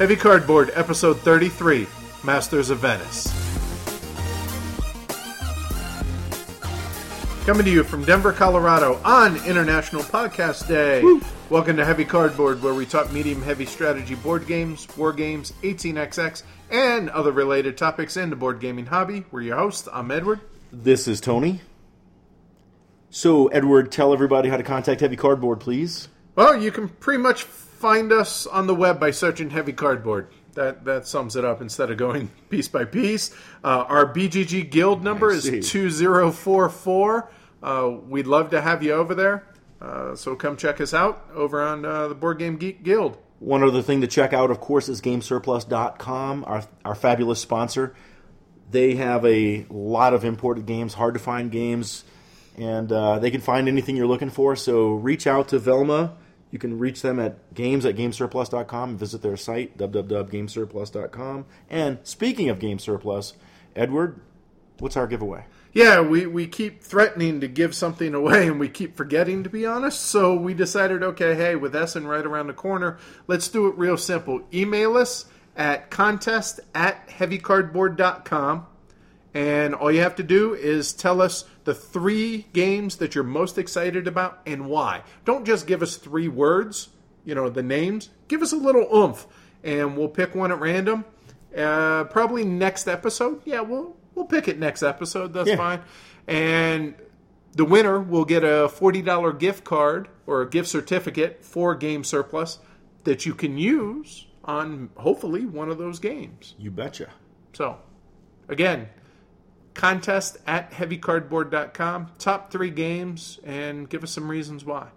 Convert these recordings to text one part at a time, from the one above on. Heavy Cardboard, Episode 33, Masters of Venice. Coming to you from Denver, Colorado on International Podcast Day. Woo. Welcome to Heavy Cardboard, where we talk medium-heavy strategy board games, war games, 18xx, and other related topics in the board gaming hobby. We're your hosts. I'm Edward. This is Tony. So, Edward, tell everybody how to contact Heavy Cardboard, please. Well, you can pretty much find us on the web by searching Heavy Cardboard. That sums it up instead of going piece by piece. Our BGG guild number is 2044. We'd love to have you over there. So come check us out over on the Board Game Geek Guild. One other thing to check out, of course, is GameSurplus.com, our fabulous sponsor. They have a lot of imported games, hard-to-find games, and they can find anything you're looking for. So reach out to Velma. You can reach them at games@gamesurplus.com, visit their site, www.gamesurplus.com. And speaking of GameSurplus, Edward, what's our giveaway? Yeah, we keep threatening to give something away, and we keep forgetting, to be honest. So we decided, okay, hey, with Essen right around the corner, let's do it real simple. Email us at contest@heavycardboard.com, and all you have to do is tell us the three games that you're most excited about and why. Don't just give us three words, you know, the names. Give us a little oomph, and we'll pick one at random. Probably next episode. Yeah, we'll pick it next episode. That's fine. And the winner will get a $40 gift card or a gift certificate for Game Surplus that you can use on, hopefully, one of those games. You betcha. So, again, contest@heavycardboard.com. Top three games, and give us some reasons why.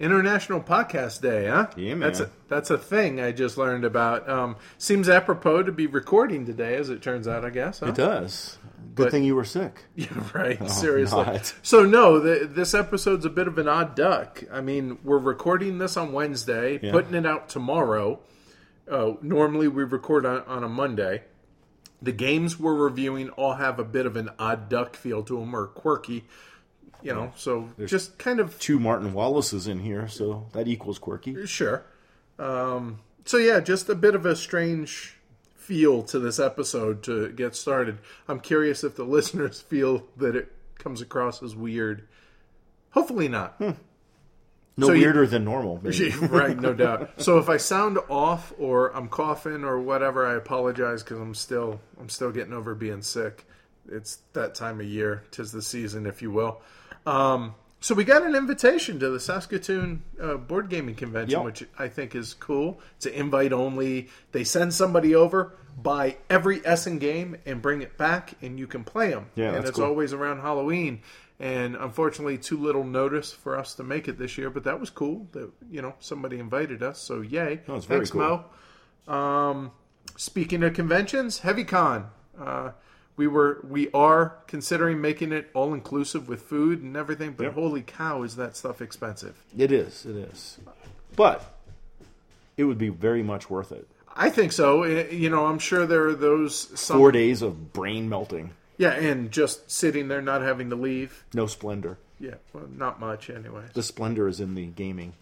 International Podcast Day, huh? Yeah, man. That's a thing I just learned about. Seems apropos to be recording today, as it turns out, I guess. Huh? It does. Good thing you were sick. Yeah, right. Oh, seriously. Not. So, no, this episode's a bit of an odd duck. I mean, we're recording this on Wednesday, putting it out tomorrow. Normally, we record on a Monday. The games we're reviewing all have a bit of an odd duck feel to them, or quirky, you know, so there's just kind of two Martin Wallaces in here, so that equals quirky. Sure. So, yeah, just a bit of a strange feel to this episode to get started. I'm curious if the listeners feel that it comes across as weird. Hopefully not. Weirder than normal. Maybe. Right, no doubt. So if I sound off or I'm coughing or whatever, I apologize because I'm still getting over being sick. It's that time of year. 'Tis the season, if you will. So we got an invitation to the Saskatoon Board Gaming Convention, which I think is cool. It's an invite only. They send somebody over, buy every Essen game, and bring it back, and you can play them. Yeah, and it's cool. Always around Halloween. And unfortunately, too little notice for us to make it this year. But that was cool that, you know, somebody invited us. So, yay. That was very cool. Thanks, Mo. Speaking of conventions, HeavyCon. We are considering making it all-inclusive with food and everything. But holy cow, is that stuff expensive. It is. But it would be very much worth it. I think so. You know, I'm sure there are those... 4 days of brain melting. Yeah, and just sitting there, not having to leave. No Splendor. Yeah, well, not much anyway. The Splendor is in the gaming.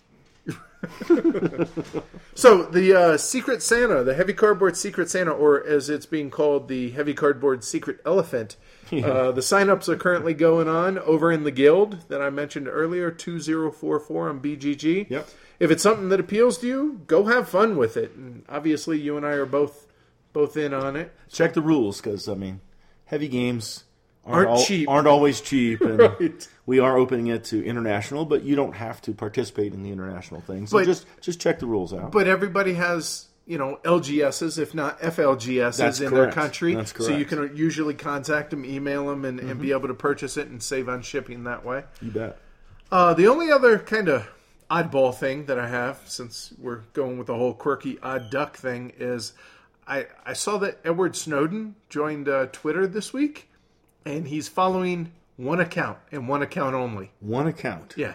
So, the Secret Santa, the Heavy Cardboard Secret Santa, or as it's being called, the Heavy Cardboard Secret Elephant. Yeah. The sign-ups are currently going on over in the guild that I mentioned earlier, 2044 on BGG. Yep. If it's something that appeals to you, go have fun with it. And obviously, you and I are both in on it. Check the rules, because, I mean... Heavy games aren't always cheap, and right. We are opening it to international, but you don't have to participate in the international thing. So just check the rules out. But everybody has, you know, LGSs, if not FLGSs, their country. That's correct. So you can usually contact them, email them, and be able to purchase it and save on shipping that way. You bet. The only other kind of oddball thing that I have, since we're going with the whole quirky odd duck thing, is... I saw that Edward Snowden joined Twitter this week, and he's following one account and one account only. One account? Yeah.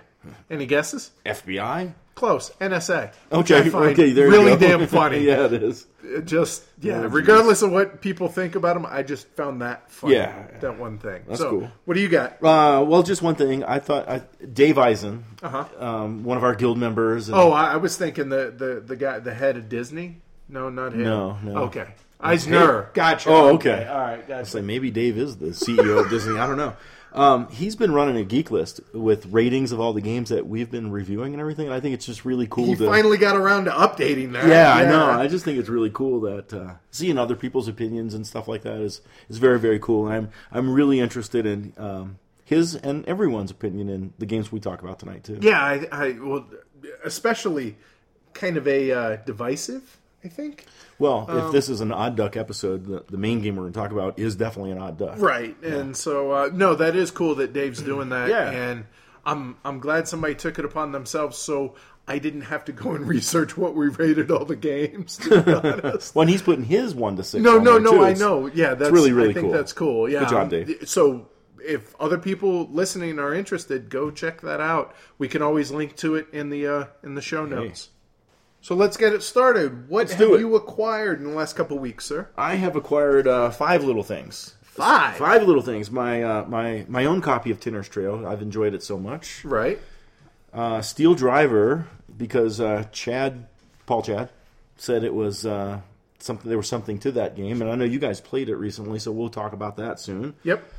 Any guesses? FBI? Close. NSA. Okay, okay, there you go. Really damn funny. Yeah, it is. Regardless of what people think about them, I just found that funny. Yeah. That one thing. That's cool. What do you got? Well, just one thing. I thought Dave Eisen, one of our guild members. And, I was thinking the guy, the head of Disney. No, not him. No. Okay. Eisner. Gotcha. Oh, okay. All right, gotcha. I was like, maybe Dave is the CEO of Disney. I don't know. He's been running a geek list with ratings of all the games that we've been reviewing and everything. And I think it's just really cool. He finally got around to updating that. Yeah, I know. I just think it's really cool that seeing other people's opinions and stuff like that is very, very cool. And I'm really interested in his and everyone's opinion in the games we talk about tonight too. Yeah, I especially kind of a divisive. I think. Well, if this is an Odd Duck episode, the main game we're going to talk about is definitely an Odd Duck, right? Yeah. And so, that is cool that Dave's doing that. Yeah. And I'm glad somebody took it upon themselves, so I didn't have to go and research what we rated all the games. To be honest, when he's putting his 1 to 6. No, I know. Yeah, that's really, really cool. I think that's cool. Yeah, good job, Dave. So, if other people listening are interested, go check that out. We can always link to it in the show notes. So let's get it started. What have you acquired in the last couple of weeks, sir? I have acquired 5 little things. 5? 5 little things. My my own copy of Tinner's Trail. I've enjoyed it so much. Right. Steel Driver, because Paul Chad, said it was something. There was something to that game, and I know you guys played it recently, so we'll talk about that soon. Yep.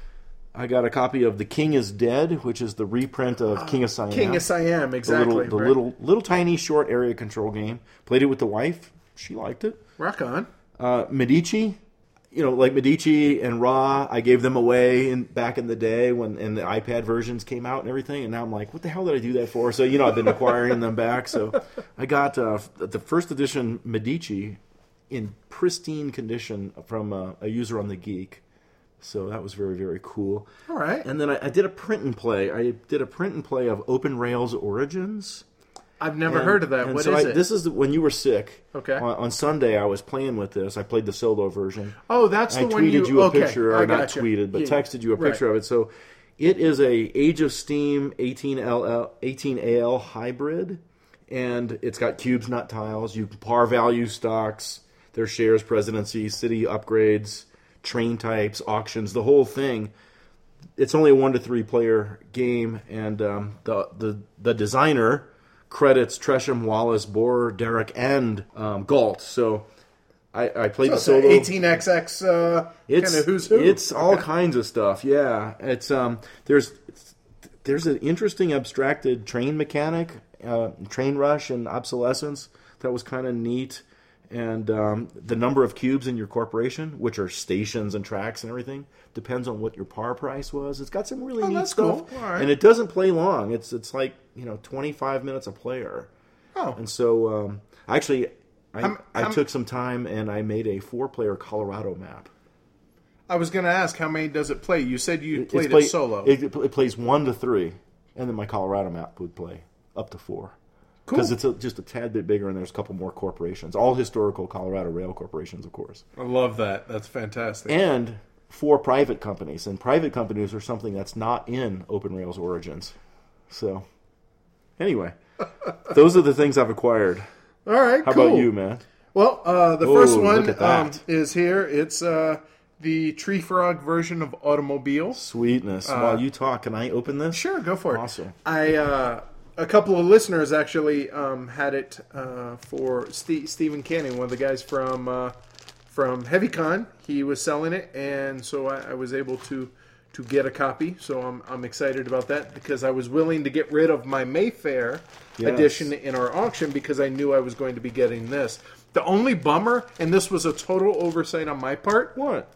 I got a copy of The King is Dead, which is the reprint of King of Siam. King of Siam, exactly. The little tiny short area control game. Played it with the wife. She liked it. Rock on. Medici. Medici and Ra, I gave them away back in the day when the iPad versions came out and everything. And now I'm like, what the hell did I do that for? So, I've been acquiring them back. So I got the first edition Medici in pristine condition from a user on The Geek. So that was very, very cool. All right. And then I did a print and play. I did a print and play of Open Rails Origins. I've never heard of that. What is it? This is when you were sick. Okay. On Sunday, I was playing with this. I played the solo version. Oh, that's the one you... I tweeted you a picture. Or not tweeted, but texted you a picture of it. So it is a Age of Steam 18AL hybrid. And it's got cubes, not tiles. You can par value stocks, their shares, presidency, city upgrades... train types, auctions, the whole thing. It's only a 1 to 3 player game, and the designer credits Tresham, Wallace, Boer, Derek, and Galt. So I played the solo. 18XX kind of who's who. It's all kinds of stuff. Yeah, it's there's an interesting abstracted train mechanic, train rush and obsolescence that was kind of neat. And the number of cubes in your corporation, which are stations and tracks and everything, depends on what your par price was. It's got some really neat stuff. Cool. All right. And it doesn't play long. It's like 25 minutes a player. Oh. And so I took some time and I made a 4-player Colorado map. I was going to ask, how many does it play? You said you played it solo. It plays 1 to 3, and then my Colorado map would play up to 4. Because it's just a tad bit bigger, and there's a couple more corporations. All historical Colorado rail corporations, of course. I love that. That's fantastic. And 4 private companies. And private companies are something that's not in Open Rails Origins. So, anyway, those are the things I've acquired. All right, How about you, man? Well, the first one is here. It's... the Tree Frog version of Automobile. Sweetness. While you talk, can I open this? Sure, go for it. Awesome. A couple of listeners actually had it for Stephen Canning, one of the guys from HeavyCon. He was selling it, and so I was able to get a copy. So I'm excited about that because I was willing to get rid of my Mayfair edition in our auction because I knew I was going to be getting this. The only bummer, and this was a total oversight on my part. What?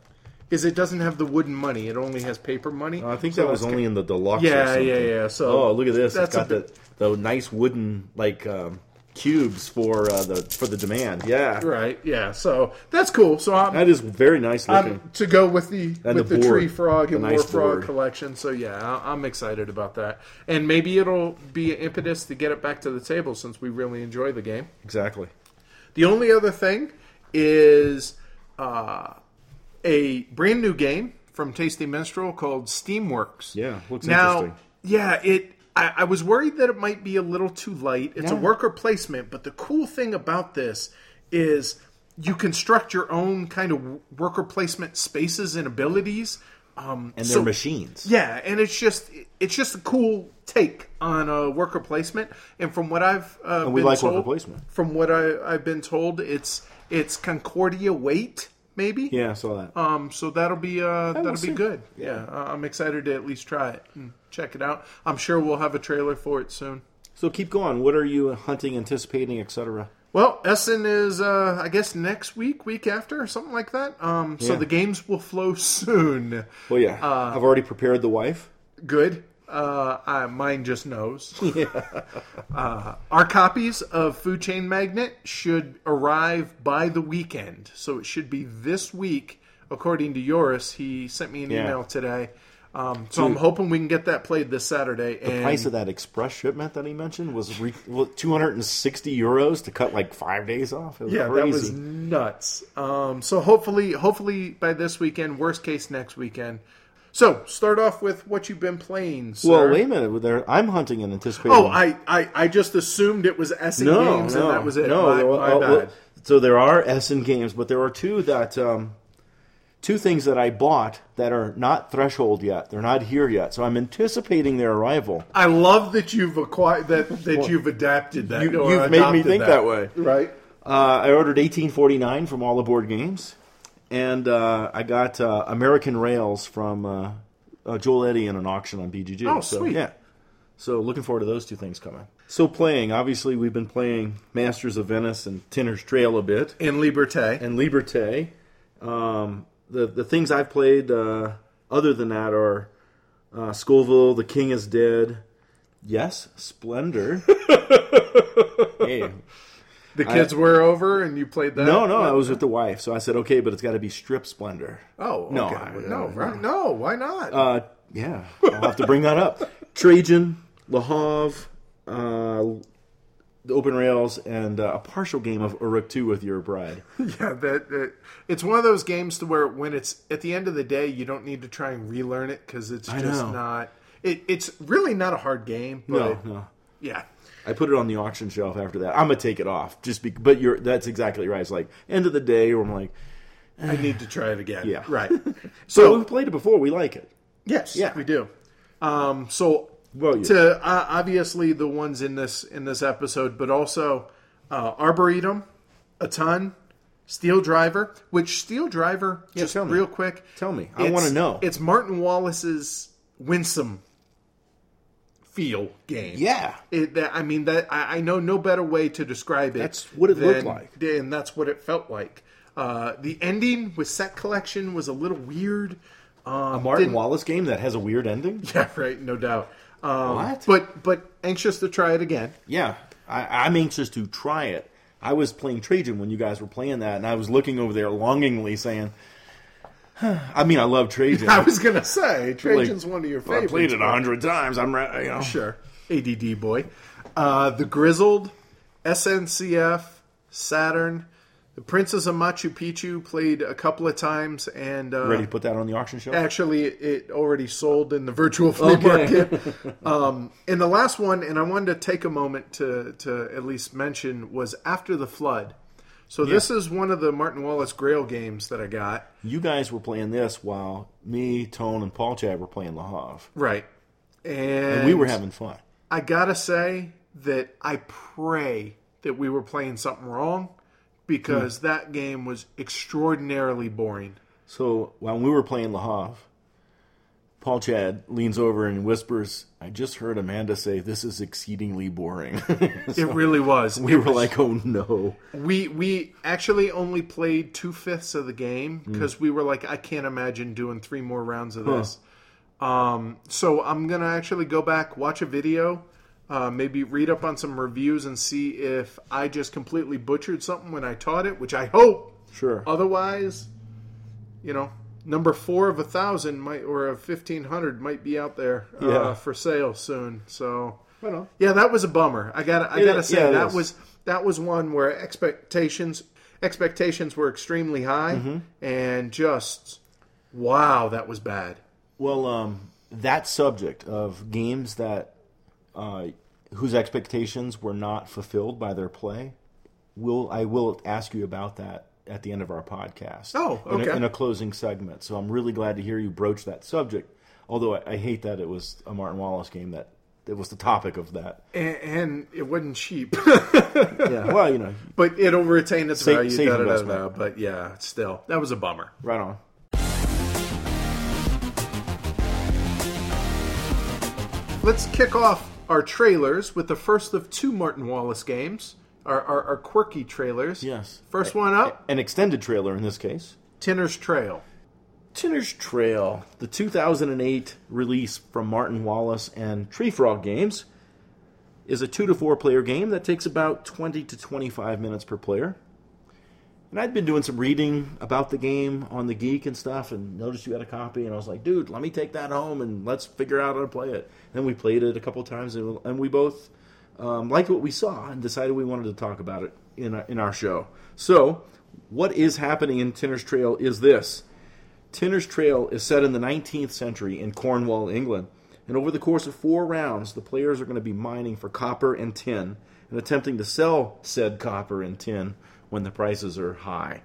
Is it doesn't have the wooden money. It only has paper money. I think that was only in the deluxe or something. Yeah. So look at this. It's got the nice wooden, cubes for the demand. Yeah. Right, yeah. So that's cool. So that is very nice looking. To go with the Tree Frog and War Frog collection. So yeah, I'm excited about that. And maybe it'll be an impetus to get it back to the table since we really enjoy the game. Exactly. The only other thing is... a brand new game from Tasty Minstrel called Steamworks. Yeah, looks interesting. Yeah, I was worried that it might be a little too light. It's a worker placement, but the cool thing about this is you construct your own kind of worker placement spaces and abilities. And they're machines. Yeah, and it's just a cool take on worker placement. And from what I've been we like told, worker placement. From what I've been told, it's Concordia weight, maybe. Yeah, I saw that. So that'll be good. Yeah, I'm excited to at least try it and check it out. I'm sure we'll have a trailer for it soon. So keep going. What are you hunting, anticipating, etc.? Well, Essen is, I guess, next week, week after, or something like that. So the games will flow soon. Well, yeah. I've already prepared the wife. Good. Mine just knows. Yeah. Our copies of Food Chain Magnet should arrive by the weekend. So it should be this week, according to Yoris. He sent me an email today. So I'm hoping we can get that played this Saturday. The price of that express shipment that he mentioned was €260 to cut like 5 days off. It was crazy. That was nuts. So hopefully by this weekend, worst case next weekend. So start off with what you've been playing, sir. Well, wait a minute. I'm hunting and anticipating. Oh, I just assumed it was Essen Games and that was it. No, my bad. So there are Essen Games, but there are two that... two things that I bought that are not Threshold yet. They're not here yet. So I'm anticipating their arrival. I love that you've acquired that you've adapted that. You've made me think that way. Right. I ordered 1849 from All Aboard Games. And I got American Rails from Joel Eddy in an auction on BGG. Oh, so, sweet. Yeah. So looking forward to those two things coming. So playing. Obviously, we've been playing Masters of Venice and Tinner's Trail a bit. And Liberté. The things I've played other than that are Scoville, The King is Dead. Yes, Splendor. Hey, the kids were over and you played that? No, I was with the wife. So I said, okay, but it's got to be Strip Splendor. Oh, okay. No, why not? Yeah, I'll have to bring that up. Trajan, Le Havre, the Open Rails, and a partial game of Uruk 2 with your bride. Yeah, that it's one of those games to where when it's at the end of the day, you don't need to try and relearn it because it's just not... It's really not a hard game. But no. Yeah. I put it on the auction shelf after that. I'm going to take it off. But that's exactly right. It's like, end of the day, where I'm like... I need to try it again. Yeah. Right. So we've played it before. We like it. Yes, we do. Obviously the ones in this episode, but also Arboretum, a ton, Steel Driver. Which Steel Driver? Just real quick, tell me. I want to know. It's Martin Wallace's Winsome Feel game. Yeah, I know no better way to describe it. That's what it looked like, and that's what it felt like. The ending with set collection was a little weird. A Martin Wallace game that has a weird ending? Yeah, right. No doubt. What? But anxious to try it again. Yeah, I'm anxious to try it. I was playing Trajan when you guys were playing that, and I was looking over there longingly saying, I mean, I love Trajan. I was going to say, Trajan's one of your favorites. I played it 100 times. I'm right. Sure. ADD boy. The Grizzled, SNCF, Saturn. The Princess of Machu Picchu played a couple of times, and ready to put that on the auction shelf. Actually, it already sold in the virtual flea market. And the last one, and I wanted to take a moment to at least mention, was After the Flood. So this is one of the Martin Wallace Grail games that I got. You guys were playing this while me, Tone, and Paul Chad were playing Le Havre. Right, and we were having fun. I gotta say that I pray that we were playing something wrong, because that game was extraordinarily boring. So when we were playing Le Havre, Paul Chad leans over and whispers, I just heard Amanda say, this is exceedingly boring. It really was. We were like, oh no. We actually only played 2/5 of the game because we were like, I can't imagine doing 3 more rounds of this. So I'm going to actually go back, watch a video. Maybe read up on some reviews and see if I just completely butchered something when I taught it, which I hope. Sure. Otherwise, number 4 of 1,000 might, or of 1,500 might be out there for sale soon. So, well, yeah, that was a bummer. I gotta say that was one where expectations were extremely high, and just wow, that was bad. Well, that subject of games that whose expectations were not fulfilled by their play. I will ask you about that at the end of our podcast. Oh, okay. In a closing segment. So I'm really glad to hear you broach that subject. Although I hate that it was a Martin Wallace game that it was the topic of that. And it wasn't cheap. Yeah. Well, you know. But it'll retain its value. But yeah, still. That was a bummer. Right on. Let's kick off our trailers with the first of two Martin Wallace games. Our quirky trailers. Yes. First one up. An extended trailer in this case. Tinner's Trail. Tinner's Trail, the 2008 release from Martin Wallace and Tree Frog Games, is a 2 to 4 player game that takes about 20 to 25 minutes per player. And I'd been doing some reading about the game on The Geek and stuff, and noticed you had a copy, and I was like, dude, let me take that home, and let's figure out how to play it. Then we played it a couple times, and we both liked what we saw, and decided we wanted to talk about it in our show. So, what is happening in Tinner's Trail is this. Tinner's Trail is set in the 19th century in Cornwall, England, and over the course of 4 rounds, the players are going to be mining for copper and tin and attempting to sell said copper and tin when the prices are high.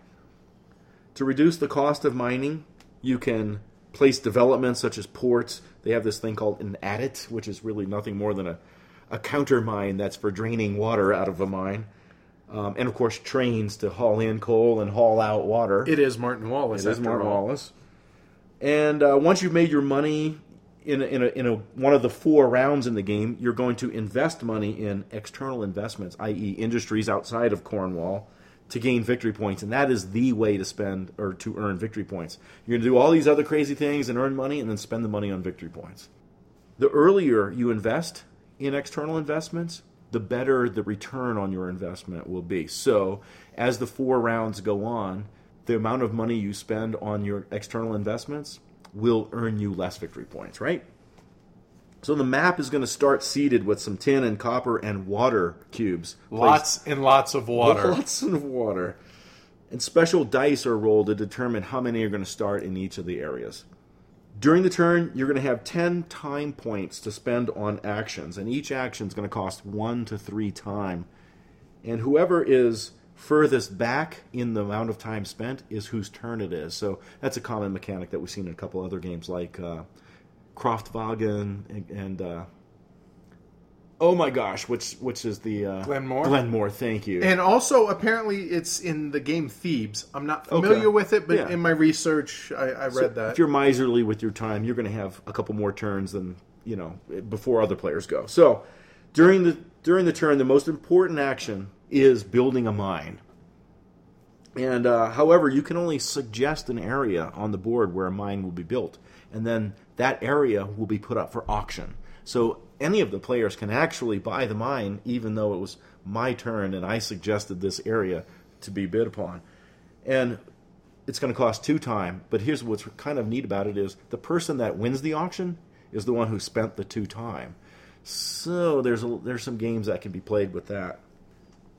To reduce the cost of mining, you can place developments such as ports. They have this thing called an adit, which is really nothing more than a counter mine that's for draining water out of a mine. And, of course, trains to haul in coal and haul out water. It is Martin Wallace. It is Martin Wallace. And once you've made your money in one of the 4 rounds in the game, you're going to invest money in external investments, i.e. industries outside of Cornwall, to gain victory points. And that is the way to spend or to earn victory points. You're going to do all these other crazy things and earn money and then spend the money on victory points. The earlier you invest in external investments, the better the return on your investment will be. So, as the 4 rounds go on, the amount of money you spend on your external investments will earn you less victory points, right? So the map is going to start seeded with some tin and copper and water cubes. Lots of water. And special dice are rolled to determine how many are going to start in each of the areas. During the turn, you're going to have 10 time points to spend on actions, and each action is going to cost 1 to 3 time. And whoever is furthest back in the amount of time spent is whose turn it is. So that's a common mechanic that we've seen in a couple other games like Kraftwagen and oh my gosh, which is the Glenmore? Glenmore, thank you. And also, apparently, it's in the game Thebes. I'm not familiar with it, but in my research, I read that. If you're miserly with your time, you're going to have a couple more turns than, you know, before other players go. So, during the turn, the most important action is building a mine. And, however, you can only suggest an area on the board where a mine will be built. And then that area will be put up for auction. So any of the players can actually buy the mine, even though it was my turn and I suggested this area to be bid upon. And it's going to cost 2 time, but here's what's kind of neat about it is the person that wins the auction is the one who spent the 2 time. So there's some games that can be played with that.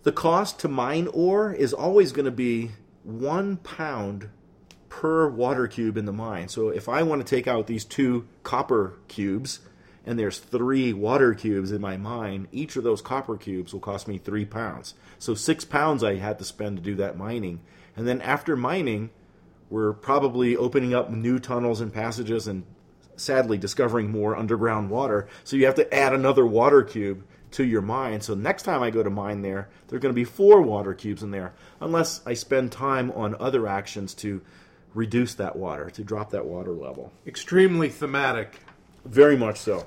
The cost to mine ore is always going to be 1 pound per water cube in the mine. So if I want to take out these 2 copper cubes, and there's 3 water cubes in my mine, each of those copper cubes will cost me 3 pounds. So 6 pounds I had to spend to do that mining. And then after mining, we're probably opening up new tunnels and passages and sadly discovering more underground water. So you have to add another water cube to your mine. So next time I go to mine there are going to be 4 water cubes in there, unless I spend time on other actions to reduce that water, to drop that water level. Extremely thematic. Very much so.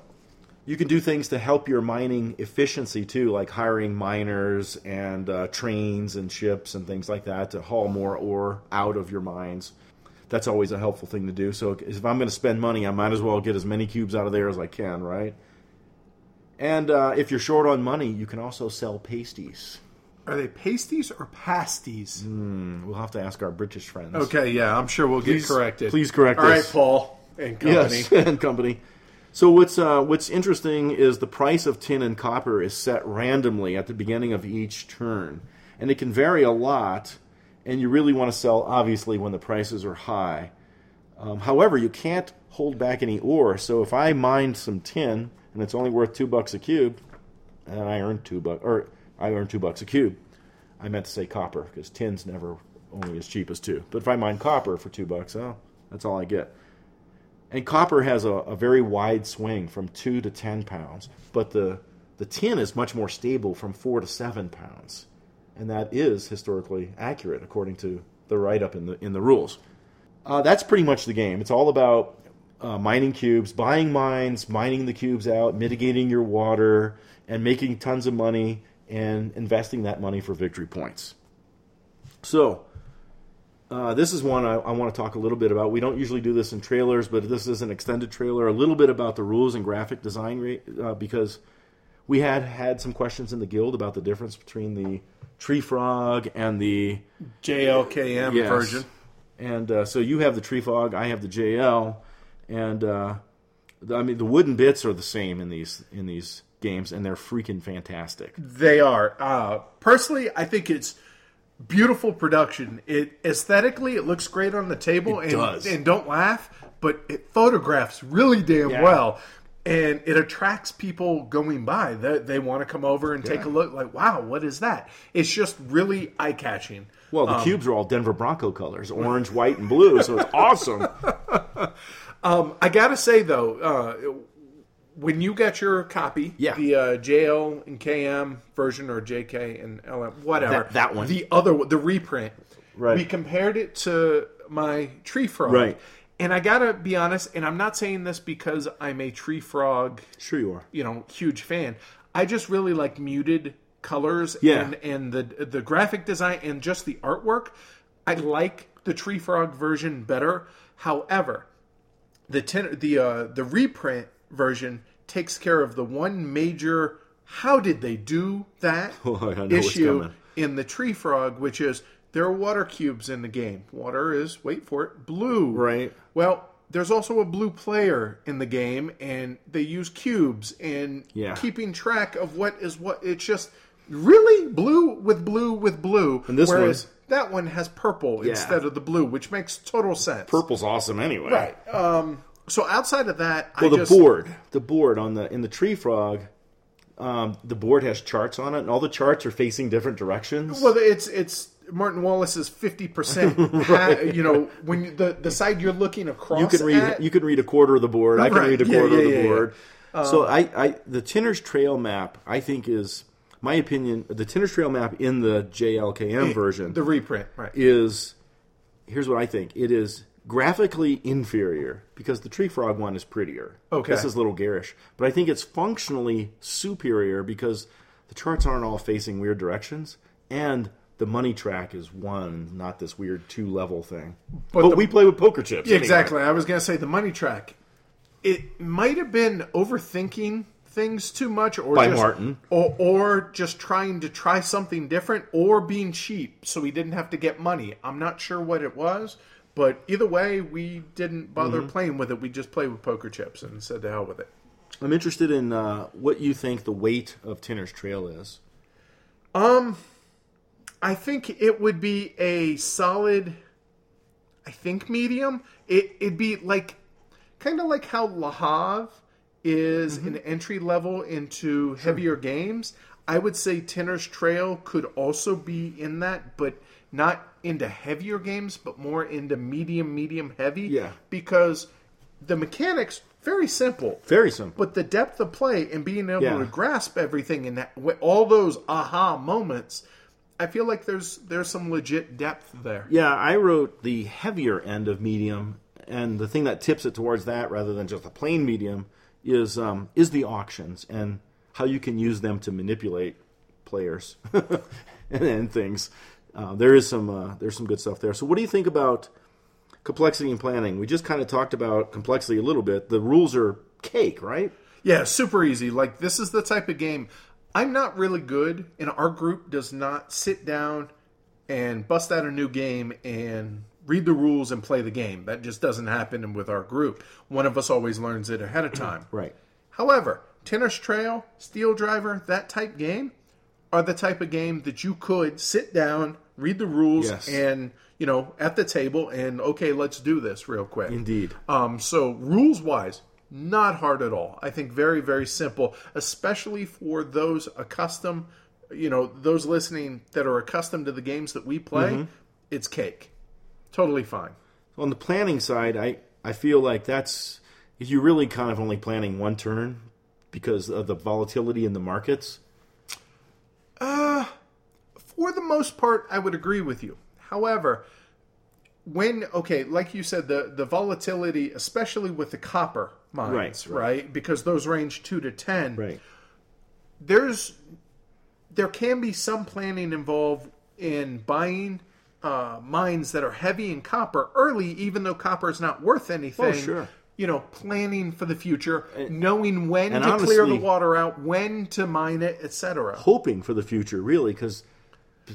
You can do things to help your mining efficiency, too, like hiring miners and trains and ships and things like that to haul more ore out of your mines. That's always a helpful thing to do. So if I'm going to spend money, I might as well get as many cubes out of there as I can, right? And if you're short on money, you can also sell pasties. Are they pasties or pasties? We'll have to ask our British friends. Okay, yeah, I'm sure we'll get corrected. Please correct us. All right, Paul and company. Yes, and company. So what's interesting is the price of tin and copper is set randomly at the beginning of each turn. And it can vary a lot, and you really want to sell, obviously, when the prices are high. However, you can't hold back any ore. So if I mined some tin and and it's only worth $2 a cube, and I earned $2 a cube. I meant to say copper, because tin's never only as cheap as two. But if I mine copper for $2, oh, that's all I get. And copper has a very wide swing from 2 to 10 pounds, but the tin is much more stable from 4 to 7 pounds. And that is historically accurate, according to the write-up in the rules. That's pretty much the game. It's all about mining cubes, buying mines, mining the cubes out, mitigating your water, and making tons of money, and investing that money for victory points. So, this is one I want to talk a little bit about. We don't usually do this in trailers, but this is an extended trailer. A little bit about the rules and graphic design, because we had some questions in the guild about the difference between the Tree Frog and the JLKM version. And so you have the Tree Frog, I have the JL, and the wooden bits are the same in these games, and they're freaking fantastic. They are. Personally, I think it's beautiful production. It aesthetically, it looks great on the table, and don't laugh, but it photographs really damn well, and it attracts people going by. They want to come over and take a look. Like, wow, what is that? It's just really eye catching. Well, the cubes are all Denver Bronco colors, orange, white, and blue, so it's awesome. I gotta say though, when you got your copy, the JL and KM version, or JK and LM, whatever, that one, the other one, the reprint, right? We compared it to my Tree Frog, right? And I gotta be honest, and I'm not saying this because I'm a Tree Frog, sure you are, huge fan. I just really like muted colors, and the graphic design and just the artwork. I like the Tree Frog version better. However, the reprint version takes care of the one major how did they do that issue in the Tree Frog, which is there are water cubes in the game. Water is, wait for it, blue. Right. Well, there's also a blue player in the game, and they use cubes and keeping track of what is what. It's just really blue with blue with blue. And this whereas that one has purple instead of the blue, which makes total sense. Purple's awesome anyway. Right. So outside of that, the board in the Tree Frog, the board has charts on it, and all the charts are facing different directions. Well, it's Martin Wallace's 50%. Right. When the side you're looking across, you can read a quarter of the board. I can read a quarter of the board. Yeah. So the Tinner's Trail map, I think is my opinion. The Tinner's Trail map in the JLKM version, the reprint, right, is here's what I think it is. Graphically inferior, because the Tree Frog one is prettier. Okay. This is a little garish. But I think it's functionally superior because the charts aren't all facing weird directions, and the money track is one, not this weird two-level thing. But we play with poker chips. Yeah, anyway. Exactly. I was going to say the money track. It might have been overthinking things too much, or just trying to try something different, or being cheap so he didn't have to get money. I'm not sure what it was. But either way, we didn't bother playing with it. We just played with poker chips and said to hell with it. I'm interested in what you think the weight of Tinner's Trail is. I think it would be a solid, medium. It'd be like, kind of like how Le Havre is an entry level into heavier games. I would say Tinner's Trail could also be in that, but not into heavier games, but more into medium, heavy. Yeah. Because the mechanics, very simple. Very simple. But the depth of play and being able to grasp everything and all those aha moments, I feel like there's some legit depth there. Yeah, I wrote the heavier end of medium, and the thing that tips it towards that rather than just a plain medium is the auctions and how you can use them to manipulate players and things. There's some good stuff there. So what do you think about complexity and planning? We just kind of talked about complexity a little bit. The rules are cake, right? Yeah, super easy. Like, this is the type of game I'm not really good, and our group does not sit down and bust out a new game and read the rules and play the game. That just doesn't happen with our group. One of us always learns it ahead of time. Right. However, Tinner's Trail, Steel Driver, that type game, are the type of game that you could sit down, read the rules, and, at the table, and, okay, let's do this real quick. Indeed. So rules-wise, Not hard at all. I think very, very simple, especially for those accustomed, you know, those listening that are accustomed to the games that we play. Mm-hmm. It's cake. Totally fine. On the planning side, I feel like that's, you're really kind of only planning one turn because of the volatility in the markets. For the most part, I would agree with you. However, like you said, the volatility, especially with the copper mines, right? Because those range 2 to 10. Right. There can be some planning involved in buying mines that are heavy in copper early, even though copper is not worth anything. Oh, sure. You know, planning for the future, knowing when to clear the water out, when to mine it, etc. Hoping for the future, really,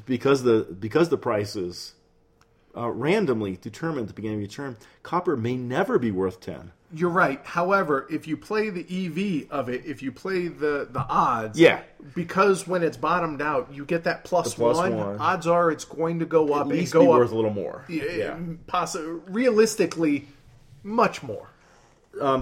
because the price is randomly determined at the beginning of your term, copper may never be worth 10. You're right. However, if you play the EV of it, if you play the odds, because when it's bottomed out, you get that plus one. Odds are it's going to go up. At least be worth a little more. Yeah. Realistically, much more.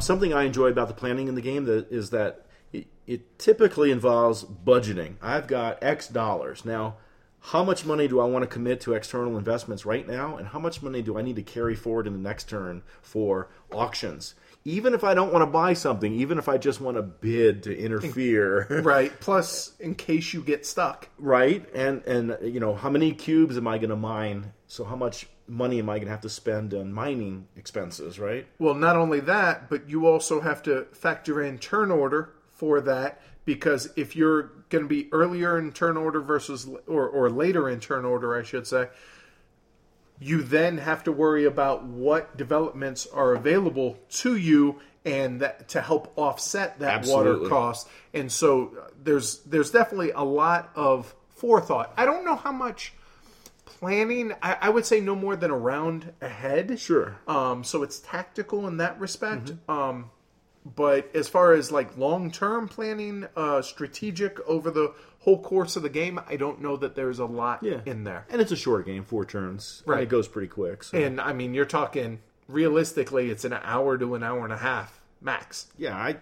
Something I enjoy about the planning in the game is that it typically involves budgeting. I've got X dollars. Now, how much money do I want to commit to external investments right now, and how much money do I need to carry forward in the next turn for auctions? Even if I don't want to buy something, even if I just want to bid to interfere. Right, plus in case you get stuck. Right, and you know, how many cubes am I going to mine? So how much money am I going to have to spend on mining expenses, right? Well, not only that, but you also have to factor in turn order for that, because if you're going to be earlier in turn order versus or later in turn order, I should say, you then have to worry about what developments are available to you and that to help offset that water cost. And so there's definitely a lot of forethought. I don't know how much planning. I would say no more than a round ahead. Sure. So it's tactical in that respect. Mm-hmm. But as far as like long-term planning, strategic over the whole course of the game, I don't know that there's a lot in there. And it's a short game, 4 turns. Right. And it goes pretty quick. So. And, I mean, you're talking, realistically, it's an hour to an hour and a half max. Yeah,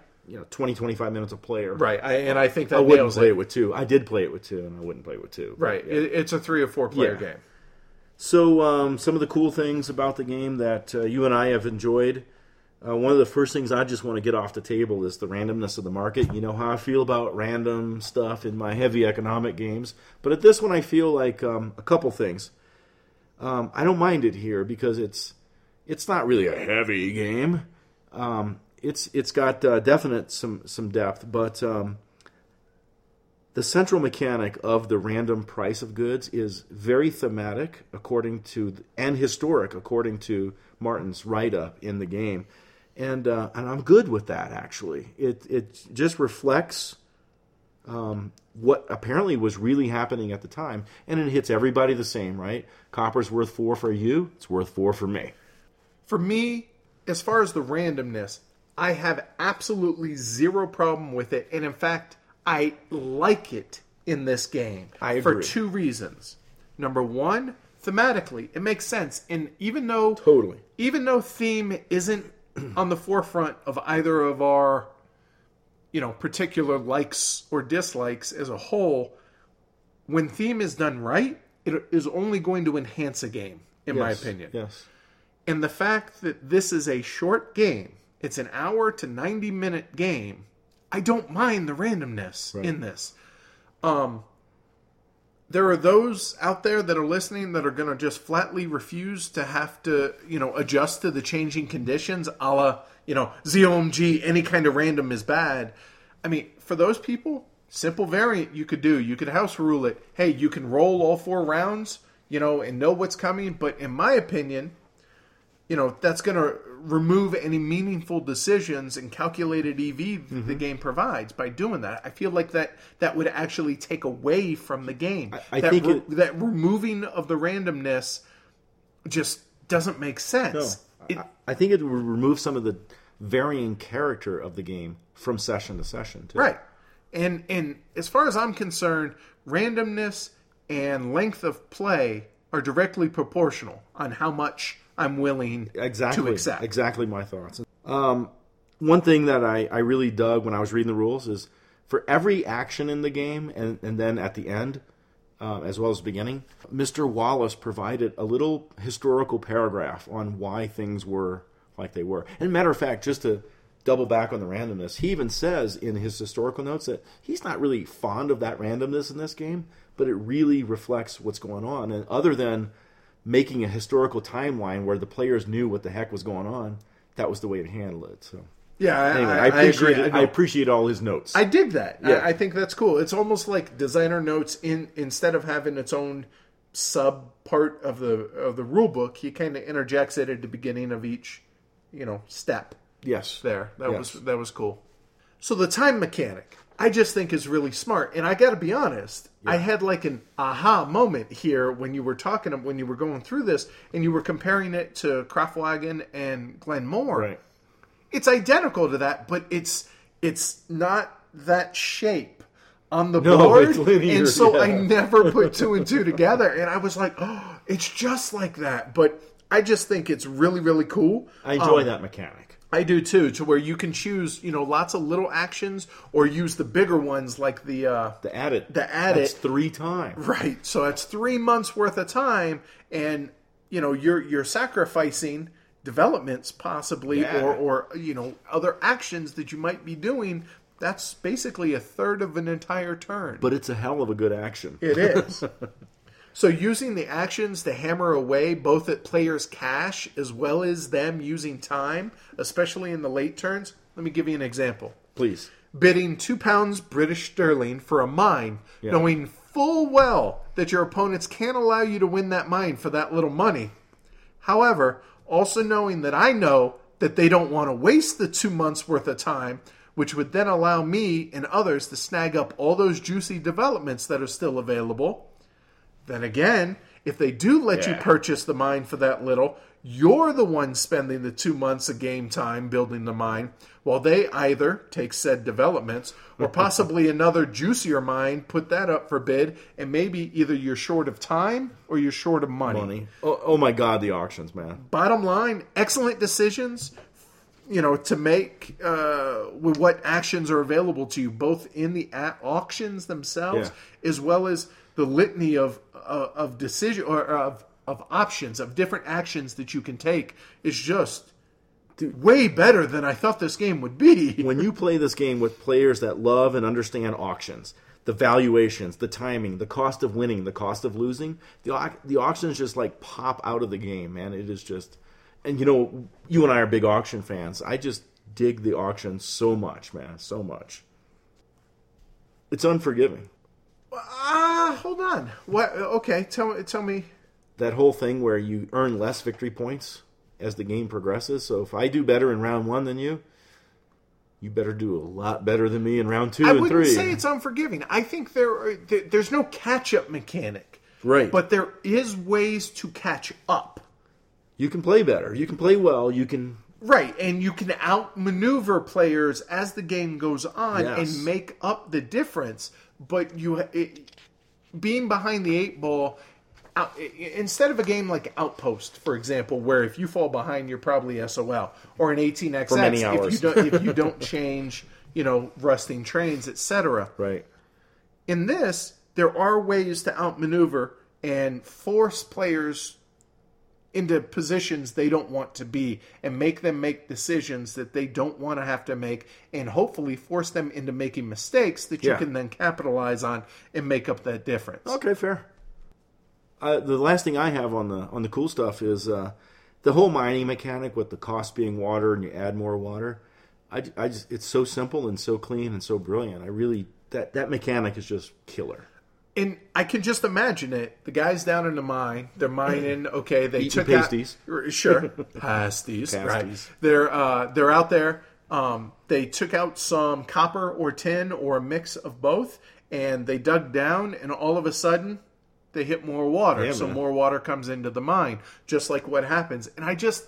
20, 25 minutes a player. Right, I think that I wouldn't play it with 2. I did play it with 2, and I wouldn't play it with 2. Right, yeah. It's a 3 or 4 player game. So some of the cool things about the game that you and I have enjoyed... one of the first things I just want to get off the table is the randomness of the market. You know how I feel about random stuff in my heavy economic games. But at this one, I feel like a couple things. I don't mind it here because it's not really a heavy game. It's got definite some depth. But the central mechanic of the random price of goods is very thematic and historic according to Martin's write-up in the game. And I'm good with that, actually. It just reflects what apparently was really happening at the time, and it hits everybody the same, right? Copper's worth 4 for you, it's worth 4 for me. For me, as far as the randomness, I have absolutely zero problem with it, and in fact, I like it in this game. I agree. For 2 reasons. Number 1, thematically, it makes sense, and even though theme isn't on the forefront of either of our, particular likes or dislikes as a whole, when theme is done right, it is only going to enhance a game, in my opinion. Yes. And the fact that this is a short game, it's an hour to 90-minute game, I don't mind the randomness in this. There are those out there that are listening that are going to just flatly refuse to have to, adjust to the changing conditions a la, ZOMG, any kind of random is bad. I mean, for those people, simple variant you could do. You could house rule it. Hey, you can roll all 4 rounds, and know what's coming. But in my opinion, that's going to remove any meaningful decisions and calculated EV the game provides by doing that. I feel like that would actually take away from the game. I think that removing of the randomness just doesn't make sense. No, I think it would remove some of the varying character of the game from session to session, too. Right. And as far as I'm concerned, randomness and length of play are directly proportional on how much I'm willing to accept. Exactly my thoughts. One thing that I really dug when I was reading the rules is for every action in the game and then at the end, as well as the beginning, Mr. Wallace provided a little historical paragraph on why things were like they were. And matter of fact, just to double back on the randomness, he even says in his historical notes that he's not really fond of that randomness in this game, but it really reflects what's going on. And other than making a historical timeline where the players knew what the heck was going on, that was the way to handle it. So yeah, anyway, I appreciate all his notes. I dig that. Yeah. I think that's cool. It's almost like designer notes instead of having its own sub part of the rule book. He kind of interjects it at the beginning of each, step. Yes. That was cool. So the time mechanic, I just think is really smart, and I got to be honest, yeah. I had like an aha moment here when you were going through this, and you were comparing it to Kraftwagen and Glenmore. Right. It's identical to that, but it's not that shape on the board, it's linear, and so yeah. I never put two and two together, and I was like, oh, it's just like that. But I just think it's really, really cool. I enjoy that mechanic. I do too, to where you can choose, lots of little actions or use the bigger ones like the add it. The add it. That's 3 times. Right. So that's 3 months worth of time, and you're sacrificing developments possibly or other actions that you might be doing. That's basically a third of an entire turn. But it's a hell of a good action. It is. So using the actions to hammer away both at players' cash as well as them using time, especially in the late turns. Let me give you an example. Please. Bidding £2 British sterling for a mine, yeah. knowing full well that your opponents can't allow you to win that mine for that little money. However, also knowing that I know that they don't want to waste the 2 months worth of time, which would then allow me and others to snag up all those juicy developments that are still available. Then again, if they do let you purchase the mine for that little, you're the one spending the 2 months of game time building the mine, while they either take said developments or possibly another juicier mine, put that up for bid, and maybe either you're short of time or you're short of money. Oh my God, the auctions, man. Bottom line, excellent decisions, to make with what actions are available to you, both in the auctions themselves as well as the litany of decision or of options, of different actions that you can take is just way better than I thought this game would be. When you play this game with players that love and understand auctions, the valuations, the timing, the cost of winning, the cost of losing, the auctions just like pop out of the game, man. It is just, and you and I are big auction fans. I just dig the auction so much, man, so much. It's unforgiving. Hold on. What? Okay, tell me. That whole thing where you earn less victory points as the game progresses. So if I do better in round 1 than you, you better do a lot better than me in round 2 and 3. I wouldn't say it's unforgiving. I think there's no catch-up mechanic. Right. But there is ways to catch up. You can play better. You can play well. You can... Right, and you can outmaneuver players as the game goes on and make up the difference. But being behind the 8-ball, instead of a game like Outpost, for example, where if you fall behind, you're probably SOL, or an 18XX for many hours. if you don't change, rusting trains, etc. Right. In this, there are ways to outmaneuver and force players into positions they don't want to be and make them make decisions that they don't want to have to make and hopefully force them into making mistakes that you can then capitalize on and make up that difference. Okay, fair. The last thing I have on the cool stuff is the whole mining mechanic with the cost being water and you add more water. I just, it's so simple and so clean and so brilliant. I really, that mechanic is just killer. And I can just imagine it. The guys down in the mine, they're mining. Okay, they eating took pasties. Out, sure, pasties. Right. They're out there. They took out some copper or tin or a mix of both, and they dug down. And all of a sudden, they hit more water. Yeah, so more water comes into the mine, just like what happens. And I just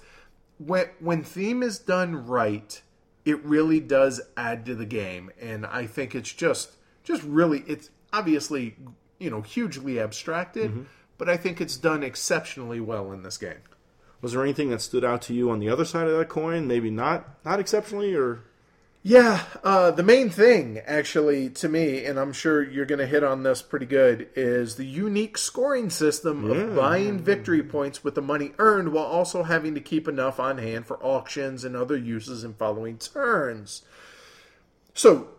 when theme is done right, it really does add to the game. And I think it's just really it's. Obviously, hugely abstracted, but I think it's done exceptionally well in this game. Was there anything that stood out to you on the other side of that coin? Maybe not exceptionally, or Yeah, the main thing, actually, to me, and I'm sure you're going to hit on this pretty good, is the unique scoring system of buying victory points with the money earned while also having to keep enough on hand for auctions and other uses in following turns. So,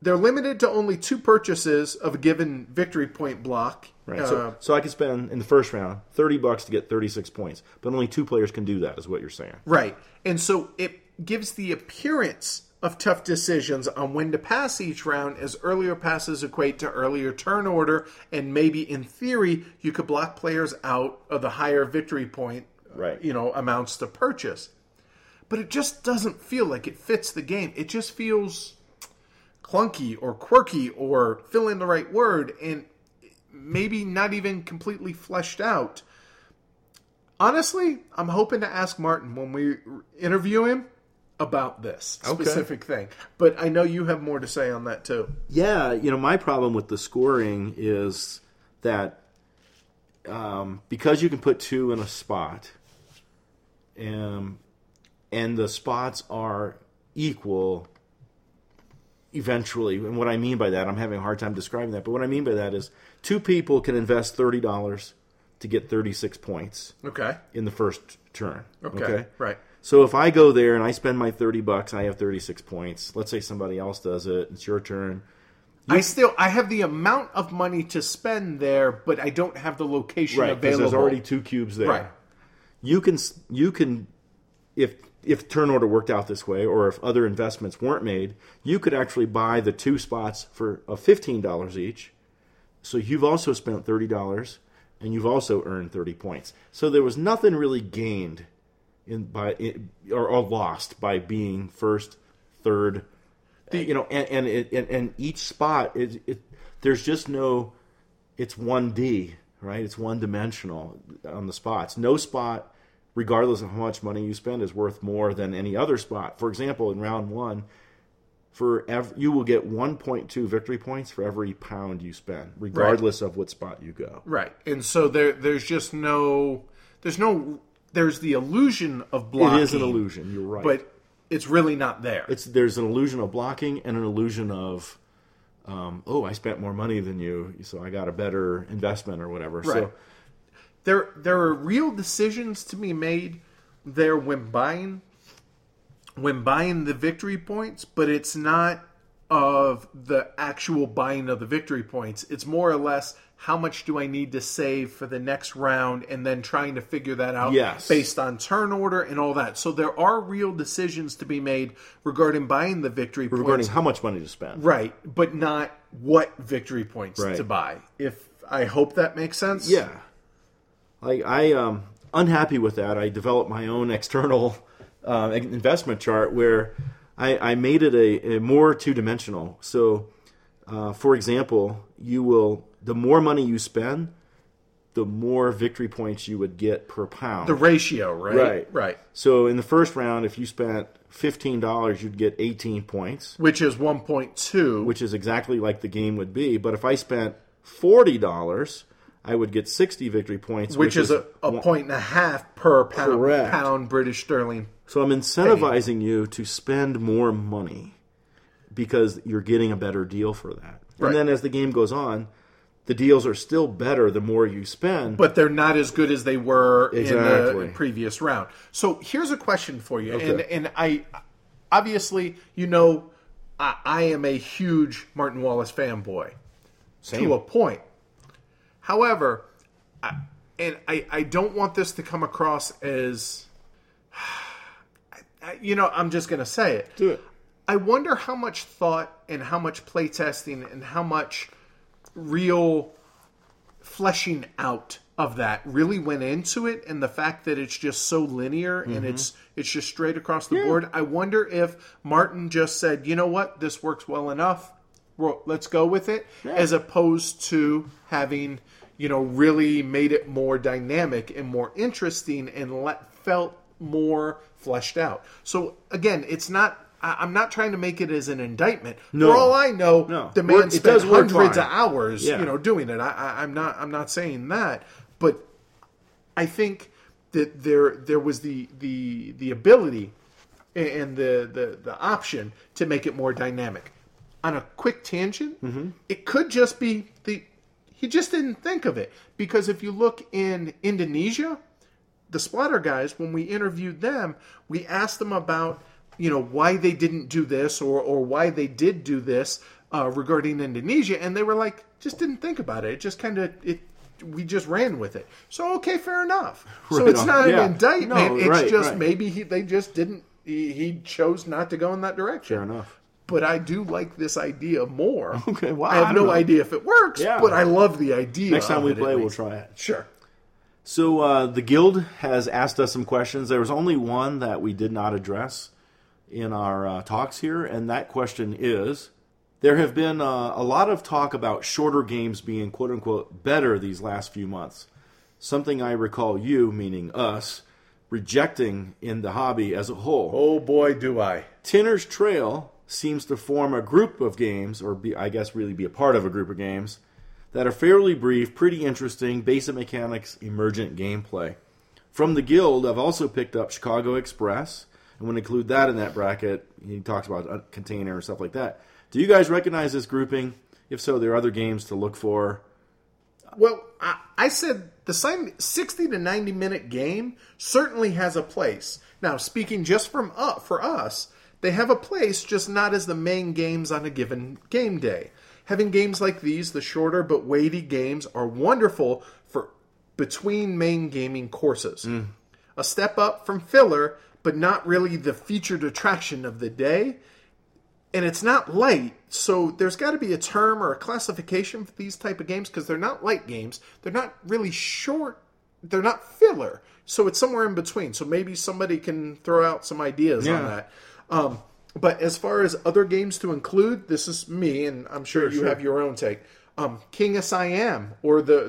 they're limited to only 2 purchases of a given victory point block. Right, so I could spend, in the first round, $30 to get 36 points, but only 2 players can do that, is what you're saying. Right, and so it gives the appearance of tough decisions on when to pass each round, as earlier passes equate to earlier turn order, and maybe in theory you could block players out of the higher victory point, amounts to purchase. But it just doesn't feel like it fits the game. It just feels clunky or quirky or fill in the right word, and maybe not even completely fleshed out. Honestly, I'm hoping to ask Martin when we interview him about this specific thing. But I know you have more to say on that too. Yeah, my problem with the scoring is that because you can put 2 in a spot and the spots are equal eventually, and what I mean by that, I'm having a hard time describing that, but what I mean by that is 2 people can invest $30 to get 36 points in the first turn. Okay? Right. So if I go there and I spend my $30, I have 36 points. Let's say somebody else does it. It's your turn. I have the amount of money to spend there, but I don't have the location available. Right, because there's already 2 cubes there. Right. You can if turn order worked out this way, or if other investments weren't made, you could actually buy the 2 spots for $15 each. So you've also spent $30, and you've also earned 30 points. So there was nothing really gained or lost by being first, third, and each spot it there's just no, it's 1D, right? It's one dimensional on the spots. No spot, regardless of how much money you spend, is worth more than any other spot. For example, in round 1, you will get 1.2 victory points for every pound you spend, regardless of what spot you go. Right, and so there's just no, there's the illusion of blocking. It is an illusion, you're right. But it's really not there. There's an illusion of blocking and an illusion of, I spent more money than you, so I got a better investment or whatever. Right. So, there are real decisions to be made there when buying the victory points, but it's not of the actual buying of the victory points. It's more or less, how much do I need to save for the next round, and then trying to figure that out based on turn order and all that. So there are real decisions to be made regarding buying the victory points. Regarding how much money to spend. Right, but not what victory points to buy. If I hope that makes sense. Yeah. I'm unhappy with that. I developed my own external investment chart where I made it a more two-dimensional. So, for example, the more money you spend, the more victory points you would get per pound. The ratio, right? Right. So in the first round, if you spent $15, you'd get 18 points. Which is 1.2. Which is exactly like the game would be. But if I spent $40, I would get 60 victory points. Which is a 1.5 per pound. Correct. Pound British sterling. So I'm incentivizing you to spend more money because you're getting a better deal for that. Right. And then as the game goes on, the deals are still better the more you spend. But they're not as good as they were in the previous round. So here's a question for you. Okay. And I obviously, I am a huge Martin Wallace fanboy. Same. To a point. However, I don't want this to come across as... I'm just going to say it. Do it. I wonder how much thought and how much playtesting and how much real fleshing out of that really went into it, and the fact that it's just so linear and it's just straight across the board. I wonder if Martin just said, you know what, this works well enough, let's go with it, as opposed to having, really made it more dynamic and more interesting and felt more fleshed out. So again, it's not... I'm not trying to make it as an indictment. No. For all I know, the man spent hundreds of hours, doing it. I'm not saying that, but I think that there was the ability and the option to make it more dynamic. On a quick tangent, it could just be he just didn't think of it. Because if you look in Indonesia, the Splatter guys, when we interviewed them, we asked them about, you know, why they didn't do this or why they did do this regarding Indonesia. And they were like, just didn't think about it. It just kind of, we just ran with it. So, okay, fair enough. Right so it's on. Not an indictment. No, it's just maybe they just didn't, he chose not to go in that direction. Fair enough. But I do like this idea more. Okay, well, I have no idea if it works, but I love the idea. Next time we play, we'll try it. Sure. So the Guild has asked us some questions. There was only one that we did not address in our talks here, and that question is, there have been a lot of talk about shorter games being, quote-unquote, better these last few months. Something I recall you, meaning us, rejecting in the hobby as a whole. Oh, boy, do I. Tinner's Trail seems to form a group of games, or be, I guess really be a part of a group of games, that are fairly brief, pretty interesting, basic mechanics, emergent gameplay. From the Guild, I've also picked up Chicago Express, and when I include that in that bracket, he talks about a Container and stuff like that. Do you guys recognize this grouping? If so, there are other games to look for. Well, I said the 60 to 90 minute game certainly has a place. Now, speaking just from for us, they have a place, just not as the main games on a given game day. Having games like these, the shorter but weighty games, are wonderful for between main gaming courses. Mm. A step up from filler, but not really the featured attraction of the day. And it's not light, so there's got to be a term or a classification for these type of games, because they're not light games. They're not really short. They're not filler. So it's somewhere in between. So maybe somebody can throw out some ideas on that. But as far as other games to include, this is me, and I'm sure you have your own take. King of Siam, or the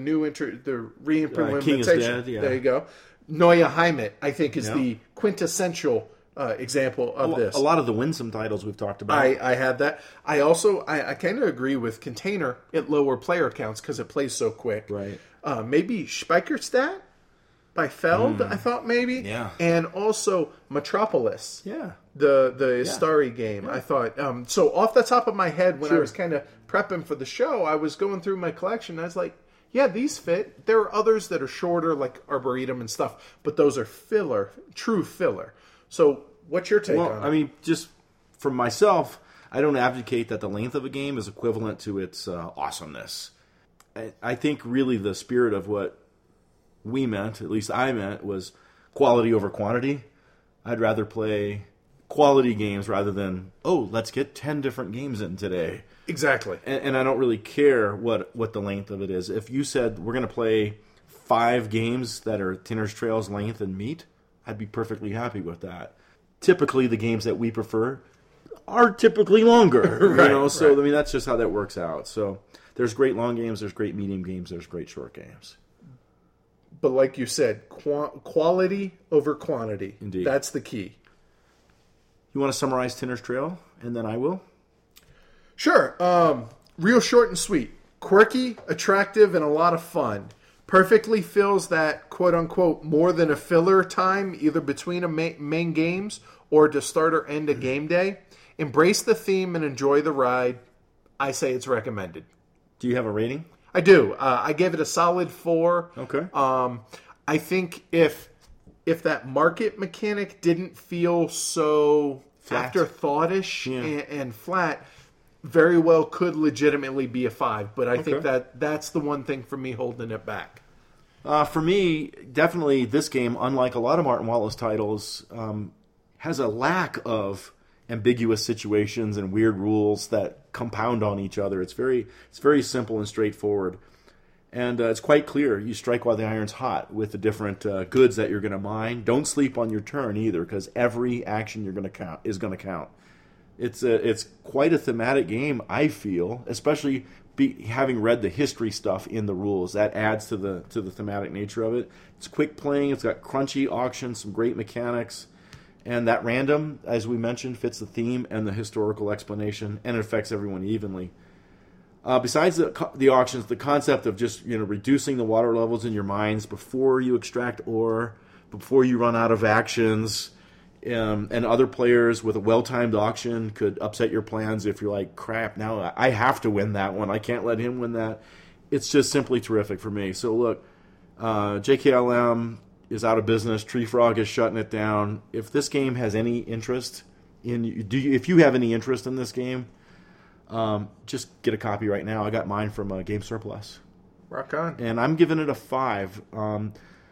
new the re-implementation. King is Dead, there you go. Neue Heimat, I think, is the quintessential example of this. A lot of the Winsome titles we've talked about. I had that. I also I kind of agree with Container at lower player counts because it plays so quick. Right. Maybe Speicherstadt. By Feld, I thought maybe, and also Metropolis, the Istari game. I thought so off the top of my head when I was kind of prepping for the show, I was going through my collection. And I was like, yeah, these fit. There are others that are shorter, like Arboretum and stuff, but those are filler, true filler. So, what's your take on it? I mean, just for myself, I don't advocate that the length of a game is equivalent to its awesomeness. I think really the spirit of what we meant, at least I meant, was quality over quantity. I'd rather play quality games rather than, oh, let's get 10 different games in today. Exactly. And I don't really care what the length of it is. If you said we're going to play 5 games that are Tinner's Trail's length and meat, I'd be perfectly happy with that. Typically, the games that we prefer are typically longer. Right, you know? So, I mean, that's just how that works out. So there's great long games, there's great medium games, there's great short games. But like you said, quality over quantity. Indeed. That's the key. You want to summarize Tinner's Trail, and then I will? Sure. Real short and sweet. Quirky, attractive, and a lot of fun. Perfectly fills that, quote-unquote, more than a filler time, either between a main games or to start or end a game day. Embrace the theme and enjoy the ride. I say it's recommended. Do you have a rating? I do. I gave it a solid 4. Okay. I think if that market mechanic didn't feel so afterthoughtish and flat, very well could legitimately be a 5. But I think that's the one thing for me holding it back. For me, definitely this game, unlike a lot of Martin Wallace titles, has a lack of ambiguous situations and weird rules that compound on each other. It's very simple and straightforward, and it's quite clear. You strike while the iron's hot with the different goods that you're going to mine. Don't sleep on your turn either, because every action you're going to count is going to count. It's quite a thematic game, I feel, especially having read the history stuff in the rules. That adds to the thematic nature of it. It's quick playing. It's got crunchy auctions, some great mechanics. And that random, as we mentioned, fits the theme and the historical explanation, and it affects everyone evenly. Besides the auctions, the concept of just reducing the water levels in your mines before you extract ore, before you run out of actions, and other players with a well-timed auction could upset your plans if you're like, crap, now I have to win that one. I can't let him win that. It's just simply terrific for me. So look, JKLM is out of business. Tree Frog is shutting it down. If this game has any interest in, if you have any interest in this game, just get a copy right now. I got mine from Game Surplus. Rock on. And I'm giving it a 5.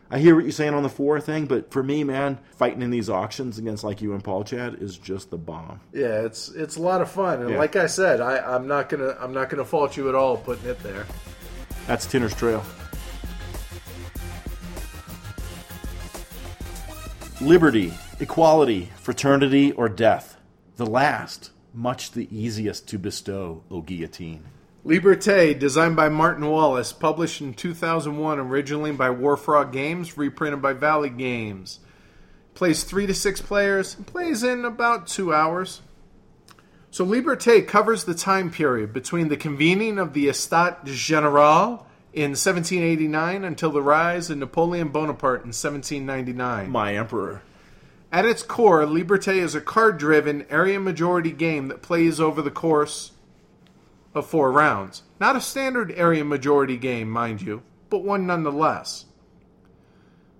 I hear what you're saying on the 4 thing, but for me, man, fighting in these auctions against like you and Paul Chad is just the bomb. Yeah, it's a lot of fun, and like I said, I'm not gonna fault you at all putting it there. That's Tinner's Trail. Liberty, equality, fraternity, or death. The last, much the easiest to bestow, O guillotine. Liberté, designed by Martin Wallace, published in 2001, originally by War Frog Games, reprinted by Valley Games. Plays 3 to 6 players, and plays in about 2 hours. So Liberté covers the time period between the convening of the État Général in 1789 until the rise of Napoleon Bonaparte in 1799. My emperor. At its core, Liberté is a card-driven, area-majority game that plays over the course of 4 rounds. Not a standard area majority game, mind you, but one nonetheless.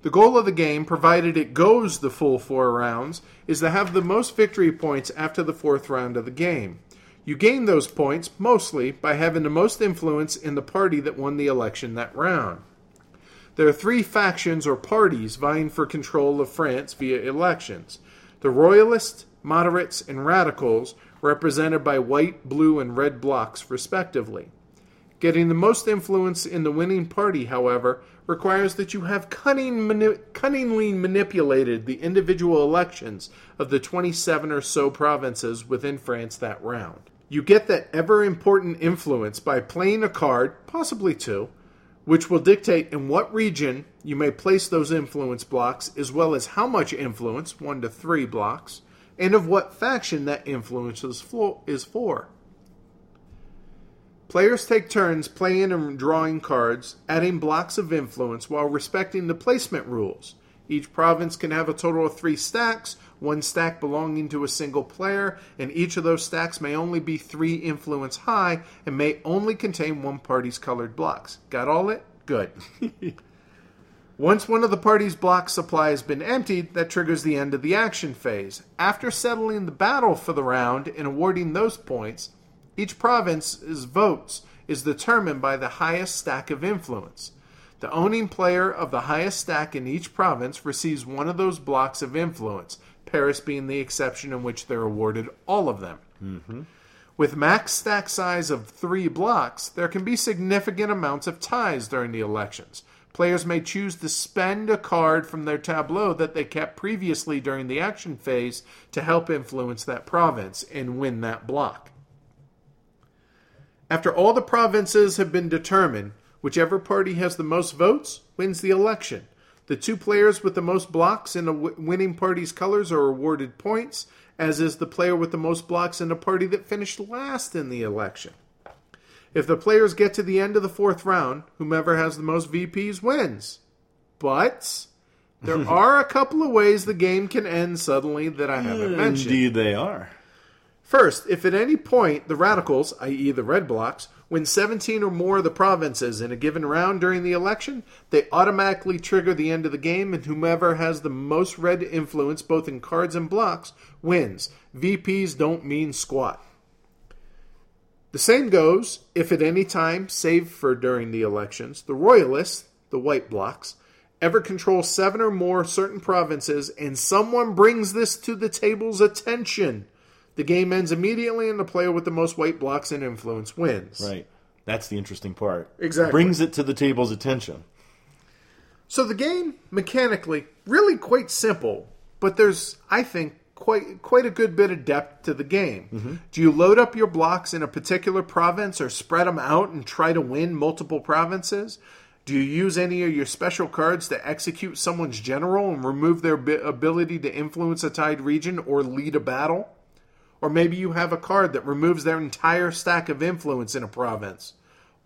The goal of the game, provided it goes the full 4 rounds, is to have the most victory points after the 4th round of the game. You gain those points mostly by having the most influence in the party that won the election that round. There are 3 factions or parties vying for control of France via elections. The Royalists, Moderates, and Radicals, represented by white, blue, and red blocks, respectively. Getting the most influence in the winning party, however, requires that you have cunningly manipulated the individual elections of the 27 or so provinces within France that round. You get that ever-important influence by playing a card, possibly 2, which will dictate in what region you may place those influence blocks, as well as how much influence, 1 to 3 blocks, and of what faction that influence is for. Players take turns playing and drawing cards, adding blocks of influence while respecting the placement rules. Each province can have a total of 3 stacks, 1 stack belonging to a single player, and each of those stacks may only be 3 influence high and may only contain one party's colored blocks. Got all it? Good. Once one of the party's block supply has been emptied, that triggers the end of the action phase. After settling the battle for the round and awarding those points, each province's votes is determined by the highest stack of influence. The owning player of the highest stack in each province receives one of those blocks of influence, Paris being the exception in which they're awarded all of them. Mm-hmm. With max stack size of 3 blocks, there can be significant amounts of ties during the elections. Players may choose to spend a card from their tableau that they kept previously during the action phase to help influence that province and win that block. After all the provinces have been determined, whichever party has the most votes wins the election. The 2 players with the most blocks in the winning party's colors are awarded points, as is the player with the most blocks in the party that finished last in the election. If the players get to the end of the 4th round, whomever has the most VPs wins. But there are a couple of ways the game can end suddenly that I haven't mentioned. Indeed they are. First, if at any point the radicals, i.e. the red blocks, win 17 or more of the provinces in a given round during the election, they automatically trigger the end of the game, and whomever has the most red influence, both in cards and blocks, wins. VPs don't mean squat. The same goes if at any time, save for during the elections, the Royalists, the white blocks, ever control 7 or more certain provinces and someone brings this to the table's attention, the game ends immediately and the player with the most white blocks and influence wins. Right. That's the interesting part. Exactly. Brings it to the table's attention. So the game, mechanically, really quite simple, but there's, I think, quite a good bit of depth to the game. Mm-hmm. Do you load up your blocks in a particular province or spread them out and try to win multiple provinces? Do you use any of your special cards to execute someone's general and remove their ability to influence a tied region or lead a battle? Or maybe you have a card that removes their entire stack of influence in a province,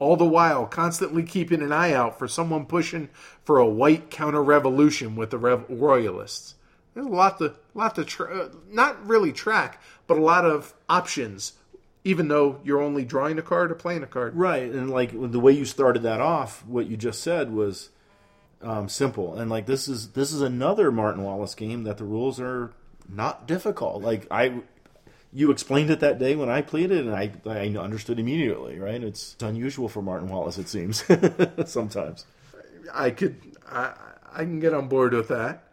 all the while constantly keeping an eye out for someone pushing for a white counter-revolution with the Royalists. There's a lot to not really track, but a lot of options. Even though you're only drawing a card or playing a card, right? And like the way you started that off, what you just said was simple. And like this is another Martin Wallace game that the rules are not difficult. Like you explained it that day when I played it, and I understood immediately. Right? It's unusual for Martin Wallace, it seems. Sometimes I can get on board with that.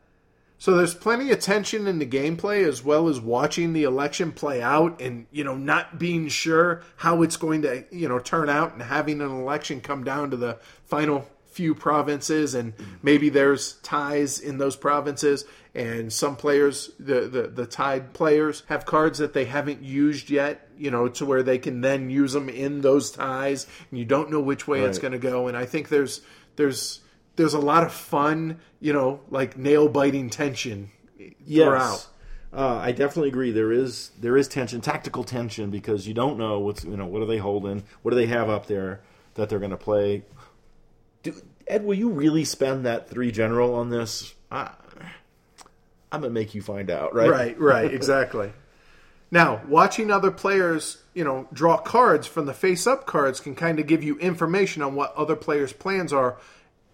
So there's plenty of tension in the gameplay as well as watching the election play out and, not being sure how it's going to, turn out and having an election come down to the final few provinces and maybe there's ties in those provinces and some players, the tied players, have cards that they haven't used yet, to where they can then use them in those ties and you don't know which way it's going to go. And I think there's a lot of fun, like nail-biting tension throughout. I definitely agree. There is tension, tactical tension, because you don't know what's what are they holding, what do they have up there that they're going to play. Ed, will you really spend that 3 general on this? I'm going to make you find out, right? Right, exactly. Now, watching other players, draw cards from the face-up cards can kind of give you information on what other players' plans are.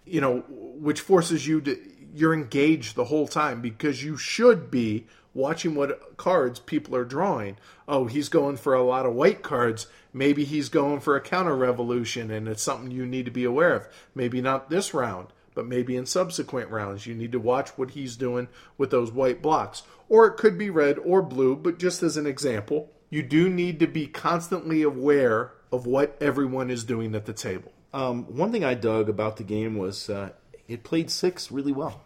Which forces you to, you're engaged the whole time because you should be watching what cards people are drawing. Oh, he's going for a lot of white cards. Maybe he's going for a counter-revolution and it's something you need to be aware of. Maybe not this round, but maybe in subsequent rounds you need to watch what he's doing with those white blocks. Or it could be red or blue, but just as an example, you do need to be constantly aware of what everyone is doing at the table. One thing I dug about the game was it played 6 really well.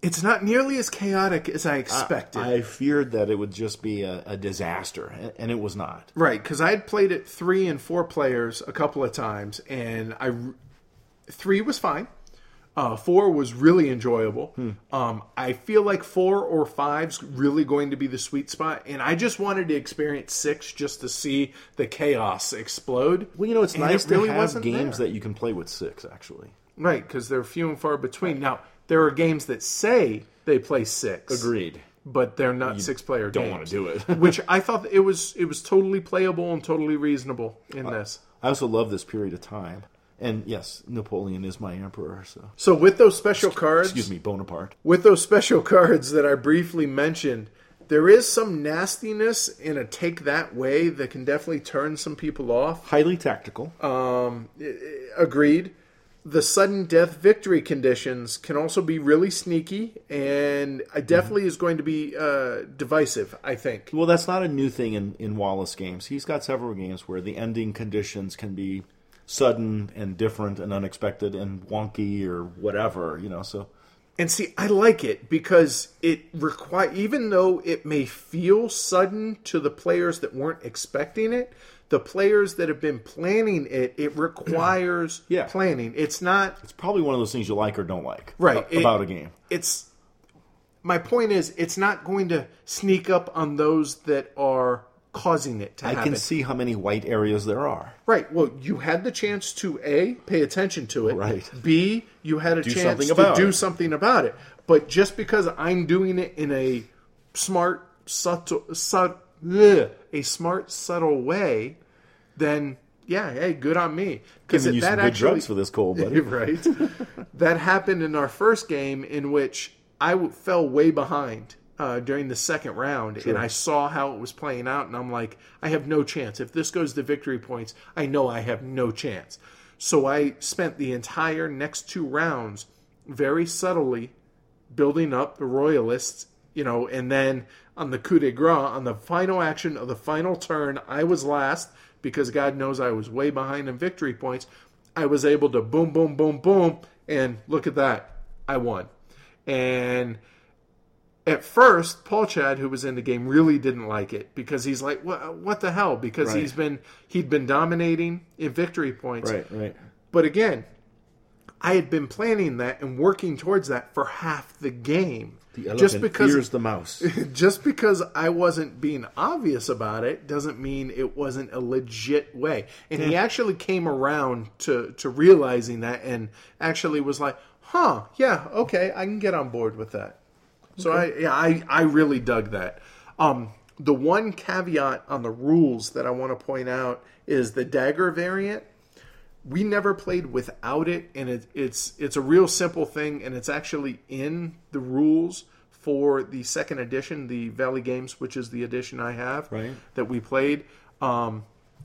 It's not nearly as chaotic as I expected. I feared that it would just be a disaster, and it was not. Right, because I had played it 3 and 4 players a couple of times, and 3 was fine. 4 was really enjoyable. I feel like 4 or 5's really going to be the sweet spot, and I just wanted to experience 6 just to see the chaos explode. Well, it's and nice it really to have games that you can play with 6, actually. Right, because they're few and far between. Now, there are games that say they play 6. Agreed. But they're not 6-player games. Don't want to do it. Which I thought it was totally playable and totally reasonable in this. I also love this period of time. And yes, Napoleon is my emperor. So with those special cards... Excuse me, Bonaparte. With those special cards that I briefly mentioned, there is some nastiness in a take that way that can definitely turn some people off. Highly tactical. Agreed. The sudden death victory conditions can also be really sneaky and definitely is going to be divisive, I think. Well, that's not a new thing in Wallace games. He's got several games where the ending conditions can be... sudden and different and unexpected and wonky or whatever, so. And see, I like it because it even though it may feel sudden to the players that weren't expecting it, the players that have been planning it, it requires planning. It's probably one of those things you like or don't like about a game. My point is, it's not going to sneak up on those that are causing it to happen. I can see how many white areas there are. Right. Well, you had the chance to A, pay attention to it. Right. B, you had a chance to do something about it. But just because I'm doing it in a smart, subtle way, then good on me. Because you some good drugs for this cold, buddy. Right. That happened in our first game, in which I fell way behind. During the second round, and I saw how it was playing out, and I'm like, I have no chance. If this goes to victory points, I know I have no chance. So I spent the entire next 2 rounds very subtly building up the Royalists, and then on the coup de grace, on the final action of the final turn, I was last, because God knows I was way behind in victory points. I was able to boom, boom, boom, boom, and look at that. I won. And... at first, Paul Chad, who was in the game, really didn't like it because he's like, "What the hell?" Because he'd been dominating in victory points. Right. But again, I had been planning that and working towards that for half the game. The elephant fears the mouse. Just because I wasn't being obvious about it doesn't mean it wasn't a legit way. And he actually came around to realizing that and actually was like, "Huh, yeah, okay, I can get on board with that." So I really dug that. The one caveat on the rules that I want to point out is the dagger variant. We never played without it, and it's a real simple thing, and it's actually in the rules for the second edition, the Valley Games, which is the edition I have that we played.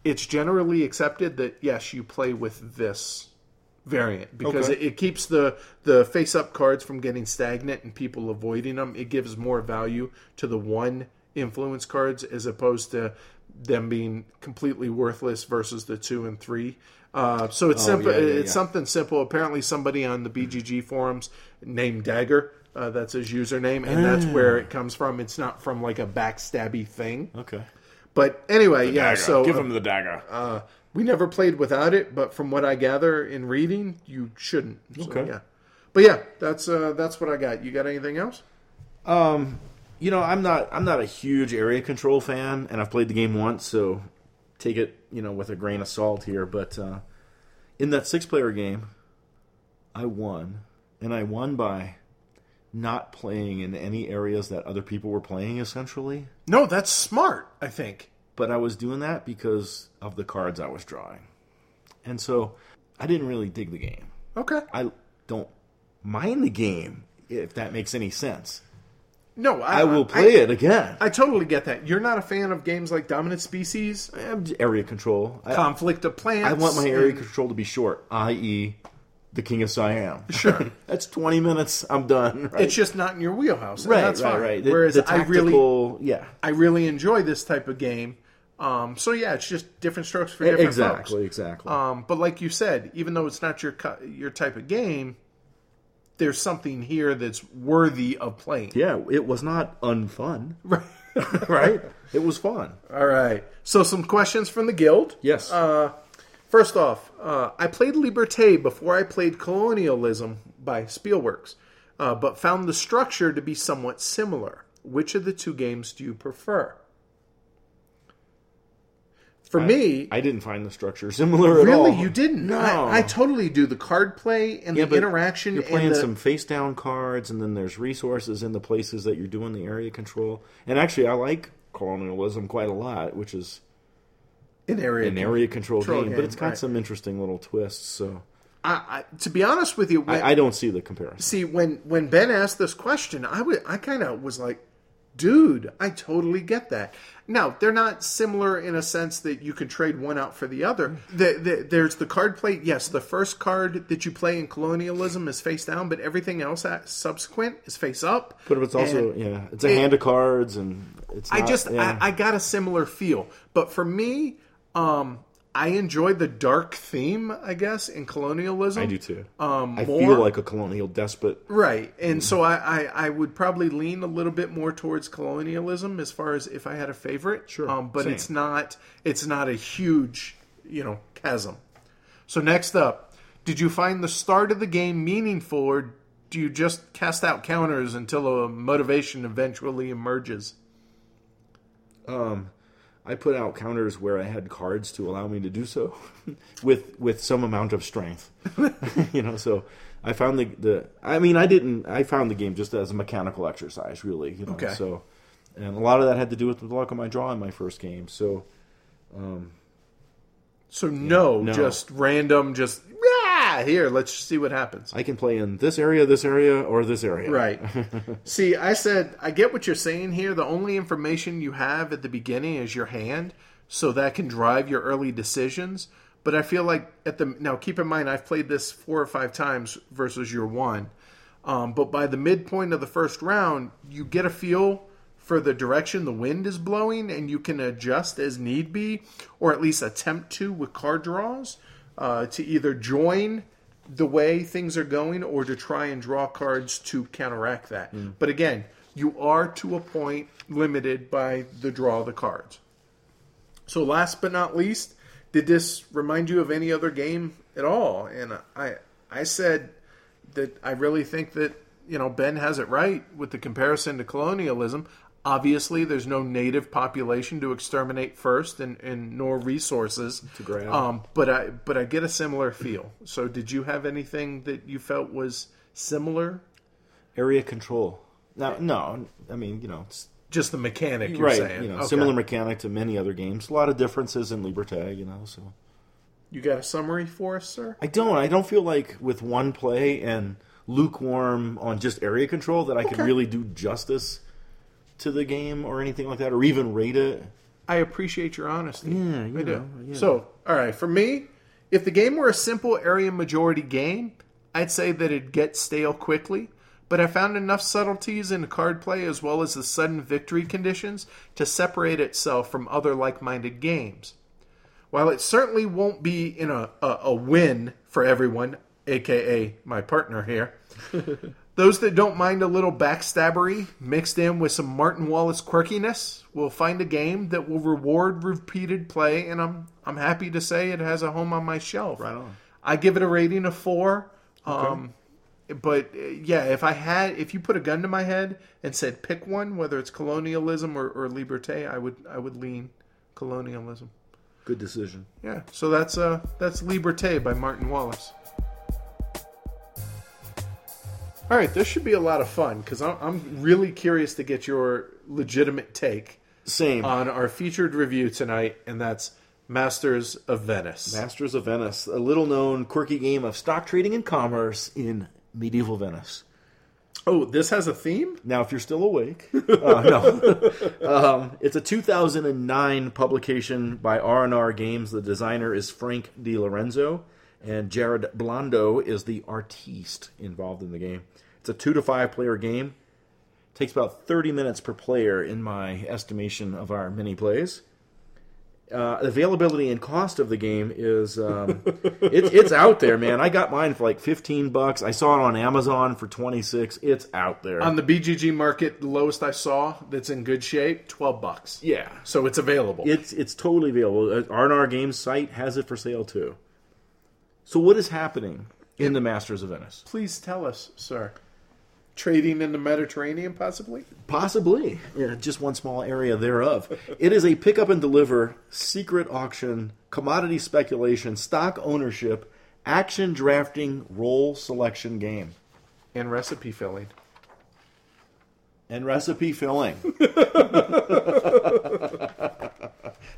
It's generally accepted that, yes, you play with this variant because it keeps the face-up cards from getting stagnant and people avoiding them. It gives more value to the one influence cards as opposed to them being completely worthless versus the 2 and 3. So it's simple. It's something simple. Apparently, somebody on the BGG forums named Dagger. That's his username, and that's where it comes from. It's not from like a backstabby thing. Okay. But anyway, so give him the dagger. We never played without it, but from what I gather in reading, you shouldn't. So, But that's what I got. You got anything else? You know, I'm not a huge area control fan, and I've played the game once, so take it, you know, with a grain of salt here. But in that 6-player game, I won, and I won by not playing in any areas that other people were playing, essentially. No, that's smart, I think. But I was doing that because of the cards I was drawing. And so I didn't really dig the game. Okay. I don't mind the game, if that makes any sense. No, I will play it again. I totally get that. You're not a fan of games like Dominant Species? Area control. Conflict of Plants. I want my area control to be short, i.e., The King of Siam. Sure. That's 20 minutes. I'm done. Right? It's just not in your wheelhouse. Right, that's fine. Right. Whereas the tactical, I really enjoy this type of game. So, it's just different strokes for different folks. Exactly. But like you said, even though it's not your type of game, there's something here that's worthy of playing. Yeah, it was not unfun. Right. Right? It was fun. All right. So, some questions from the Guild. Yes. First off, I played Liberté before I played Colonialism by Spielworks, but found the structure to be somewhat similar. Which of the two games do you prefer? For me... I didn't find the structure similar at all. Really? You didn't? No. I totally do. The card play and the interaction... You're playing some face-down cards, and then there's resources in the places that you're doing the area control. And actually, I like Colonialism quite a lot, which is... An area control game, but it's got some interesting little twists. So, I to be honest with you, I don't see the comparison. See, when Ben asked this question, I kind of was like, dude, I totally get that. Now, they're not similar in a sense that you can trade one out for the other. There's the card play. Yes, the first card that you play in Colonialism is face down, but everything else subsequent is face up. But it's also, it's a hand of cards, and it's not, I got a similar feel. But for me... I enjoy the dark theme, I guess, in Colonialism. I do too. I feel like a colonial despot. Right. And so I would probably lean a little bit more towards Colonialism as far as if I had a favorite. Sure. But same. It's not a huge, chasm. So next up, did you find the start of the game meaningful, or do you just cast out counters until a motivation eventually emerges? I put out counters where I had cards to allow me to do so with some amount of strength. So I found I found the game just as a mechanical exercise, really. Okay. So, and a lot of that had to do with the luck of my draw in my first game. So, just random, here, let's see what happens. I can play in this area, or this area. Right. See, I said, I get what you're saying here. The only information you have at the beginning is your hand, so that can drive your early decisions. But I feel like now keep in mind, I've played this 4 or 5 times versus your one. But by the midpoint of the first round, you get a feel for the direction the wind is blowing, and you can adjust as need be, or at least attempt to with card draws. To either join the way things are going or to try and draw cards to counteract that. Mm. But again, you are to a point limited by the draw of the cards. So last but not least, did this remind you of any other game at all? And I said that I really think that, Ben has it right with the comparison to Colonialism. Obviously, there's no native population to exterminate first, and nor resources to grab. But I get a similar feel. So, did you have anything that you felt was similar? Area control. No, I mean, you know, it's just the mechanic you're right, saying. You know, okay. Similar mechanic to many other games. A lot of differences in Liberté, you know, so... You got a summary for us, sir? I don't. I don't feel like with one play and lukewarm on just area control that I could really do justice to the game or anything like that, or even rate it. I appreciate your honesty. Yeah, you do. Yeah. So, all right, for me, if the game were a simple area majority game, I'd say that it'd get stale quickly. But I found enough subtleties in card play as well as the sudden victory conditions to separate itself from other like-minded games. While it certainly won't be in a win for everyone, a.k.a. my partner here, those that don't mind a little backstabbery mixed in with some Martin Wallace quirkiness will find a game that will reward repeated play, and I'm happy to say it has a home on my shelf. Right on. I give it a rating of 4. Okay. But, yeah, if you put a gun to my head and said pick one, whether it's Colonialism or Liberté, I would lean Colonialism. Good decision. Yeah, so that's Liberté by Martin Wallace. All right, this should be a lot of fun because I'm really curious to get your legitimate take on our featured review tonight, and that's Masters of Venice. Masters of Venice, a little-known quirky game of stock trading and commerce in medieval Venice. Oh, this has a theme? Now, if you're still awake. No. It's a 2009 publication by R&R Games. The designer is Frank DiLorenzo, and Jared Blando is the artiste involved in the game. It's a 2 to 5 player game. It takes about 30 minutes per player in my estimation of our mini plays. Availability and cost of the game is it's out there, man. I got mine for like $15. I saw it on Amazon for $26. It's out there on the BGG market. The lowest I saw that's in good shape, $12. Yeah, so it's available. It's totally available. R&R Games site has it for sale too. So what is happening in the Masters of Venice? Please tell us, sir. Trading in the Mediterranean, possibly? Possibly. Yeah, just one small area thereof. It is a pick-up-and-deliver, secret auction, commodity speculation, stock ownership, action drafting, role selection game. And recipe filling. That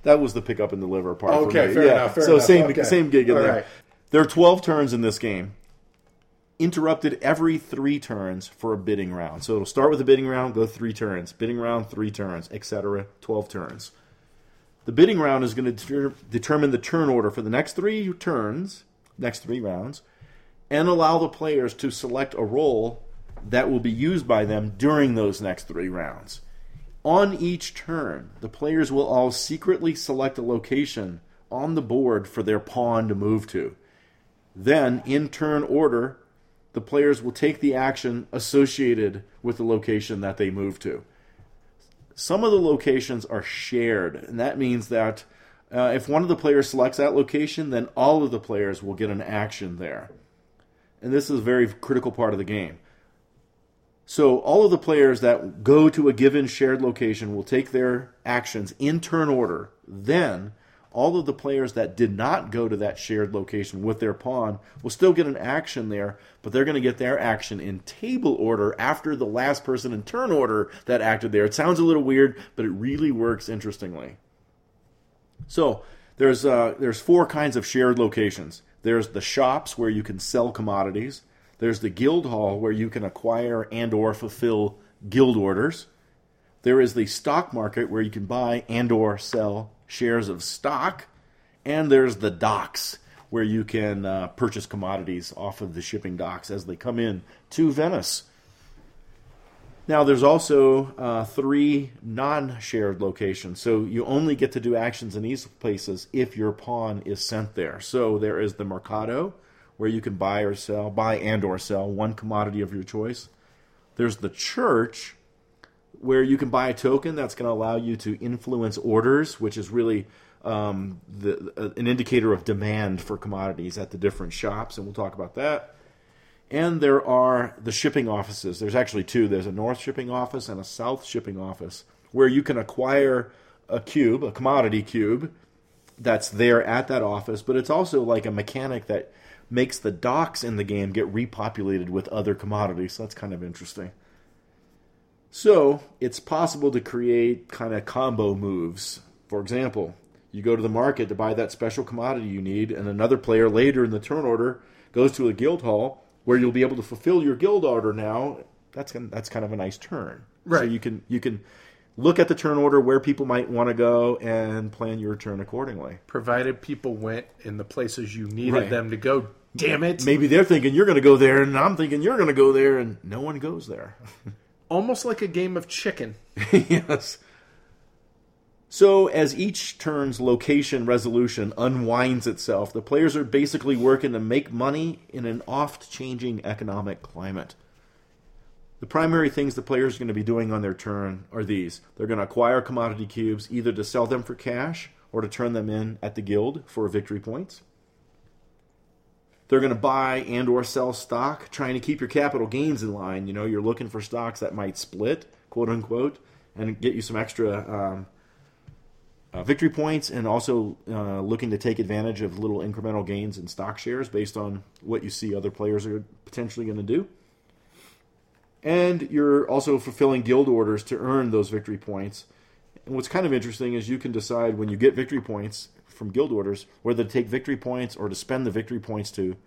was the pick-up-and-deliver part for me. Fair enough. Same gig in all there. Right. There are 12 turns in this game. Interrupted every 3 turns for a bidding round. So it'll start with a bidding round, go 3 turns. Bidding round, 3 turns, etc. 12 turns. The bidding round is going to determine the turn order for the next 3 turns, next 3 rounds, and allow the players to select a role that will be used by them during those next 3 rounds. On each turn, the players will all secretly select a location on the board for their pawn to move to. Then, in turn order, the players will take the action associated with the location that they move to. Some of the locations are shared, and that means that if one of the players selects that location, then all of the players will get an action there. And this is a very critical part of the game. So all of the players that go to a given shared location will take their actions in turn order. Then all of the players that did not go to that shared location with their pawn will still get an action there, but they're going to get their action in table order after the last person in turn order that acted there. It sounds a little weird, but it really works interestingly. So there's 4 kinds of shared locations. There's the shops where you can sell commodities. There's the guild hall where you can acquire and or fulfill guild orders. There is the stock market where you can buy and or sell shares of stock, and there's the docks where you can purchase commodities off of the shipping docks as they come in to Venice. Now, there's also 3 non-shared locations, so you only get to do actions in these places if your pawn is sent there. So there is the mercado, where you can buy and or sell one commodity of your choice. There's the church, where you can buy a token that's going to allow you to influence orders, which is really an indicator of demand for commodities at the different shops, and we'll talk about that. And there are the shipping offices. There's actually 2. There's a north shipping office and a south shipping office, where you can acquire a commodity cube that's there at that office, but it's also like a mechanic that makes the docks in the game get repopulated with other commodities, so that's kind of interesting. So it's possible to create kind of combo moves. For example, you go to the market to buy that special commodity you need, and another player later in the turn order goes to a guild hall where you'll be able to fulfill your guild order now. That's kind of a nice turn. Right. So you can look at the turn order where people might want to go and plan your turn accordingly. Provided people went in the places you needed them to go. Damn it. Maybe they're thinking you're going to go there, and I'm thinking you're going to go there, and no one goes there. Almost like a game of chicken. Yes. So as each turn's location resolution unwinds itself, the players are basically working to make money in an oft-changing economic climate. The primary things the players are going to be doing on their turn are these. They're going to acquire commodity cubes either to sell them for cash or to turn them in at the guild for victory points. They're going to buy and or sell stock, trying to keep your capital gains in line. You know, you're looking for stocks that might split, quote unquote, and get you some extra victory points, and also looking to take advantage of little incremental gains in stock shares based on what you see other players are potentially going to do. And you're also fulfilling guild orders to earn those victory points. And what's kind of interesting is you can decide when you get victory points from guild orders whether to take victory points or to spend the victory points to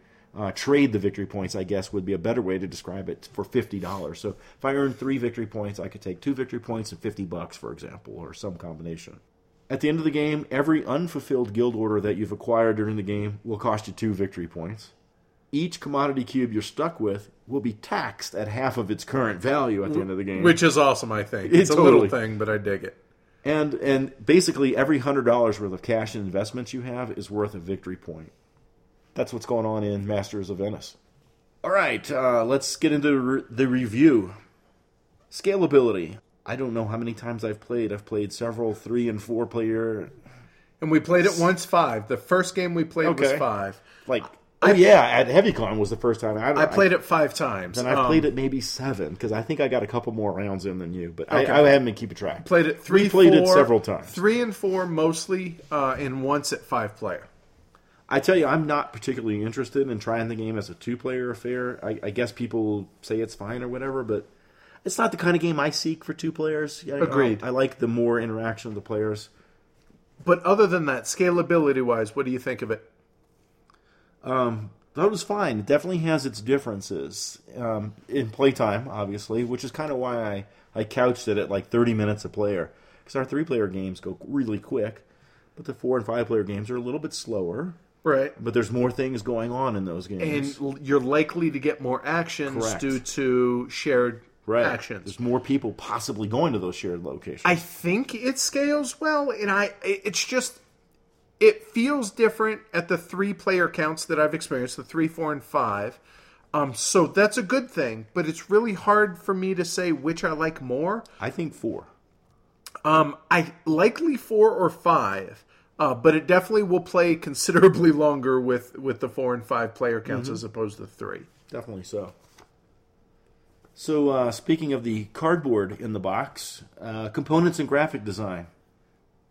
trade the victory points, I guess, would be a better way to describe it, for $50. So if I earned 3 victory points, I could take 2 victory points and $50, for example, or some combination. At the end of the game, every unfulfilled guild order that you've acquired during the game will cost you 2 victory points. Each commodity cube you're stuck with will be taxed at half of its current value at the end of the game. Which is awesome, I think. It's totally a little thing, but I dig it. And basically every $100 worth of cash and investments you have is worth a victory point. That's what's going on in Masters of Venice. All right, let's get into the review. Scalability. I don't know how many times I've played. I've played several 3- and 4 player. And we played it once 5. The first game we played was 5. Like, at HeavyCon was the first time. I played it 5 times. And I played it maybe 7, because I think I got a couple more rounds in than you. But I haven't been keeping track. Played it 3, 4. We played it several times. 3 and 4 mostly, and once at 5 player. I tell you, I'm not particularly interested in trying the game as a 2-player affair. I guess people say it's fine or whatever, but it's not the kind of game I seek for 2 players. Agreed. I like the more interaction of the players. But other than that, scalability-wise, what do you think of it? That was fine. It definitely has its differences in playtime, obviously, which is kind of why I couched it at like 30 minutes a player. Because our 3-player games go really quick, but the 4- and 5-player games are a little bit slower. Right. But there's more things going on in those games. And you're likely to get more actions due to shared... Right. Actions. There's more people possibly going to those shared locations. I think it scales well, and it's just, it feels different at the 3-player counts that I've experienced, the 3, 4, and 5. So that's a good thing, but it's really hard for me to say which I like more. I think 4. I likely 4 or 5, but it definitely will play considerably longer with the 4 and 5 player counts as opposed to 3. Definitely so. So, speaking of the cardboard in the box, components and graphic design.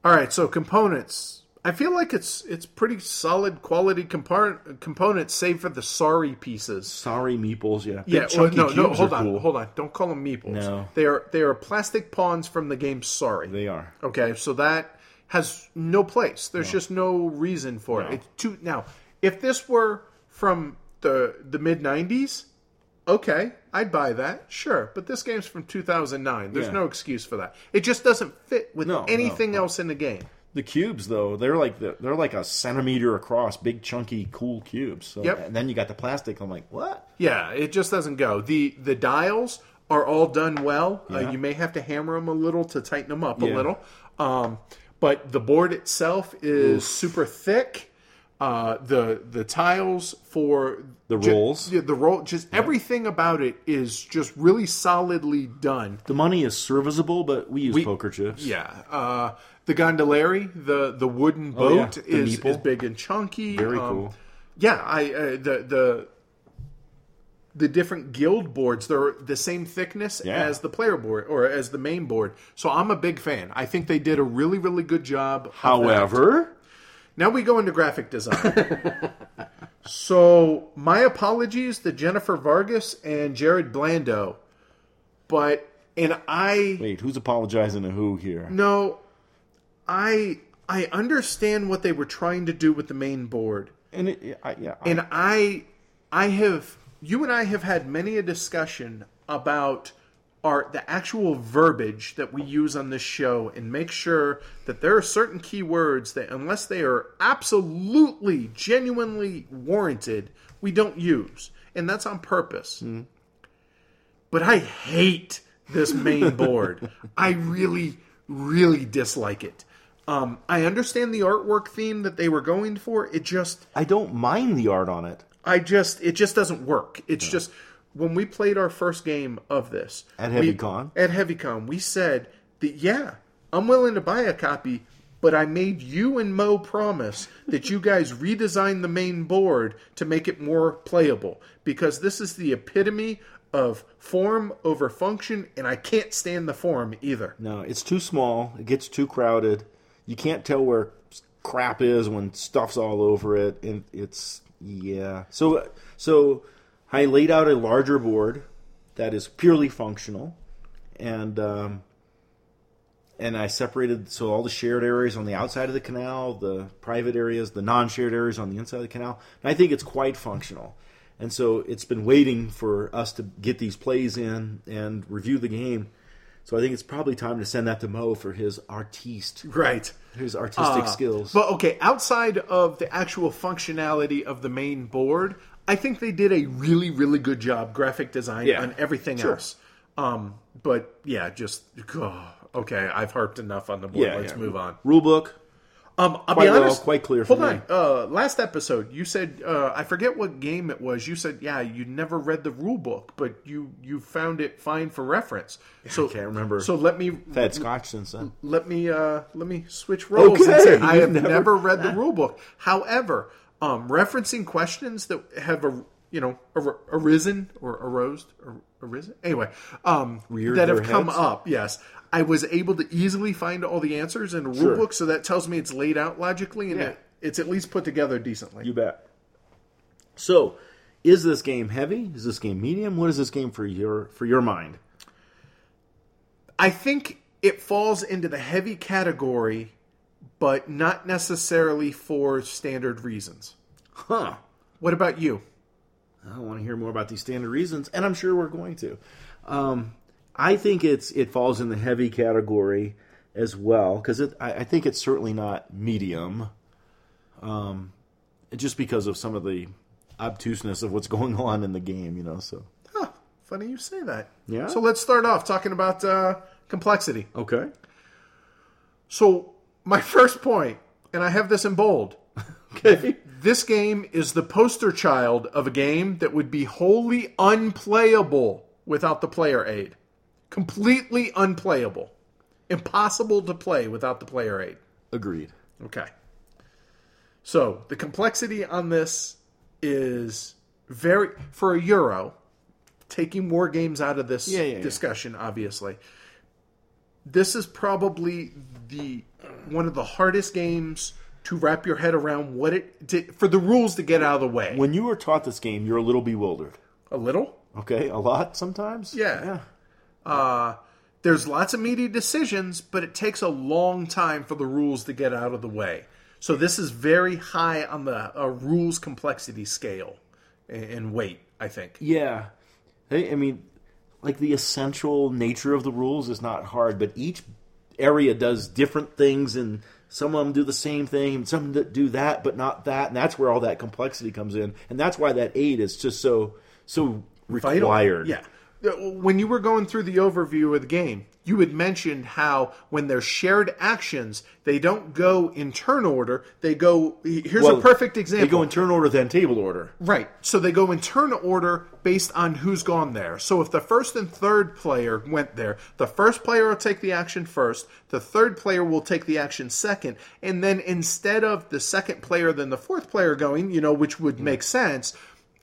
All right, so components. I feel like it's pretty solid quality components, save for the sorry pieces. Sorry meeples, yeah. Big chunky cubes are cool. Hold on. Don't call them meeples. No. They are plastic pawns from the game Sorry. They are. Okay, so that has no place. There's just no reason for it. It's too, now, if this were from the mid-'90s... Okay, I'd buy that, sure. But this game's from 2009. There's no excuse for that. It just doesn't fit with anything else in the game. The cubes, though, they're like a centimeter across, big, chunky, cool cubes. So, and then you got the plastic. I'm like, what? Yeah, it just doesn't go. The dials are all done well. Yeah. You may have to hammer them a little to tighten them up a little. But the board itself is super thick. The tiles for the rolls, everything about it is just really solidly done. The money is serviceable, but we use poker chips. Yeah, the gondolieri, the wooden boat is big and chunky. Very cool. Yeah, the different guild boards, they're the same thickness as the player board or as the main board. So I'm a big fan. I think they did a really, really good job. However. Now we go into graphic design. So, my apologies to Jennifer Vargas and Jared Blando, but And I... Wait, who's apologizing to who here? No, I understand what they were trying to do with the main board. And I have... You and I have had many a discussion about the actual verbiage that we use on this show, and make sure that there are certain keywords that, unless they are absolutely, genuinely warranted, we don't use. And that's on purpose. Mm. But I hate this main board. I really, really dislike it. I understand the artwork theme that they were going for. It just... I don't mind the art on it. It just doesn't work. It's just... When we played our first game of this... At HeavyCon? At HeavyCon, we said that, yeah, I'm willing to buy a copy, but I made you and Mo promise that you guys redesign the main board to make it more playable. Because this is the epitome of form over function, and I can't stand the form either. No, it's too small. It gets too crowded. You can't tell where crap is when stuff's all over it. And it's... Yeah. So I laid out a larger board that is purely functional, and I separated so all the shared areas on the outside of the canal, the private areas, the non-shared areas on the inside of the canal, and I think it's quite functional. And so it's been waiting for us to get these plays in and review the game. So I think it's probably time to send that to Mo for his artistic skills. But okay, outside of the actual functionality of the main board, I think they did a really, really good job graphic design on everything else. But yeah, just okay. I've harped enough on the board. Yeah, Let's move on. Rulebook. I'll be honest. Quite clear. Hold on. Last episode, you said I forget what game it was. You said, yeah, you never read the rulebook, but you found it fine for reference. So I can't remember. So let me. I've had scotch since then. Let me switch roles. Okay. And say, I have never read the rulebook. However. Referencing questions that have arisen. Anyway, that have come up. Yes, I was able to easily find all the answers in a rulebook, so that tells me it's laid out logically and it's at least put together decently. You bet. So, is this game heavy? Is this game medium? What is this game for your mind? I think it falls into the heavy category. But not necessarily for standard reasons. Huh. What about you? I want to hear more about these standard reasons, and I'm sure we're going to. I think it falls in the heavy category as well, because I think it's certainly not medium, just because of some of the obtuseness of what's going on in the game, so. Huh. Funny you say that. Yeah? So let's start off talking about complexity. Okay. So... My first point, and I have this in bold. Okay. This game is the poster child of a game that would be wholly unplayable without the player aid. Completely unplayable. Impossible to play without the player aid. Agreed. Okay. So, the complexity on this is very... For a Euro, taking war games out of this discussion, obviously... This is probably one of the hardest games to wrap your head around for the rules to get out of the way. When you were taught this game, you're a little bewildered. A little? Okay, a lot sometimes? Yeah. There's lots of meaty decisions, but it takes a long time for the rules to get out of the way. So this is very high on the rules complexity scale and weight, I think. Yeah. I mean... Like, the essential nature of the rules is not hard, but each area does different things, and some of them do the same thing, and some that do that, but not that, and that's where all that complexity comes in, and that's why that aid is just so required. Vital. Yeah. When you were going through the overview of the game, you had mentioned how when they're shared actions, they don't go in turn order. They go... Here's a perfect example. They go in turn order, then table order. Right. So they go in turn order based on who's gone there. So if the first and third player went there, the first player will take the action first, the third player will take the action second, and then instead of the second player than the fourth player going, which would make sense,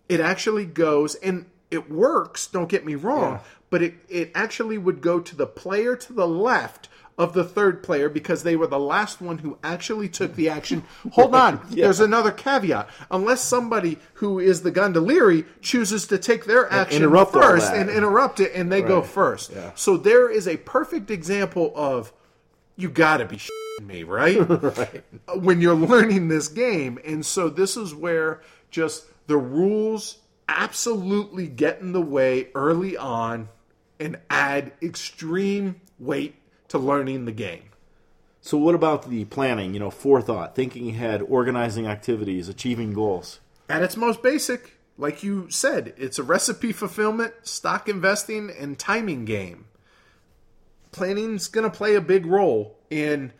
it actually goes... and. It works, don't get me wrong, but it actually would go to the player to the left of the third player because they were the last one who actually took the action. Hold on. Yeah. There's another caveat. Unless somebody who is the gondolieri chooses to take their action first and interrupt it, and they go first. Yeah. So there is a perfect example of, you gotta be shitting me, right? Right? When you're learning this game. And so this is where just the rules absolutely get in the way early on and add extreme weight to learning the game. So what about the planning, you know, forethought, thinking ahead, organizing activities, achieving goals? At its most basic, like you said, it's a recipe fulfillment, stock investing, and timing game. Planning's going to play a big role in,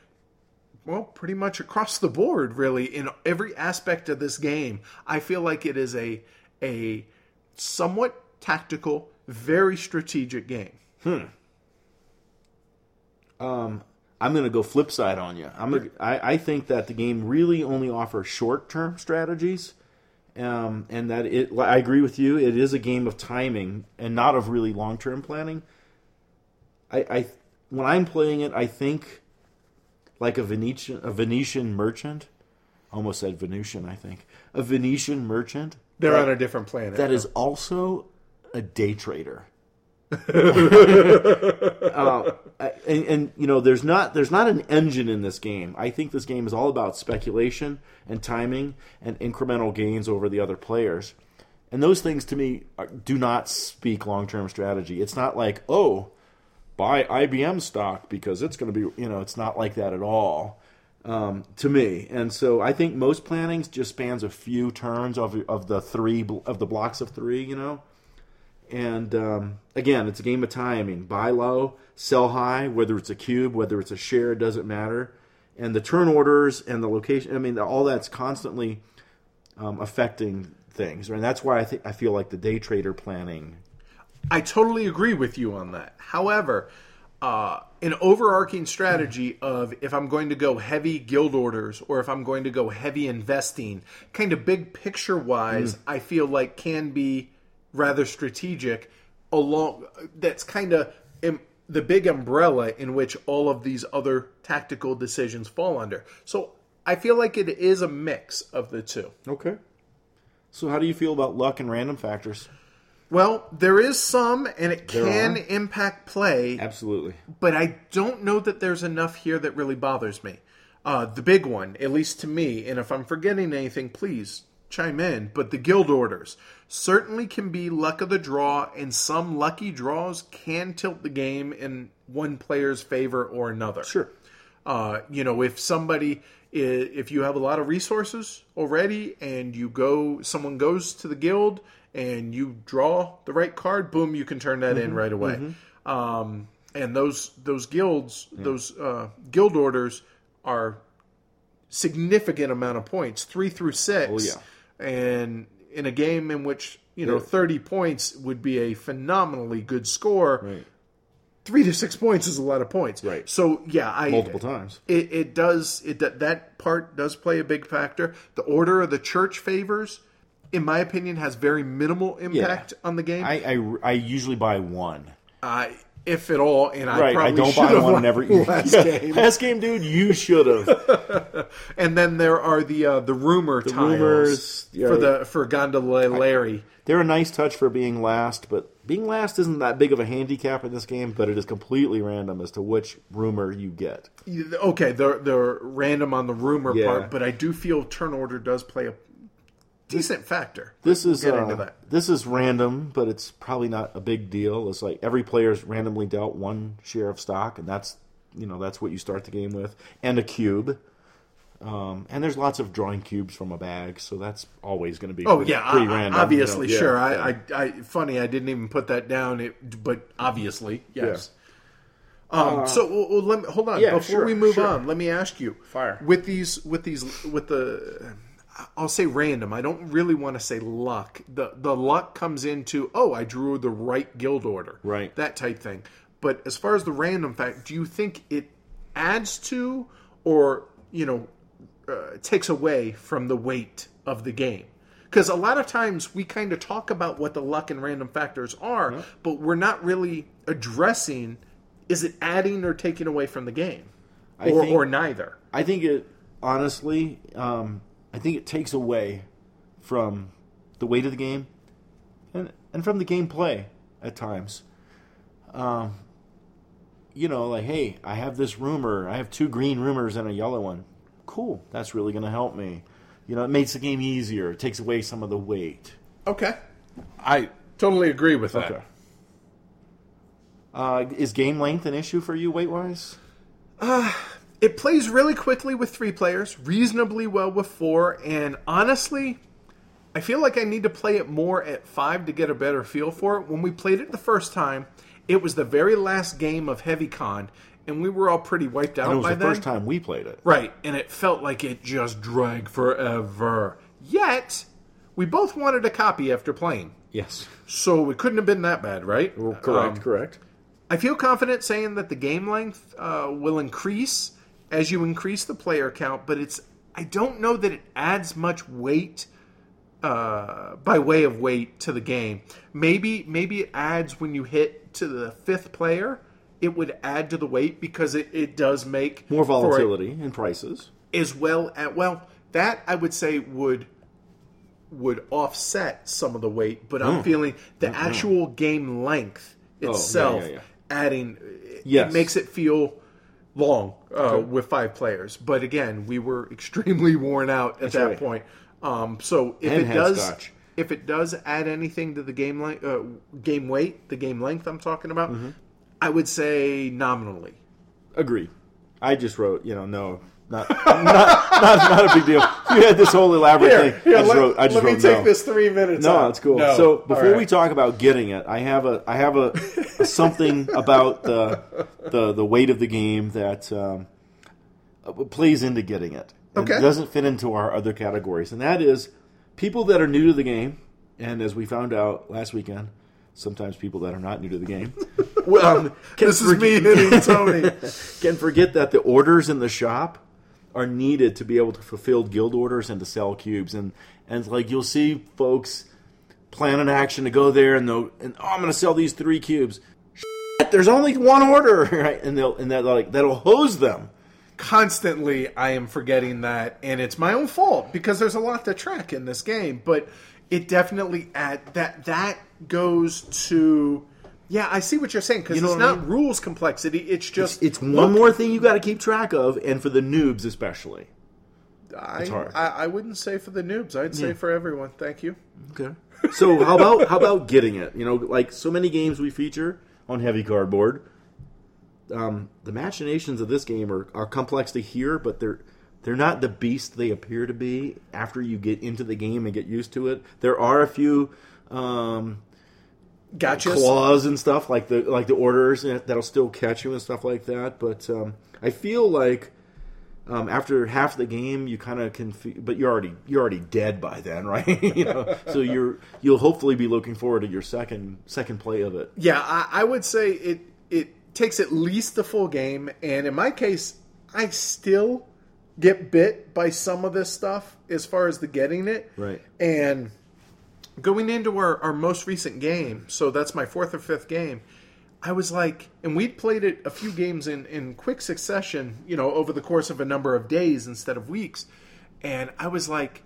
well, pretty much across the board, really, in every aspect of this game. I feel like it is a somewhat tactical, very strategic game. I'm going to go flip side on you. I think that the game really only offers short-term strategies, and that it. I agree with you. It is a game of timing and not of really long-term planning. When I'm playing it, I think like a Venetian merchant. Almost said Venusian, I think. A Venetian merchant. They're on a different planet. That is also a day trader. You know, there's not an engine in this game. I think this game is all about speculation and timing and incremental gains over the other players. And those things, to me, do not speak long-term strategy. It's not like, oh, buy IBM stock because it's going to be, you know, it's not like that at all, to me. And so I think most planning just spans a few turns of the blocks of three, you know. And, again, it's a game of timing. Buy low, sell high, whether it's a cube, whether it's a share, it doesn't matter. And the turn orders and the location, I mean, all that's constantly affecting things. And that's why I feel like the day trader planning. I totally agree with you on that. However, an overarching strategy of if I'm going to go heavy guild orders or if I'm going to go heavy investing, kind of big picture-wise, I feel like can be rather strategic. Along that's kind of the big umbrella in which all of these other tactical decisions fall under. So I feel like it is a mix of the two. Okay. So how do you feel about luck and random factors? Well, there is some, and it can impact play. Absolutely. But I don't know that there's enough here that really bothers me. The big one, at least to me, and if I'm forgetting anything, please chime in, but the guild orders certainly can be luck of the draw, and some lucky draws can tilt the game in one player's favor or another. Sure. You know, if you have a lot of resources already and someone goes to the guild and you draw the right card, boom, you can turn that in right away. Mm-hmm. And those guilds, those guild orders are significant amount of points, 3 through 6. Oh, yeah. And in a game in which, you know, 30 points would be a phenomenally good score, right, 3 to 6 points is a lot of points. Right. So, yeah, multiple times. That part does play a big factor. The order of the church favors, in my opinion, has very minimal impact on the game. I usually buy one. If at all, and I probably I don't buy one in every game. Last game, dude, you should have. And then there are the rumor tiles for Gondolieri. They're a nice touch for being last, but being last isn't that big of a handicap in this game. But it is completely random as to which rumor you get. Okay, they're random on the rumor part, but I do feel turn order does play a decent factor. This is random, but it's probably not a big deal. It's like every player's randomly dealt one share of stock, and that's what you start the game with, and a cube. And there's lots of drawing cubes from a bag, so that's always going to be pretty random. Obviously, you know? Sure. Yeah. I didn't even put that down. But obviously, yes. Yeah. So let me hold on before we move on. Let me ask you, fire with the. I'll say random. I don't really want to say luck. The luck comes into, I drew the right guild order. Right. That type thing. But as far as the random fact, do you think it adds to or, you know, takes away from the weight of the game? Because a lot of times we kind of talk about what the luck and random factors are, but we're not really addressing is it adding or taking away from the game? Or neither? I think it, honestly, I think it takes away from the weight of the game and from the gameplay at times. You know, like, hey, I have this rumor. I have 2 green rumors and a yellow one. Cool. That's really going to help me. You know, it makes the game easier. It takes away some of the weight. Okay. I totally agree with that. Okay. Is game length an issue for you weight-wise? It plays really quickly with 3 players, reasonably well with 4, and honestly, I feel like I need to play it more at 5 to get a better feel for it. When we played it the first time, it was the very last game of HeavyCon, and we were all pretty wiped out by then. First time we played it. Right, and it felt like it just dragged forever. Yet, we both wanted a copy after playing. Yes. So it couldn't have been that bad, right? Well, correct. I feel confident saying that the game length will increase as you increase the player count, but I don't know that it adds much weight by way of weight to the game. Maybe it adds when you hit to the 5th player, it would add to the weight because it does make... More volatility in prices. As well, that I would say would offset some of the weight, but I'm feeling the actual game length itself adding... It makes it feel long with 5 players. But again, we were extremely worn out at that point. So if it does add anything to the game weight, the game length I'm talking about, I would say nominally. Agree. I just wrote, no, not a big deal. You had this whole elaborate thing. Let me take this 3 minutes. No, it's cool. No. So before we talk about getting it, I have a something about the weight of the game that plays into getting it. Okay. It doesn't fit into our other categories, and that is people that are new to the game, and as we found out last weekend, sometimes people that are not new to the game. This is me hitting Tony. Can forget that the orders in the shop are needed to be able to fulfill guild orders and to sell cubes, and like you'll see folks plan an action to go there and I'm going to sell these 3 cubes. Shit, there's only 1 order, right? That'll hose them. Constantly, I am forgetting that, and it's my own fault because there's a lot to track in this game. But it definitely that goes to, I see what you're saying because it's not rules complexity. It's just it's one more thing you got to keep track of, and for the noobs especially, it's hard. I wouldn't say for the noobs. I'd say for everyone. Thank you. Okay. So how about getting it? Like so many games we feature on Heavy Cardboard. The machinations of this game are complex to hear, but they're not the beast they appear to be after you get into the game and get used to it. There are a few claws and stuff like the orders that'll still catch you and stuff like that. But I feel like after half the game, you kind of can, but you're already dead by then, right? So you'll hopefully be looking forward to your second play of it. Yeah, I would say it takes at least the full game, and in my case, I still get bit by some of this stuff as far as the getting it. Right. And going into our most recent game, so that's my 4th or 5th game, I was like, and we'd played it a few games in quick succession, over the course of a number of days instead of weeks, and I was like,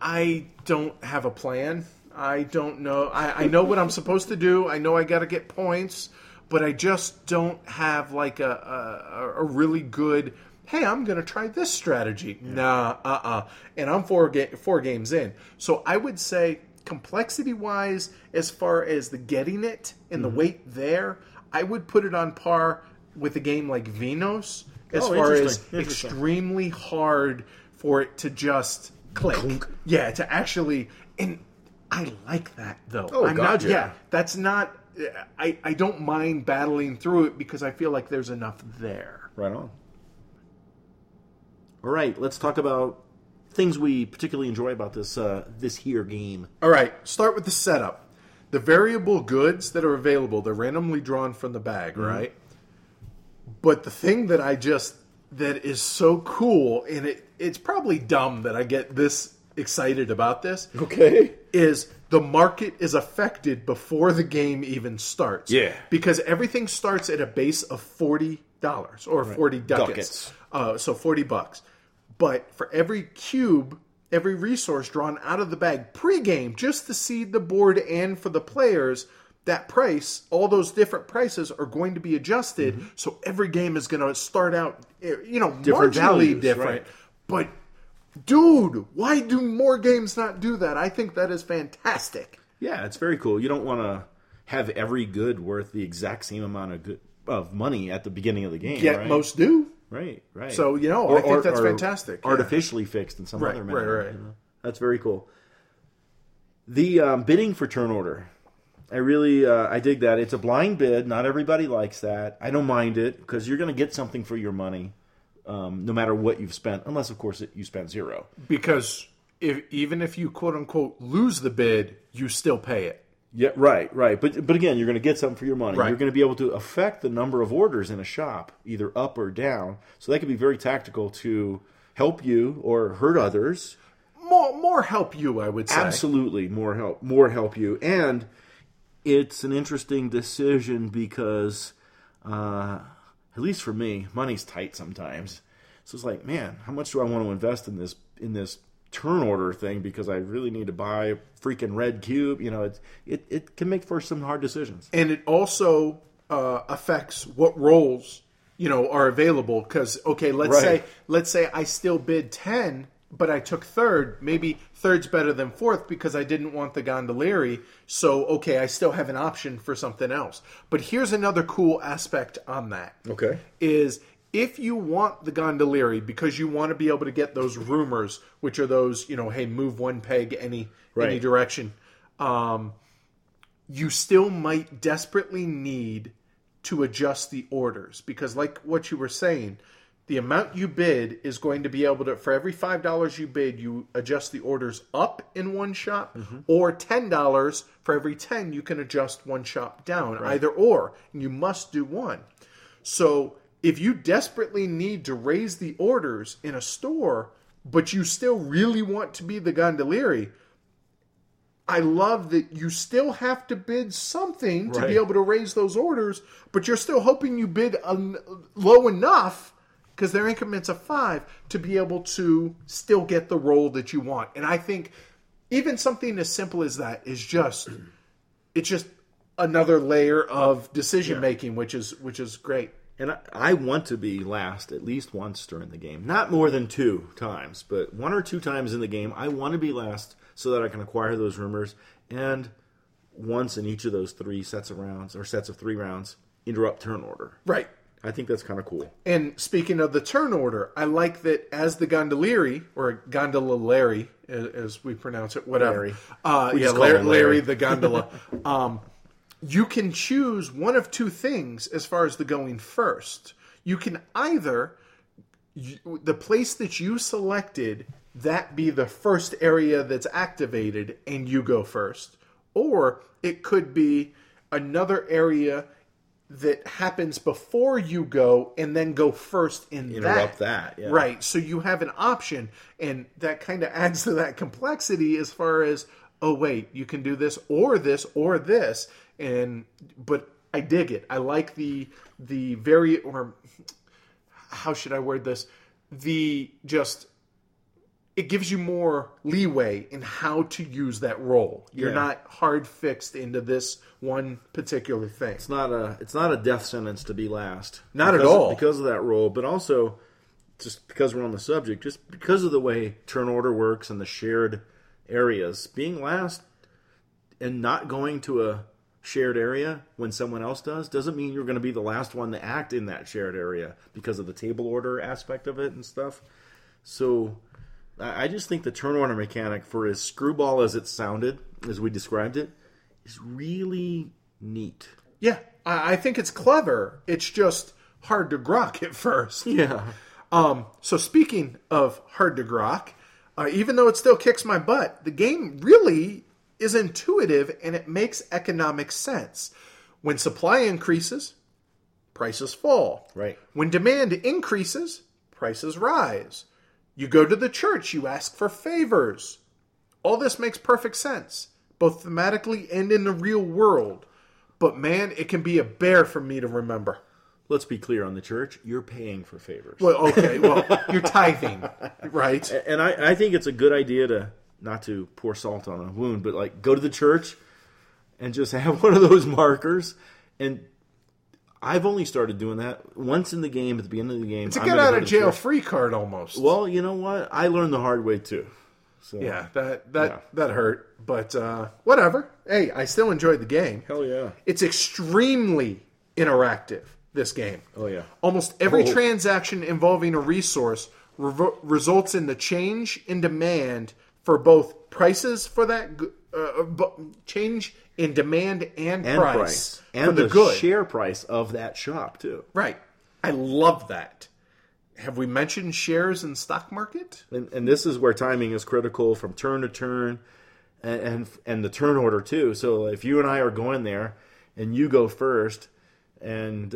I don't have a plan. I don't know. I know what I'm supposed to do. I know I got to get points. But I just don't have like a really good, hey, I'm going to try this strategy. Yeah. Nah, And I'm four games in. So I would say complexity-wise, as far as the getting it and the weight there, I would put it on par with a game like Venos as far as extremely hard for it to just click. Yeah, to actually... And I like that, though. Oh, God, yeah. That's not... I don't mind battling through it because I feel like there's enough there. Right on. All right, let's talk about things we particularly enjoy about this here game. All right, start with the setup. The variable goods that are available, they're randomly drawn from the bag, right? But the thing that that is so cool, and it's probably dumb that I get this excited about this. Okay. is the market is affected before the game even starts. Yeah. Because everything starts at a base of $40 or 40 ducats. So $40. But for every cube, every resource drawn out of the bag pre-game, just to seed the board and for the players, that price, all those different prices are going to be adjusted. Mm-hmm. So every game is going to start out, you know, different marginally values, different. Right. But dude, why do more games not do that? I think that is fantastic. Yeah, it's very cool. You don't want to have every good worth the exact same amount of money at the beginning of the game. Yet right? Most do. Right, right. So, you know, I think that's fantastic. Artificially fixed in some other manner. Right, right, you know? That's very cool. The bidding for turn order. I really, I dig that. It's a blind bid. Not everybody likes that. I don't mind it because you're going to get something for your money. No matter what you've spent, unless, of course, you spent zero. Because even if you, quote-unquote, lose the bid, you still pay it. Yeah, right, right. But again, you're going to get something for your money. Right. You're going to be able to affect the number of orders in a shop, either up or down. So that could be very tactical to help you or hurt others. More help you, I would say. Absolutely, more help you. And it's an interesting decision because... At least for me, money's tight sometimes. So it's like, man, how much do I want to invest in this turn order thing? Because I really need to buy a freaking red cube. You know, it can make for some hard decisions. And it also affects what roles, you know, are available. Because okay, let's say I still bid 10, but I took third. Maybe third's better than fourth because I didn't want the gondolieri. So, okay, I still have an option for something else. But here's another cool aspect on that. Okay. Is if you want the gondolieri because you want to be able to get those rumors, which are those, you know, hey, move one peg any direction. You still might desperately need to adjust the orders. Because like what you were saying... The amount you bid is going to be able to, for every $5 you bid, you adjust the orders up in one shop, mm-hmm. or $10, for every 10, you can adjust one shop down, either or, and you must do one. So if you desperately need to raise the orders in a store, but you still really want to be the gondolieri, I love that you still have to bid something to be able to raise those orders, but you're still hoping you bid low enough because their increments of 5 to be able to still get the role that you want. And I think even something as simple as that is just, it's just another layer of decision making, which is great. And I want to be last at least once during the game. Not more than 2 times, but 1 or 2 times in the game, I want to be last so that I can acquire those rumors. And once in each of those 3 sets of rounds, or sets of 3 rounds, interrupt turn order. Right. I think that's kind of cool. And speaking of the turn order, I like that as the gondolieri, or gondolieri, as we pronounce it, whatever. Larry. Larry the gondola. You can choose one of 2 things as far as the going first. You can either, the place that you selected, that be the first area that's activated and you go first. Or it could be another area that happens before you go and then go first in Interrupt that. Yeah. Right. So you have an option, and that kind of adds to that complexity as far as, oh, wait, you can do this or this or this. But I dig it. I like the very, or how should I word this? It gives you more leeway in how to use that role. You're not hard fixed into this one particular thing. It's not a death sentence to be last. Not at all. Because of that role, but also just because we're on the subject, just because of the way turn order works and the shared areas, being last and not going to a shared area when someone else doesn't mean you're going to be the last one to act in that shared area because of the table order aspect of it and stuff. So I just think the turn order mechanic, for as screwball as it sounded, as we described it, is really neat. Yeah, I think it's clever. It's just hard to grok at first. Yeah. So speaking of hard to grok, even though it still kicks my butt, the game really is intuitive and it makes economic sense. When supply increases, prices fall. Right. When demand increases, prices rise. You go to the church, you ask for favors. All this makes perfect sense, both thematically and in the real world. But man, it can be a bear for me to remember. Let's be clear on the church. You're paying for favors. Well, okay. Well, you're tithing, right? And I think it's a good idea to, not to pour salt on a wound, but like go to the church and just have one of those markers. And I've only started doing that once in the game, at the beginning of the game. It's a get out of jail free card almost. Well, you know what? I learned the hard way too. So, yeah, that hurt. But whatever. Hey, I still enjoyed the game. Hell yeah. It's extremely interactive. This game. Oh, yeah. Almost every transaction involving a resource results in the change in demand for both prices for that... change in demand and price. And for the good. Share price of that shop, too. Right. I love that. Have we mentioned shares in stock market? And this is where timing is critical from turn to turn and the turn order, too. So if you and I are going there and you go first... and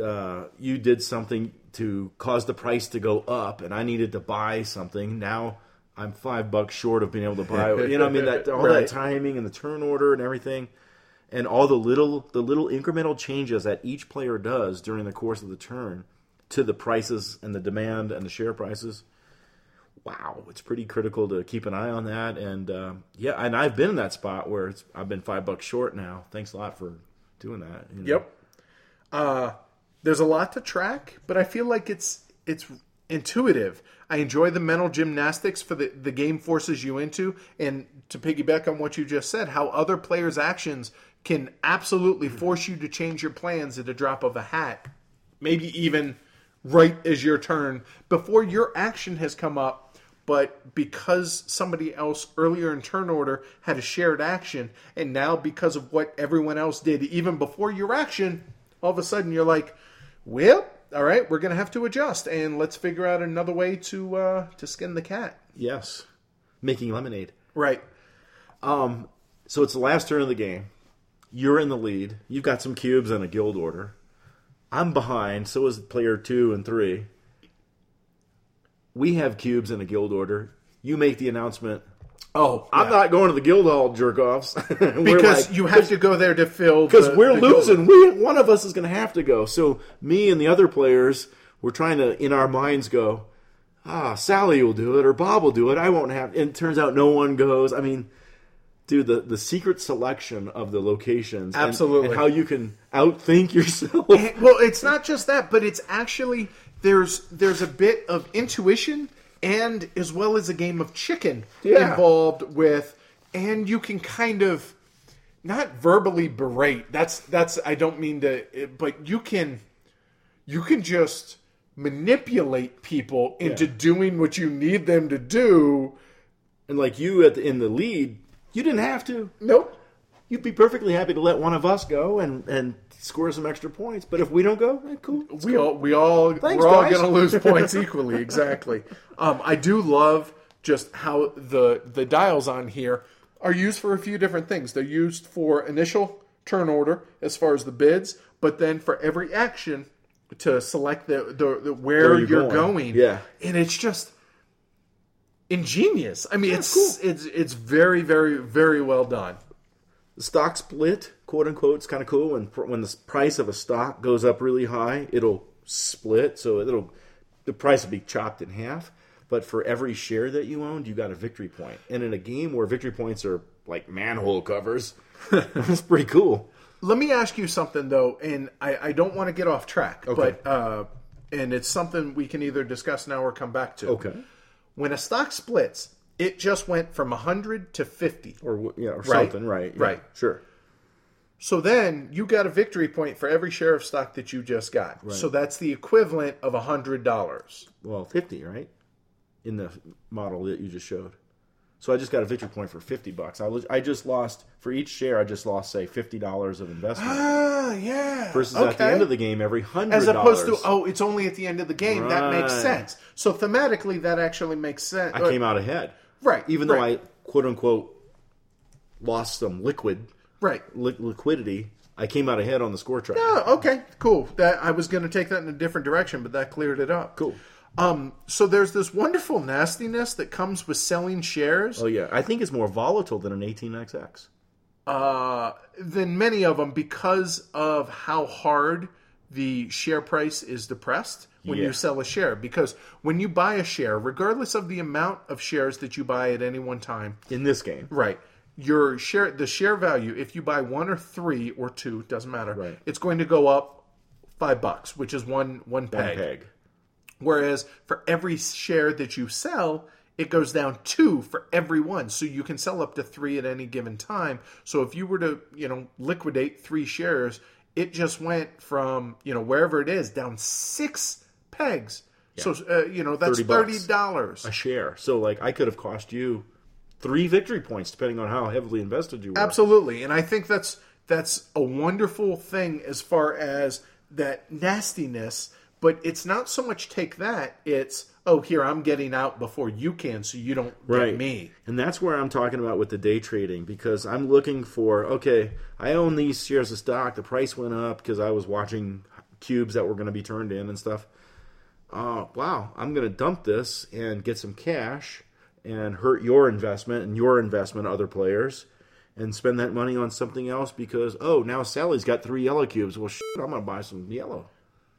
you did something to cause the price to go up, and I needed to buy something. Now I'm $5 short of being able to buy. You know what I mean? That, all right. That timing and the turn order and everything, and all the little incremental changes that each player does during the course of the turn to the prices and the demand and the share prices. Wow, it's pretty critical to keep an eye on that. And, yeah, and I've been in that spot where I've been $5 short now. Thanks a lot for doing that. You know? Yep. There's a lot to track, but I feel like it's intuitive. I enjoy the mental gymnastics for the game forces you into, and to piggyback on what you just said, how other players' actions can absolutely force you to change your plans at a drop of a hat, maybe even right as your turn, before your action has come up, but because somebody else earlier in turn order had a shared action, and now because of what everyone else did even before your action... all of a sudden, you're like, well, all right, we're going to have to adjust, and let's figure out another way to skin the cat. Yes. Making lemonade. Right. So it's the last turn of the game. You're in the lead. You've got some cubes and a guild order. I'm behind. So is player 2 and 3. We have cubes and a guild order. You make the announcement. Oh, yeah. I'm not going to the guild hall, jerk-offs. Because like, you have to go there to fill. Because we're losing. One of us is going to have to go. So me and the other players, we're trying to, in our minds, go, Sally will do it or Bob will do it. I won't have. And it turns out no one goes. I mean, dude, the secret selection of the locations. Absolutely. And how you can outthink yourself. Well, it's not just that, but it's actually there's a bit of intuition. And as well as a game of chicken involved with, and you can kind of not verbally berate. That's I don't mean to, but you can just manipulate people into doing what you need them to do. And like you in the lead, you didn't have to. Nope. You'd be perfectly happy to let one of us go and score some extra points. But if we don't go, cool. We're all going to lose points equally. Exactly. I do love just how the dials on here are used for a few different things. They're used for initial turn order as far as the bids, but then for every action to select the where you're going. Yeah. And it's just ingenious. I mean, it's very, very, very well done. The stock split, quote unquote, is kind of cool. When the price of a stock goes up really high, it'll split, so the price will be chopped in half. But for every share that you owned, you got a victory point. And in a game where victory points are like manhole covers, that's pretty cool. Let me ask you something though, and I don't want to get off track, okay. But and it's something we can either discuss now or come back to. Okay. When a stock splits. It just went from 100 to 50. Or something, right. Yeah, right. Sure. So then you got a victory point for every share of stock that you just got. Right. So that's the equivalent of $100. Well, 50, right? In the model that you just showed. So I just got a victory point for $50. I just lost, for each share, say, $50 of investment. Ah, yeah. Versus at the end of the game, every $100. As opposed to, it's only at the end of the game. Right. That makes sense. So thematically, that actually makes sense. I came out ahead. Right. Even though I, quote unquote, lost some liquidity, I came out ahead on the score track. Yeah, okay, cool. I was going to take that in a different direction, but that cleared it up. Cool. So there's this wonderful nastiness that comes with selling shares. Oh, yeah. I think it's more volatile than an 18XX. Than many of them because of how hard the share price is depressed when you sell a share. Because when you buy a share, regardless of the amount of shares that you buy at any one time. In this game. Right. Your share, the share value, if you buy one or three or two, doesn't matter. Right. It's going to go up $5, which is one peg. Whereas for every share that you sell, it goes down two for every one. So you can sell up to three at any given time. So if you were to, liquidate three shares, it just went from, wherever it is, down six pegs. Yeah. So, that's $30 a share. So, I could have cost you 3 victory points, depending on how heavily invested you were. Absolutely. And I think that's a wonderful thing as far as that nastiness. But it's not so much take that. It's, here, I'm getting out before you can, so you don't get me. And that's where I'm talking about with the day trading, because I'm looking for, I own these shares of stock. The price went up because I was watching cubes that were going to be turned in and stuff. Wow, I'm going to dump this and get some cash and hurt your investment and your investment, other players, and spend that money on something else because, now Sally's got 3 yellow cubes. Well, I'm going to buy some yellow.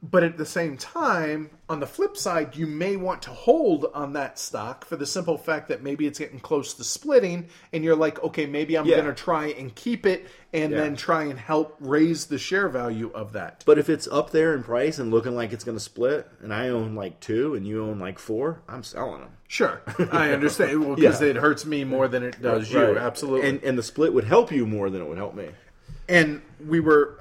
But at the same time, on the flip side, you may want to hold on that stock for the simple fact that maybe it's getting close to splitting, and you're like, maybe I'm going to try and keep it and then try and help raise the share value of that. But if it's up there in price and looking like it's going to split, and I own 2 and you own 4, I'm selling them. Sure. I understand. Well, because it hurts me more than it does you. Absolutely. And the split would help you more than it would help me. And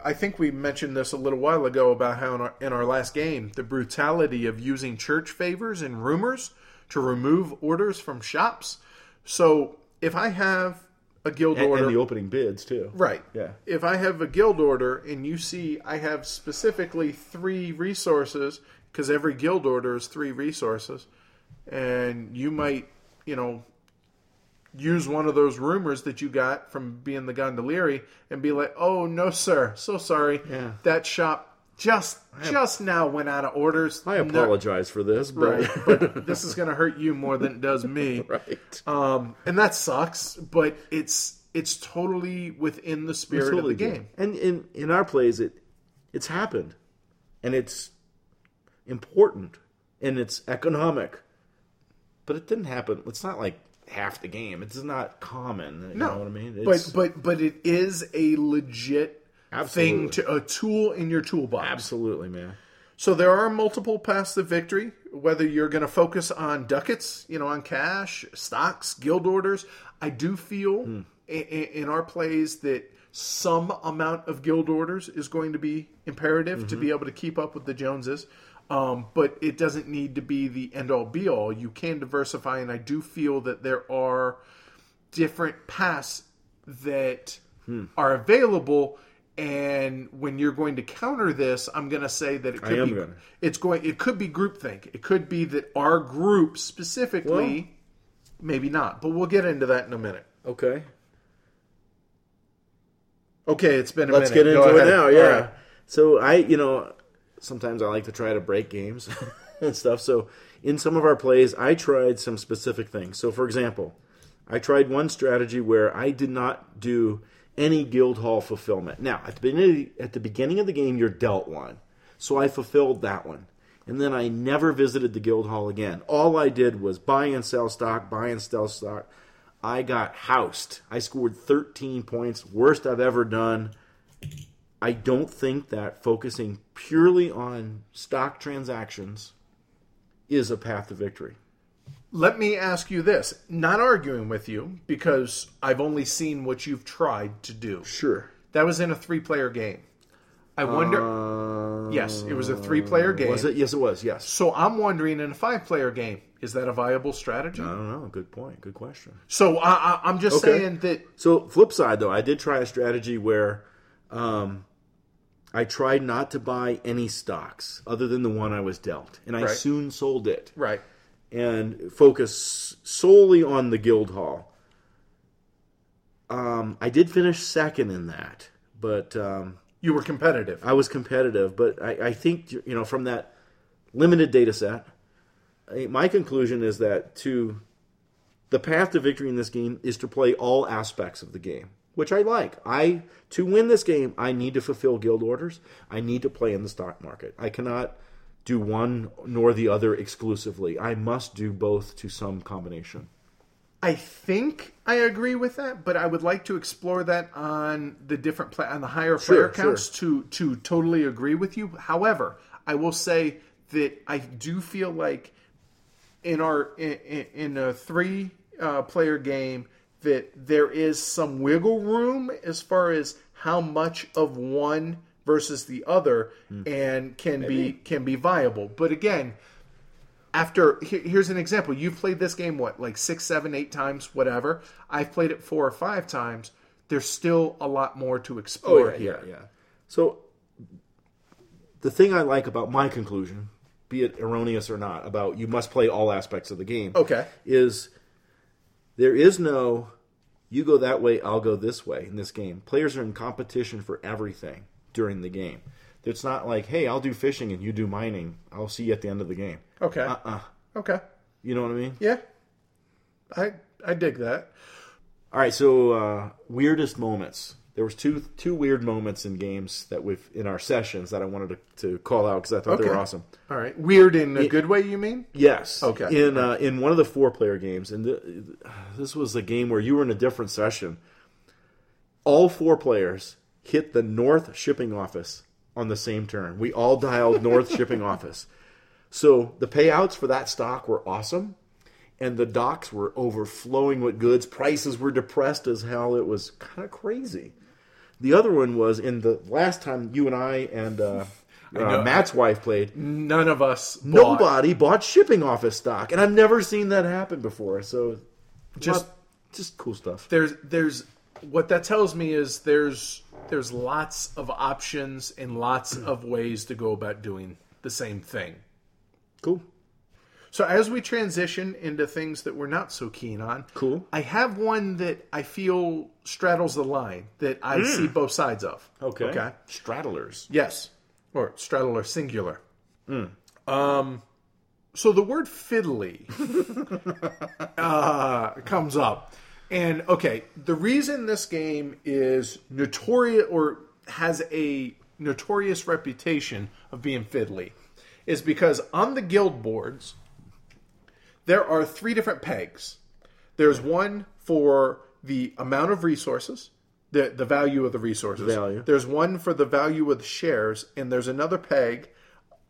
I think we mentioned this a little while ago about how in our last game, the brutality of using church favors and rumors to remove orders from shops. So if I have a guild order... And the opening bids, too. Right. Yeah. If I have a guild order and you see I have specifically 3 resources, because every guild order is 3 resources, and you might, use one of those rumors that you got from being the gondolieri and be like, oh, no, sir. So sorry. Yeah. That shop just now went out of orders. I apologize for this. But, but this is going to hurt you more than it does me. Right. And that sucks, but it's totally within the spirit of the game. And in our plays, it's happened. And it's important. And it's economic. But it didn't happen. It's not like half the game. It's not common. You know what I mean? It's, but it is a legit thing, a tool in your toolbox. Absolutely, man. So there are multiple paths to victory, whether you're going to focus on ducats, on cash, stocks, guild orders. I do feel in our plays that some amount of guild orders is going to be imperative to be able to keep up with the Joneses. But it doesn't need to be the end-all, be-all. You can diversify, and I do feel that there are different paths that are available. And when you're going to counter this, I'm going to say that it could be groupthink. It could be that our group specifically, maybe not. But we'll get into that in a minute. Okay, it's been a minute. Let's get into it now. Yeah. Right. So sometimes I like to try to break games and stuff. So in some of our plays, I tried some specific things. So for example, I tried one strategy where I did not do any guild hall fulfillment. Now, at the beginning of the game, you're dealt one. So I fulfilled that one. And then I never visited the guild hall again. All I did was buy and sell stock, buy and sell stock. I got housed. I scored 13 points, worst I've ever done. I don't think that focusing purely on stock transactions is a path to victory. Let me ask you this. Not arguing with you, because I've only seen what you've tried to do. Sure. That was in a 3-player game. I wonder... yes, it was a 3-player game. Was it? Yes, it was, yes. So I'm wondering, in a 5-player game, is that a viable strategy? I don't know. Good point. Good question. So I'm just saying that... So flip side, though, I did try a strategy where... I tried not to buy any stocks other than the one I was dealt, and I soon sold it. Right. And focus solely on the guild hall. I did finish second in that, but... you were competitive. I was competitive, but I think, from that limited data set, my conclusion is that the path to victory in this game is to play all aspects of the game, which I like. To win this game, I need to fulfill guild orders. I need to play in the stock market. I cannot do one nor the other exclusively. I must do both to some combination. I think I agree with that, but I would like to explore that on the different on the higher player counts to totally agree with you. However, I will say that I do feel like in a three player game that there is some wiggle room as far as how much of one versus the other and can be viable. But again, here's an example. You've played this game, what, like 6, 7, 8 times, whatever. I've played it 4 or 5 times. There's still a lot more to explore here. Yeah. So the thing I like about my conclusion, be it erroneous or not, about you must play all aspects of the game, is there is no you go that way, I'll go this way in this game. Players are in competition for everything during the game. It's not like, hey, I'll do fishing and you do mining. I'll see you at the end of the game. Okay. Okay. You know what I mean? Yeah. I dig that. All right, so weirdest moments. There was two weird moments in games that we've in our sessions that I wanted to call out because I thought they were awesome. All right, weird in a good way, you mean? Yes. Okay. In one of the 4-player games, and this was a game where you were in a different session. All 4 players hit the North Shipping Office on the same turn. We all dialed North Shipping Office, so the payouts for that stock were awesome. And the docks were overflowing with goods. Prices were depressed as hell. It was kind of crazy. The other one was in the last time you and I and Matt's wife played. None of us bought. Nobody bought shipping office stock. And I've never seen that happen before. So just cool stuff. There's what that tells me is there's lots of options and lots of ways to go about doing the same thing. Cool. So as we transition into things that we're not so keen on, cool. I have one that I feel straddles the line that I see both sides of. Okay. Straddlers. Yes. Or straddler singular. So the word fiddly comes up. And, the reason this game is notorious or has a notorious reputation of being fiddly is because on the guild boards, there are 3 different pegs. There's one for the amount of resources, the value of the resources. There's one for the value of the shares, and there's another peg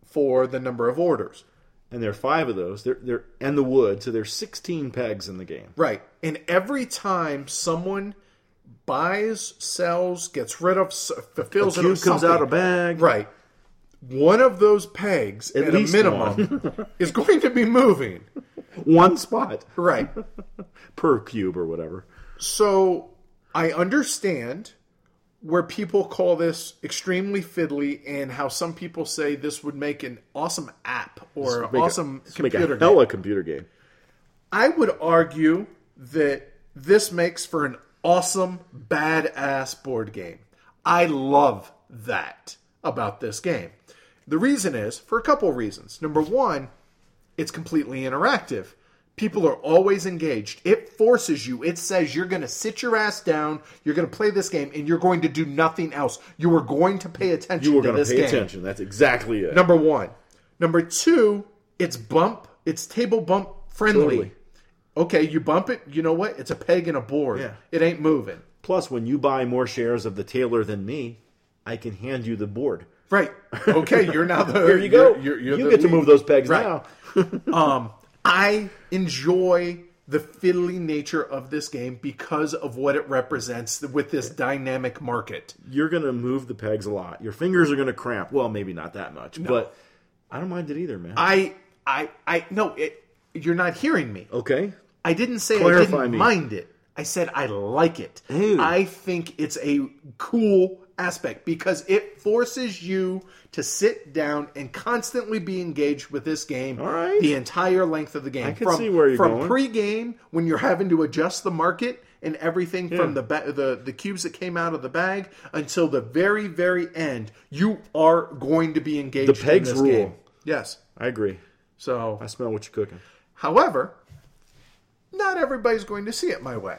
for the number of orders. And there are 5 of those, and the wood, so there's 16 pegs in the game. Right, and every time someone buys, sells, gets rid of, fulfills... A cube comes out of a bag. Right. One of those pegs, at a minimum, is going to be moving. One spot. Right. Per cube or whatever. So I understand where people call this extremely fiddly and how some people say this would make an awesome app or an awesome computer game. Hella computer game. I would argue that this makes for an awesome, badass board game. I love that about this game. The reason is, for a couple reasons. Number one, it's completely interactive. People are always engaged. It forces you. It says you're going to sit your ass down, you're going to play this game, and you're going to do nothing else. You are going to pay attention to this game. You are going to pay attention. That's exactly it. Number one. Number two, it's table bump friendly. Totally. Okay, you bump it, you know what? It's a peg in a board. Yeah. It ain't moving. Plus, when you buy more shares of the tailor than me, I can hand you the board. Right. Okay, you're now the... Here you go. You get to move those pegs now. I enjoy the fiddly nature of this game because of what it represents with this dynamic market. You're going to move the pegs a lot. Your fingers are going to cramp. Well, maybe not that much, but I don't mind it either, man. You're not hearing me. Okay. I didn't say Clarify I didn't me. Mind it. I said I like it. Ew. I think it's a cool aspect because it forces you to sit down and constantly be engaged with this game the entire length of the game. I can see where you're going. From pre-game, when you're having to adjust the market and everything from the cubes that came out of the bag until the very, very end, you are going to be engaged in this game. The pegs rule. Yes. I agree. So I smell what you're cooking. However, not everybody's going to see it my way.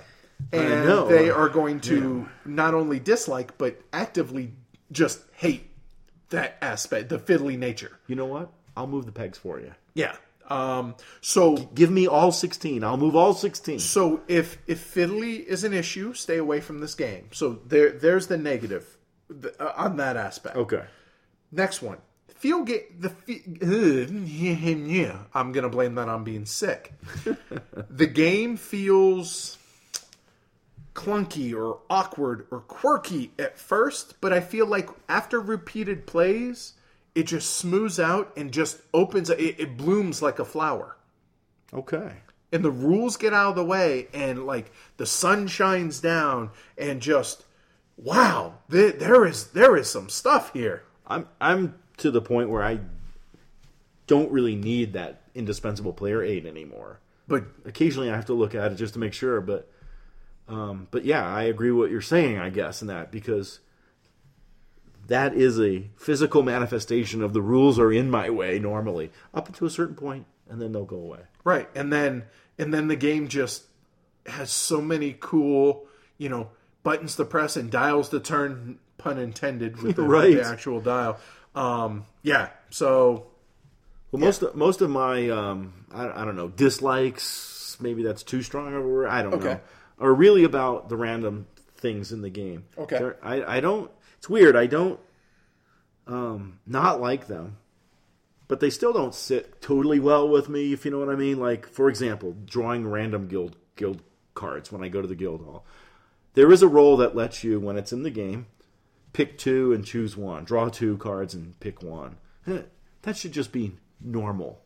And they are going to not only dislike, but actively just hate that aspect, the fiddly nature. You know what? I'll move the pegs for you. Yeah. So give me all 16. I'll move all 16. So if fiddly is an issue, stay away from this game. So there's the negative on that aspect. Okay. Next one. I'm going to blame that on being sick. The game feels clunky or awkward or quirky at first, but I feel like after repeated plays, it just smooths out and just opens. It blooms like a flower. Okay. And the rules get out of the way, and like the sun shines down, and just wow, there is some stuff here. I'm to the point where I don't really need that indispensable player aid anymore. But occasionally I have to look at it just to make sure. But yeah, I agree with what you're saying, I guess, in that, because that is a physical manifestation of the rules are in my way normally up to a certain point, and then they'll go away. Right. And then the game just has so many cool, buttons to press and dials to turn, pun intended, with the, right. with the actual dial. Most of my, I don't know, dislikes, maybe that's too strong of a word, I don't know, are really about the random things in the game. Okay. I don't, it's weird, I don't not like them, but they still don't sit totally well with me, if you know what I mean. Like, for example, drawing random guild cards when I go to the guild hall. There is a role that lets you, when it's in the game, pick two and choose one. Draw two cards and pick one. That should just be normal.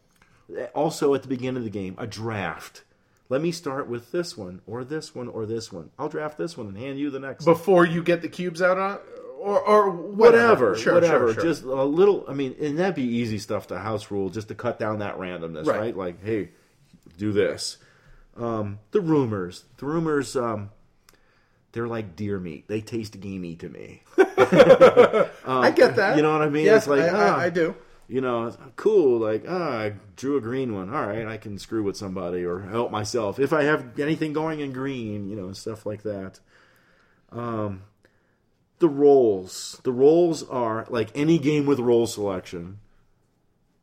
Also, at the beginning of the game, a draft. Let me start with this one, or this one, or this one. I'll draft this one and hand you the next one. Before you get the cubes out on, or whatever. Sure. Just a little, and that'd be easy stuff to house rule, just to cut down that randomness, right? Like, hey, do this. The rumors, they're like deer meat. They taste gamey to me. I get that. You know what I mean? Yes, it's like, I do. Cool. Like, I drew a green one. All right, I can screw with somebody or help myself if I have anything going in green. Stuff like that. The roles are like any game with role selection.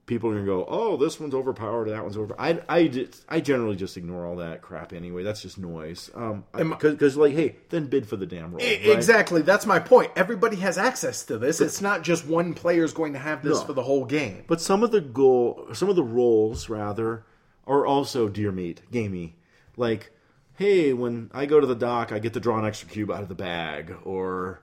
People are gonna go, oh, this one's overpowered, that one's over. I generally just ignore all that crap anyway. That's just noise. Because hey, then bid for the damn role. Exactly. Right? That's my point. Everybody has access to this. It's not just one player's going to have this for the whole game. But some of the roles are also deer meat, gamey. Like, hey, when I go to the dock, I get to draw an extra cube out of the bag, or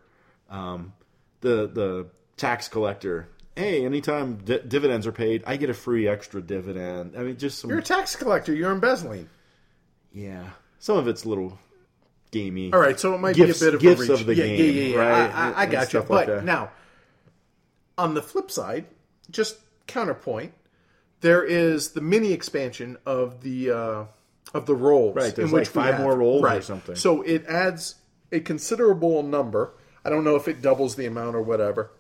the tax collector. Hey, anytime dividends are paid, I get a free extra dividend. Just some... You're a tax collector. You're embezzling. Yeah. Some of it's a little gamey. All right, so it might be a bit of a reach. Gifts of the game. Yeah. Right? I got you. But now, on the flip side, just counterpoint, there is the mini expansion of the roles. Right, there's in which five more roles or something. So it adds a considerable number. I don't know if it doubles the amount or whatever.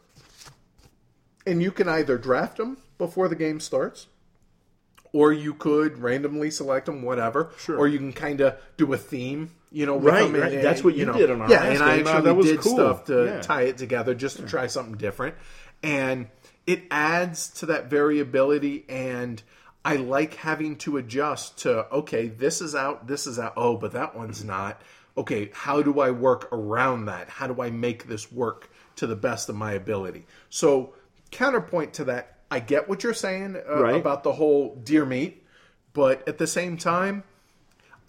And you can either draft them before the game starts, or you could randomly select them, whatever. Sure. Or you can kind of do a theme, with them. Right. That's what you did on our last game. Yeah, and I actually did stuff to tie it together just to try something different. And it adds to that variability, and I like having to adjust to, okay, this is out. Oh, but that one's not. Okay, how do I work around that? How do I make this work to the best of my ability? So... counterpoint to that, I get what you're saying about the whole deer meat, but at the same time,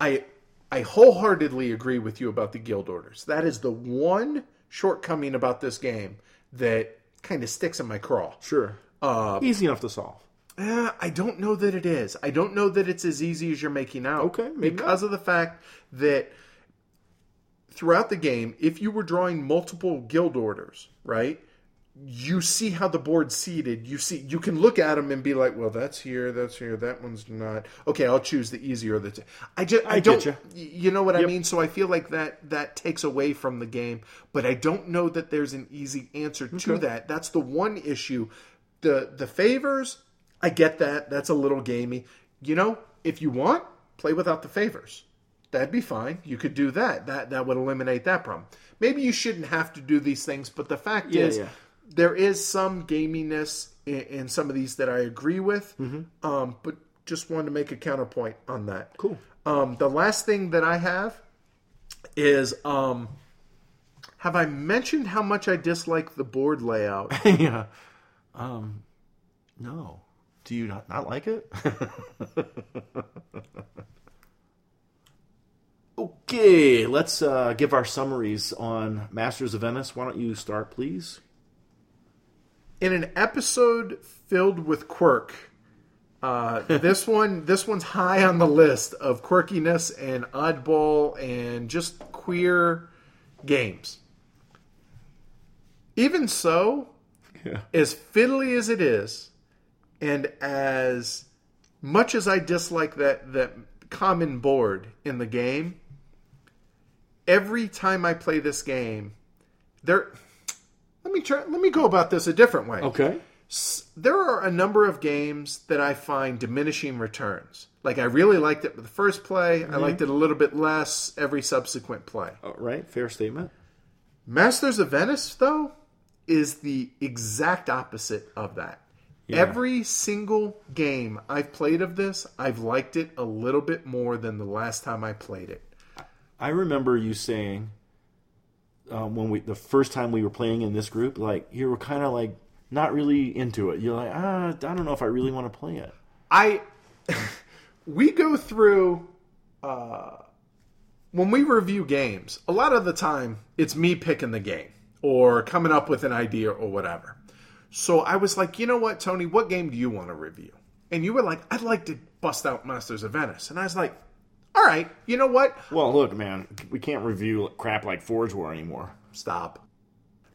I wholeheartedly agree with you about the guild orders. That is the one shortcoming about this game that kind of sticks in my craw. Sure. Easy enough to solve. I don't know that it is. I don't know that it's as easy as you're making out. Okay, maybe because of the fact that throughout the game, if you were drawing multiple guild orders, right... you see how the board's seated. You can look at them and be like, well, that's here, that one's not. Okay, I'll choose the easier of the two. I don't, you know what I mean? So I feel like that takes away from the game, but I don't know that there's an easy answer to that. That's the one issue. The favors, I get that. That's a little gamey. You know, if you want, play without the favors. That'd be fine. You could do that. That would eliminate that problem. Maybe you shouldn't have to do these things, but the fact is there is some gaminess in some of these that I agree with, but just wanted to make a counterpoint on that. Cool. The last thing that I have is... have I mentioned how much I dislike the board layout? Yeah. No. Do you not like it? Okay, let's give our summaries on Masters of Venice. Why don't you start, please? In an episode filled with quirk, this one's high on the list of quirkiness and oddball and just queer games. Even so, as fiddly as it is, and as much as I dislike that common board in the game, every time I play this game, let me go about this a different way. Okay. There are a number of games that I find diminishing returns. Like, I really liked it with the first play. Mm-hmm. I liked it a little bit less every subsequent play. All right. Fair statement. Masters of Venice, though, is the exact opposite of that. Yeah. Every single game I've played of this, I've liked it a little bit more than the last time I played it. I remember you saying the first time we were playing in this group, like, you were kind of like not really into it. You're like, I don't know if I really want to play it. We go through when we review games. A lot of the time, it's me picking the game or coming up with an idea or whatever. So I was like, you know what, Tony, what game do you want to review? And you were like, I'd like to bust out Masters of Venice. And I was like, all right, you know what? Well, look, man, we can't review crap like Forge War anymore. Stop.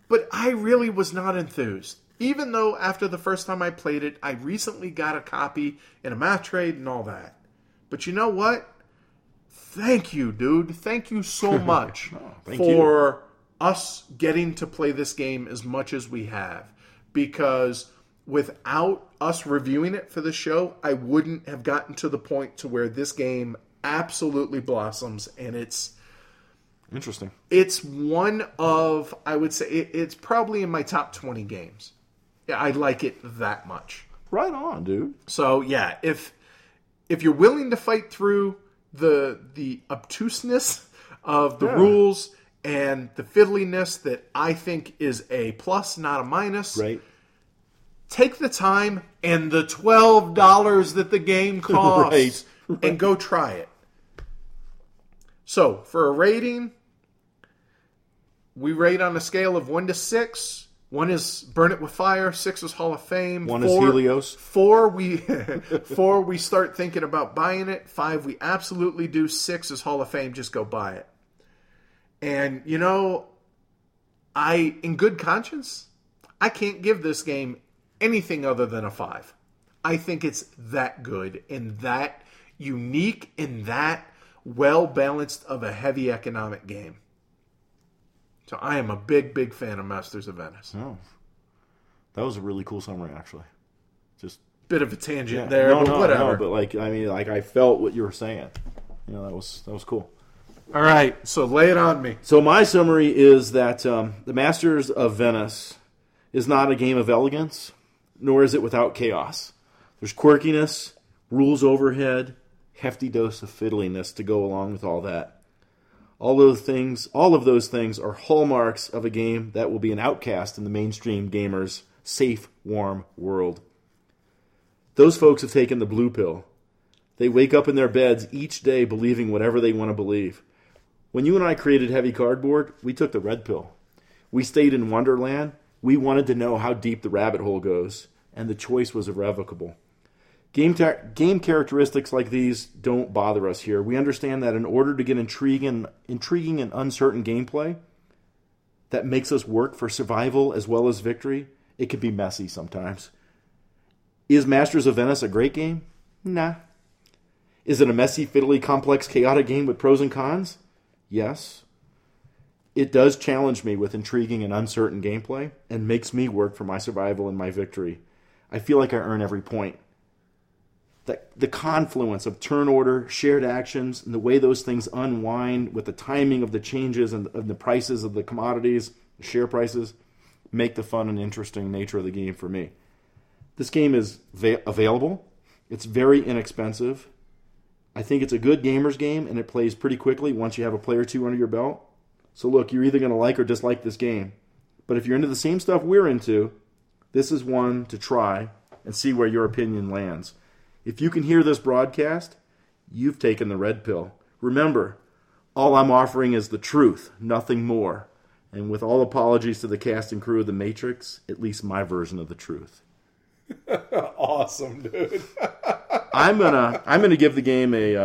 But I really was not enthused. Even though after the first time I played it, I recently got a copy in a math trade and all that. But you know what? Thank you, dude. Thank you so much us getting to play this game as much as we have. Because without us reviewing it for the show, I wouldn't have gotten to the point to where this game absolutely blossoms. And it's interesting. It's one of, I would say, it's probably in my top 20 games. Yeah, I like it that much. Right on, dude. So, yeah, if you're willing to fight through the obtuseness of the rules and the fiddliness that I think is a plus, not a minus. Right. Take the time and the $12 that the game costs and go try it. So, for a rating, we rate on a scale of 1 to 6. 1 is Burn It With Fire. 6 is Hall of Fame. 4 is Helios. 4, we start thinking about buying it. 5, we absolutely do. 6 is Hall of Fame. Just go buy it. And, you know, I, in good conscience, I can't give this game anything other than a 5. I think it's that good and that unique and that well-balanced of a heavy economic game. So I am a big, big fan of Masters of Venice. Oh. That was a really cool summary, actually. Just bit of a tangent there, but whatever. No, but, I felt what you were saying. You know, that was cool. All right, so lay it on me. So my summary is that the Masters of Venice is not a game of elegance, nor is it without chaos. There's quirkiness, rules overhead, hefty dose of fiddliness to go along with all that. All of those things are hallmarks of a game that will be an outcast in the mainstream gamer's safe, warm world. Those folks have taken the blue pill. They wake up in their beds each day believing whatever they want to believe. When you and I created Heavy Cardboard, we took the red pill. We stayed in Wonderland. We wanted to know how deep the rabbit hole goes, and the choice was irrevocable. Game characteristics like these don't bother us here. We understand that in order to get intriguing and uncertain gameplay that makes us work for survival as well as victory, it can be messy sometimes. Is Masters of Venice a great game? Nah. Is it a messy, fiddly, complex, chaotic game with pros and cons? Yes. It does challenge me with intriguing and uncertain gameplay and makes me work for my survival and my victory. I feel like I earn every point. the confluence of turn order, shared actions, and the way those things unwind with the timing of the changes and the prices of the commodities, the share prices, make the fun and interesting nature of the game for me. This game is available. It's very inexpensive. I think it's a good gamer's game, and it plays pretty quickly once you have a play or two under your belt. So look, you're either going to like or dislike this game. But if you're into the same stuff we're into, this is one to try and see where your opinion lands. If you can hear this broadcast, you've taken the red pill. Remember, all I'm offering is the truth, nothing more. And with all apologies to the cast and crew of The Matrix, at least my version of the truth. Awesome, dude. I'm gonna give the game a.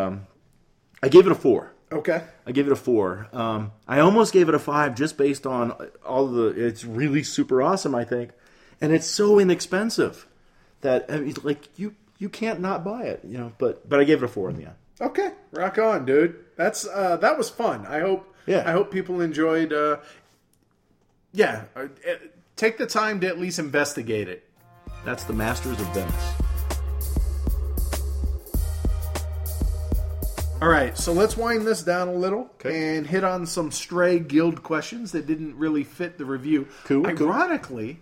I gave it a 4. Okay. I gave it a 4. I almost gave it a 5 just based on all the. It's really super awesome, I think, and it's so inexpensive that I mean, like you can't not buy it, you know. But I gave it a 4 in the end. Okay, rock on, dude. That's that was fun. I hope people enjoyed. Yeah, take the time to at least investigate it. That's the Masters of Venice. All right, so let's wind this down a little and hit on some stray guild questions that didn't really fit the review. Cool. Ironically,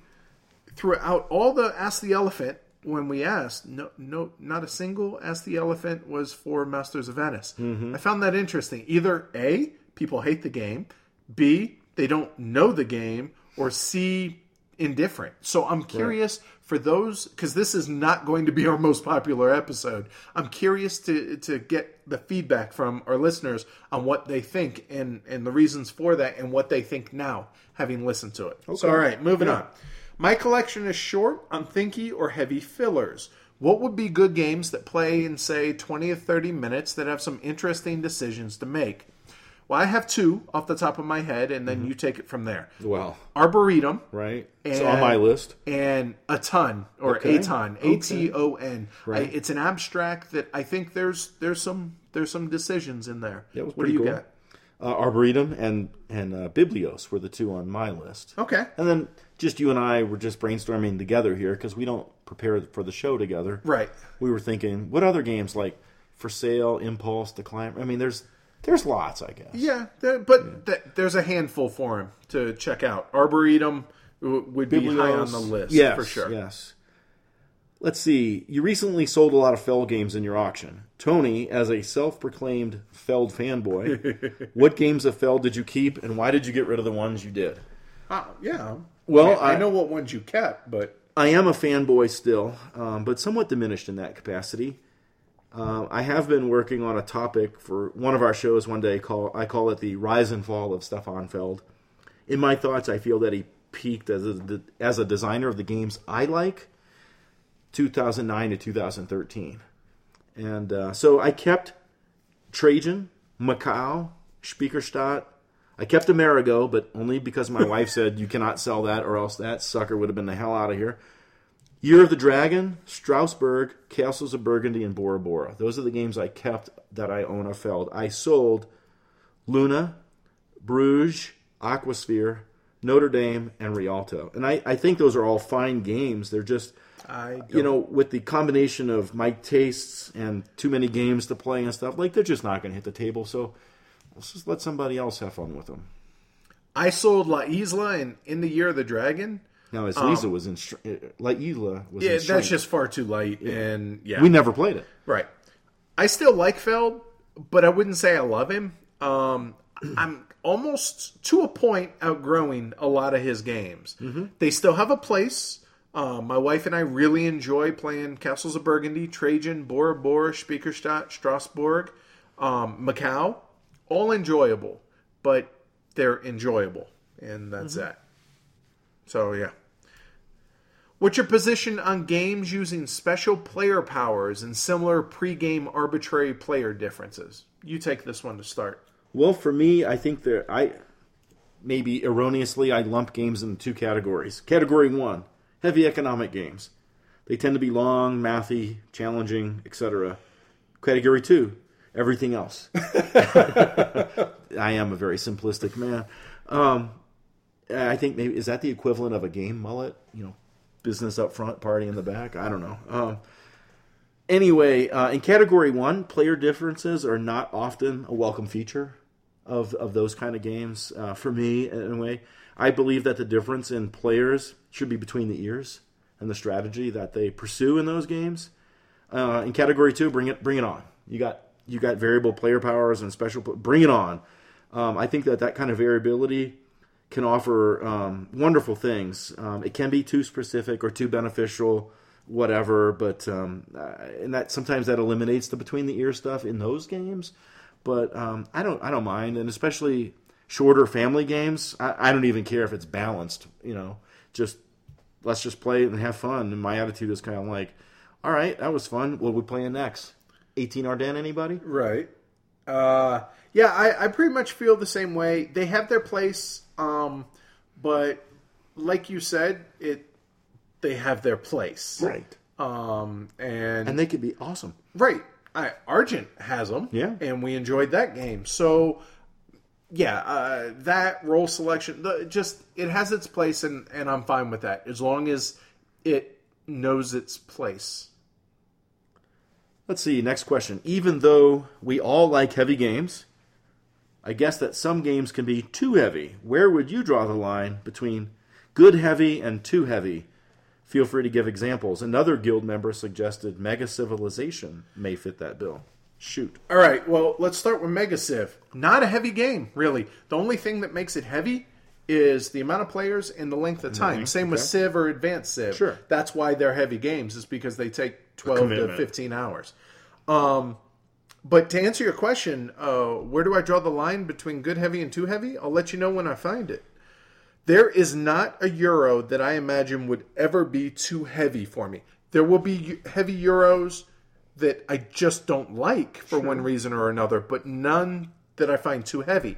throughout all the Ask the Elephant, when we asked, no, not a single Ask the Elephant was for Masters of Venice. Mm-hmm. I found that interesting. Either A, people hate the game, B, they don't know the game, or C, indifferent. So I'm curious for those, because this is not going to be our most popular episode. I'm curious to get the feedback from our listeners on what they think and the reasons for that and what they think now, having listened to it. Okay. So, all right, moving on. My collection is short on thinky or heavy fillers. What would be good games that play in, say, 20 or 30 minutes that have some interesting decisions to make? Well, I have 2 off the top of my head, and then you take it from there. Well, Arboretum. Right. It's on my list. And Aton, or Aton, A-T-O-N. Right. It's an abstract that I think there's some decisions in there. Yeah, it was pretty cool. What do you got? Arboretum and Biblios were the 2 on my list. Okay. And then just you and I were just brainstorming together here, because we don't prepare for the show together. Right. We were thinking, what other games, like For Sale, Impulse, The Climb? I mean, There's lots, I guess. Yeah, there's a handful for him to check out. Arboretum would be high on the list, for sure. Yes. Let's see. You recently sold a lot of Feld games in your auction. Tony, as a self-proclaimed Feld fanboy, what games of Feld did you keep, and why did you get rid of the ones you did? Yeah. Well, I know what ones you kept, but... I am a fanboy still, but somewhat diminished in that capacity. I have been working on a topic for one of our shows one day. I call it the rise and fall of Stefan Feld. In my thoughts, I feel that he peaked as a designer of the games I like, 2009 to 2013. And so I kept Trajan, Macau, Speicherstadt. I kept Amerigo, but only because my wife said, you cannot sell that or else that sucker would have been the hell out of here. Year of the Dragon, Strasbourg, Castles of Burgundy, and Bora Bora. Those are the games I kept that I own of Feld. I sold Luna, Bruges, Aquasphere, Notre Dame, and Rialto. And I think those are all fine games. They're just, with the combination of my tastes and too many games to play and stuff, like they're just not going to hit the table. So let's just let somebody else have fun with them. I sold La Isla in the Year of the Dragon. No, Isla was in... La Isla was in shrink. That's just far too light, and we never played it. Right. I still like Feld, but I wouldn't say I love him. I'm almost, to a point, outgrowing a lot of his games. Mm-hmm. They still have a place. My wife and I really enjoy playing Castles of Burgundy, Trajan, Bora Bora, Speicherstadt, Strasbourg, Macau. All enjoyable, but they're enjoyable, and that's that. So, yeah. What's your position on games using special player powers and similar pre-game arbitrary player differences? You take this one to start. Well, for me, I think that maybe erroneously, I lump games in 2 categories. Category 1, heavy economic games. They tend to be long, mathy, challenging, etc. Category 2, everything else. I am a very simplistic man. I think maybe, is that the equivalent of a game mullet? You know, business up front, party in the back? I don't know. Anyway, in Category 1, player differences are not often a welcome feature of those kind of games. For me, anyway, I believe that the difference in players should be between the ears and the strategy that they pursue in those games. In Category 2, bring it on. You got variable player powers and special... Bring it on. I think that kind of variability can offer wonderful things. It can be too specific or too beneficial, whatever, but and that sometimes that eliminates the between the ear stuff in those games. But I don't mind, and especially shorter family games. I don't even care if it's balanced. You know, just let's just play and have fun. And my attitude is kind of like, all right, that was fun. What are we playing next? 18 Ardennes, anybody? Right. Yeah, I pretty much feel the same way. They have their place, but like you said, they have their place. Right. And they could be awesome. Right. Argent has them. Yeah. And we enjoyed that game. So, yeah, that role selection, it has its place, and I'm fine with that, as long as it knows its place. Let's see, next question. Even though we all like heavy games, I guess that some games can be too heavy. Where would you draw the line between good heavy and too heavy? Feel free to give examples. Another guild member suggested Mega Civilization may fit that bill. Shoot. All right, well, let's start with Mega Civ. Not a heavy game, really. The only thing that makes it heavy is the amount of players and the length of time. Mm-hmm. Same with Civ or Advanced Civ. Sure. That's why they're heavy games, is because they take 12 to 15 hours. But to answer your question, where do I draw the line between good heavy and too heavy? I'll let you know when I find it. There is not a Euro that I imagine would ever be too heavy for me. There will be heavy Euros that I just don't like for one reason or another, but none that I find too heavy.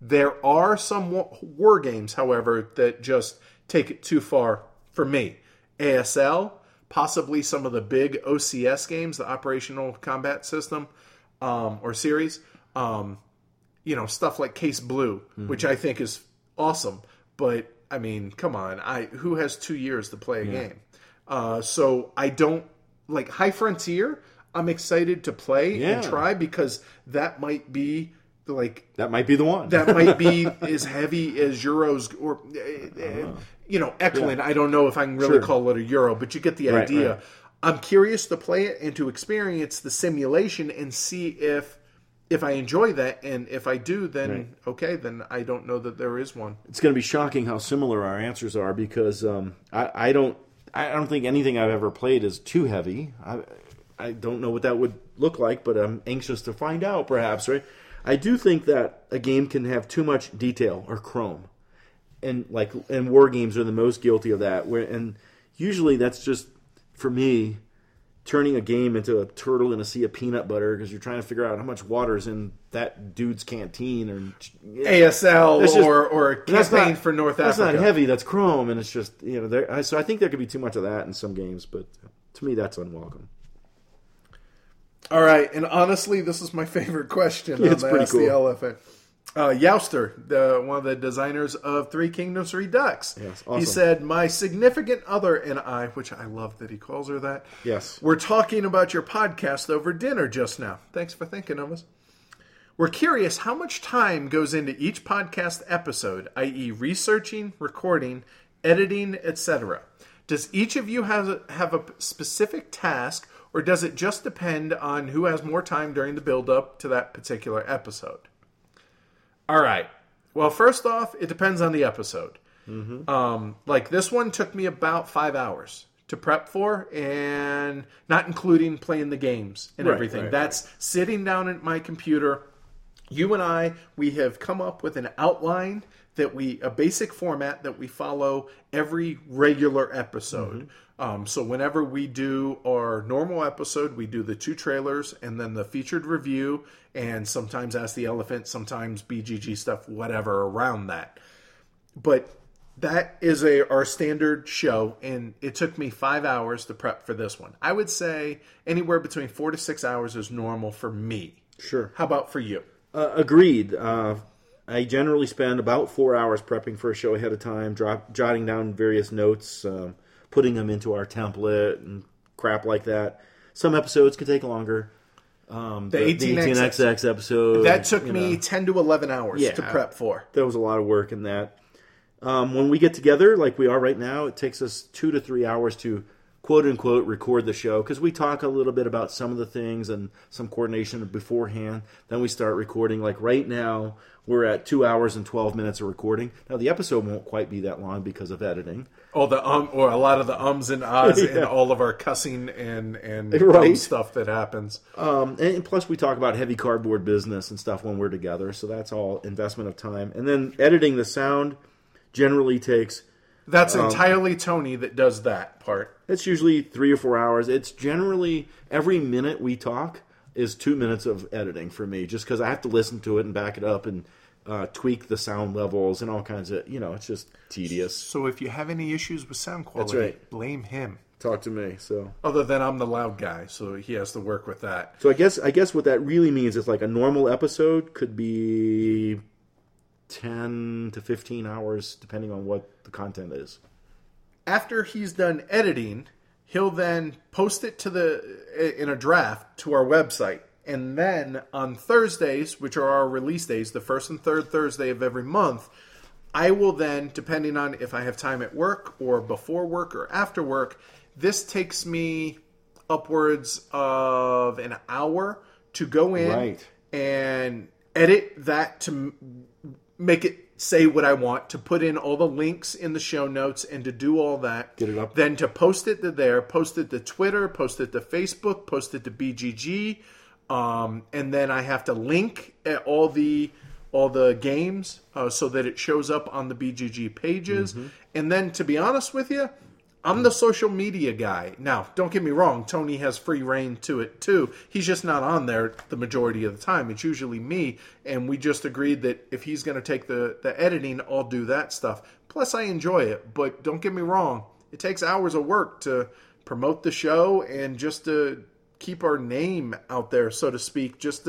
There are some war games, however, that just take it too far for me. ASL, possibly some of the big OCS games, the Operational Combat System or series, stuff like Case Blue, mm-hmm. which I think is awesome. But, I mean, come on. Who has 2 years to play a game? So I don't... Like, High Frontier, I'm excited to play and try, because that might be... that might be the one. That might be as heavy as Euros or, Echelon. Yeah. I don't know if I can really call it a Euro, but you get the idea. Right. I'm curious to play it and to experience the simulation and see if I enjoy that. And if I do, then then I don't know that there is one. It's going to be shocking how similar our answers are, because I don't think anything I've ever played is too heavy. I don't know what that would look like, but I'm anxious to find out, perhaps, right? I do think that a game can have too much detail or chrome, and war games are the most guilty of that. And usually that's just, for me, turning a game into a turtle in a sea of peanut butter, because you're trying to figure out how much water's in that dude's canteen, ASL or a campaign for North Africa. That's not heavy. That's chrome, and it's just So I think there could be too much of that in some games, but to me that's unwelcome. All right, and honestly, this is my favorite question. It's pretty cool. The elephant. Youster, one of the designers of Three Kingdoms Redux. Yes, awesome. He said, my significant other and I, which I love that he calls her that. Yes. We're talking about your podcast over dinner just now. Thanks for thinking of us. We're curious how much time goes into each podcast episode, i.e. researching, recording, editing, etc. Does each of you have a specific task, or does it just depend on who has more time during the build-up to that particular episode? All right. Well, first off, it depends on the episode. Mm-hmm. Like this one took me about 5 hours to prep for, and not including playing the games and everything. Right. That's sitting down at my computer. You and I, we have come up with an outline that a basic format that we follow every regular episode. Mm-hmm. So whenever we do our normal episode, we do the 2 trailers and then the featured review, and sometimes Ask the Elephant, sometimes BGG stuff, whatever around that. But that is our standard show, and it took me 5 hours to prep for this one. I would say anywhere between 4 to 6 hours is normal for me. Sure. How about for you? Agreed. I generally spend about 4 hours prepping for a show ahead of time, jotting down various notes, putting them into our template and crap like that. Some episodes could take longer. The 18XX episode. That took me 10 to 11 hours to prep for. There was a lot of work in that. When we get together, like we are right now, it takes us 2 to 3 hours to quote-unquote record the show, because we talk a little bit about some of the things and some coordination beforehand. Then we start recording. Like right now, we're at 2 hours and 12 minutes of recording. Now, the episode won't quite be that long because of editing. Or a lot of the ums and ahs and all of our cussing and stuff that happens. And plus, we talk about heavy cardboard business and stuff when we're together, so that's all investment of time. And then editing the sound generally takes... That's entirely Tony that does that part. It's usually 3 or 4 hours. It's generally every minute we talk is 2 minutes of editing for me, just because I have to listen to it and back it up and tweak the sound levels and all kinds of, it's just tedious. So if you have any issues with sound quality, blame him. Talk to me. So other than I'm the loud guy, so he has to work with that. So I guess what that really means is like a normal episode could be 10 to 15 hours, depending on what the content is. After he's done editing, he'll then post it in a draft to our website. And then on Thursdays, which are our release days, the first and third Thursday of every month, I will then, depending on if I have time at work or before work or after work, this takes me upwards of an hour to go in and edit that to make it say what I want, to put in all the links in the show notes and to do all that. Get it up. Then to post it to there, post it to Twitter, post it to Facebook, post it to BGG. And then I have to link all the games so that it shows up on the BGG pages. Mm-hmm. And then, to be honest with you, I'm the social media guy. Now, don't get me wrong. Tony has free reign to it, too. He's just not on there the majority of the time. It's usually me, and we just agreed that if he's going to take the editing, I'll do that stuff. Plus, I enjoy it, but don't get me wrong. It takes hours of work to promote the show and just to keep our name out there, so to speak, just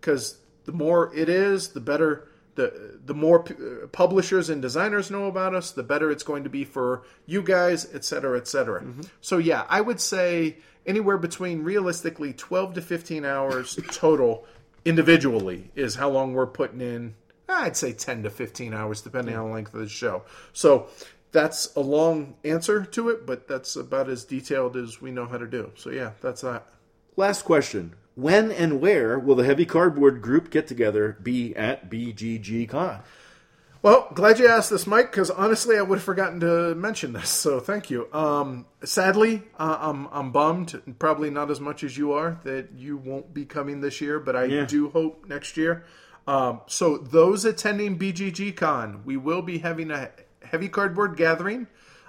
because the more it is, the better... The more publishers and designers know about us, the better it's going to be for you guys, et cetera, et cetera. Mm-hmm. So, I would say anywhere between realistically 12 to 15 hours total individually is how long we're putting in. I'd say 10 to 15 hours, depending on the length of the show. So that's a long answer to it, but that's about as detailed as we know how to do. So, that's that. Last question. When and where will the Heavy Cardboard group get-together be at BGGCon? Well, glad you asked this, Mike, because honestly, I would have forgotten to mention this, so thank you. Sadly, I'm bummed, probably not as much as you are, that you won't be coming this year, but I do hope next year. So those attending BGGCon, we will be having a Heavy Cardboard gathering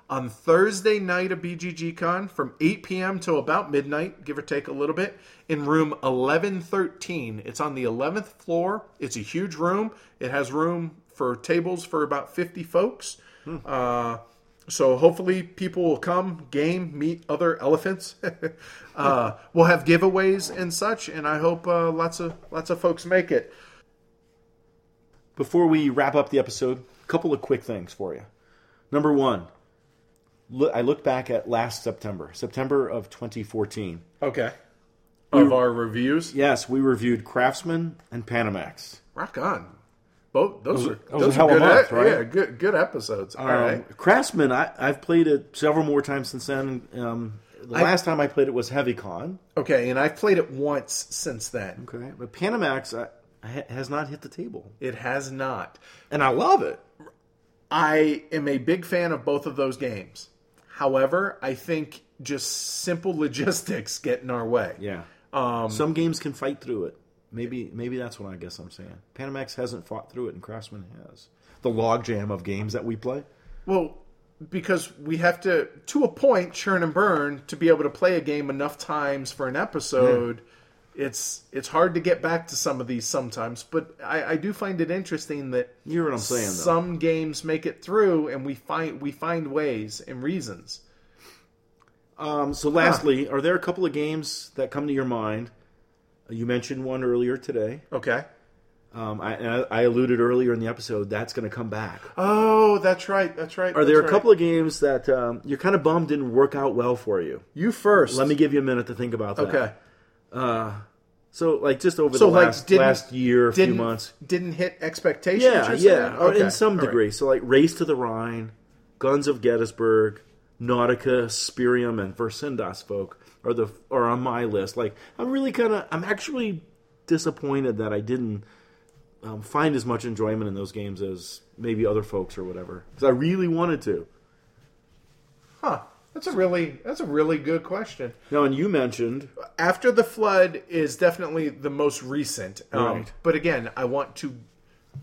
on Thursday night of BGGCon from 8 p.m. to about midnight, give or take a little bit, in room 1113. It's on the 11th floor. It's a huge room. It has room for tables for about 50 folks. So hopefully people will come, game, meet other elephants. We'll have giveaways and such, and I hope lots of folks make it. Before we wrap up the episode, a couple of quick things for you. Number one. I look back at last September of 2014. Okay. Of our reviews? Yes, we reviewed Craftsman and Panamax. Rock on. Both those are good month, right? Yeah, good episodes. All right. Craftsman, I've played it several more times since then. The last time I played it was HeavyCon. Okay, and I've played it once since then. Okay, but Panamax has not hit the table. It has not. And I love it. I am a big fan of both of those games. However, I think just simple logistics get in our way. Yeah. Some games can fight through it. Maybe that's what I guess I'm saying. Panamax hasn't fought through it, and Craftsman has. The logjam of games that we play. Well, because we have to a point, churn and burn to be able to play a game enough times for an episode. Yeah. It's hard to get back to some of these sometimes, but I do find it interesting that you know what I'm saying, though. Some games make it through, and we find ways and reasons. So lastly, are there a couple of games that come to your mind? You mentioned one earlier today. Okay. I alluded earlier in the episode, that's going to come back. Oh, that's right. That's right. Are there a couple of games that you're kind of bummed didn't work out well for you? You first. Let me give you a minute to think about that. Okay. So, like, just over the last year, few months. Didn't hit expectations or something? Yeah, okay. In some degree. Right. So, like, Race to the Rhine, Guns of Gettysburg, Nautica, Spirium, and Vercindas Folk are on my list. Like, I'm actually disappointed that I didn't find as much enjoyment in those games as maybe other folks or whatever. Because I really wanted to. Huh. That's a really good question. No, and you mentioned After the Flood is definitely the most recent. Right. But again, I want to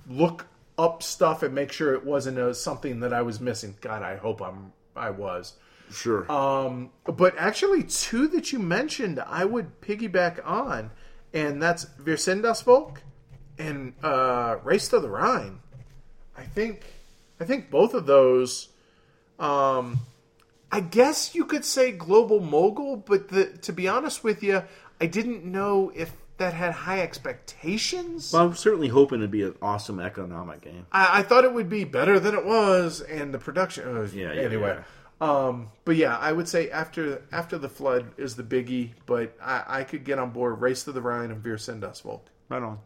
look up stuff and make sure it wasn't something that I was missing. God, I hope I was. Sure. But actually, two that you mentioned, I would piggyback on, and that's Vercindas Folk and Race to the Rhine. I think both of those. I guess you could say Global Mogul, but to be honest with you, I didn't know if that had high expectations. Well, I'm certainly hoping it'd be an awesome economic game. I thought it would be better than it was, and the production... anyway. Yeah. But yeah, I would say After the Flood is the biggie, but I could get on board Race to the Rhine and Vercindas Folk. Right on.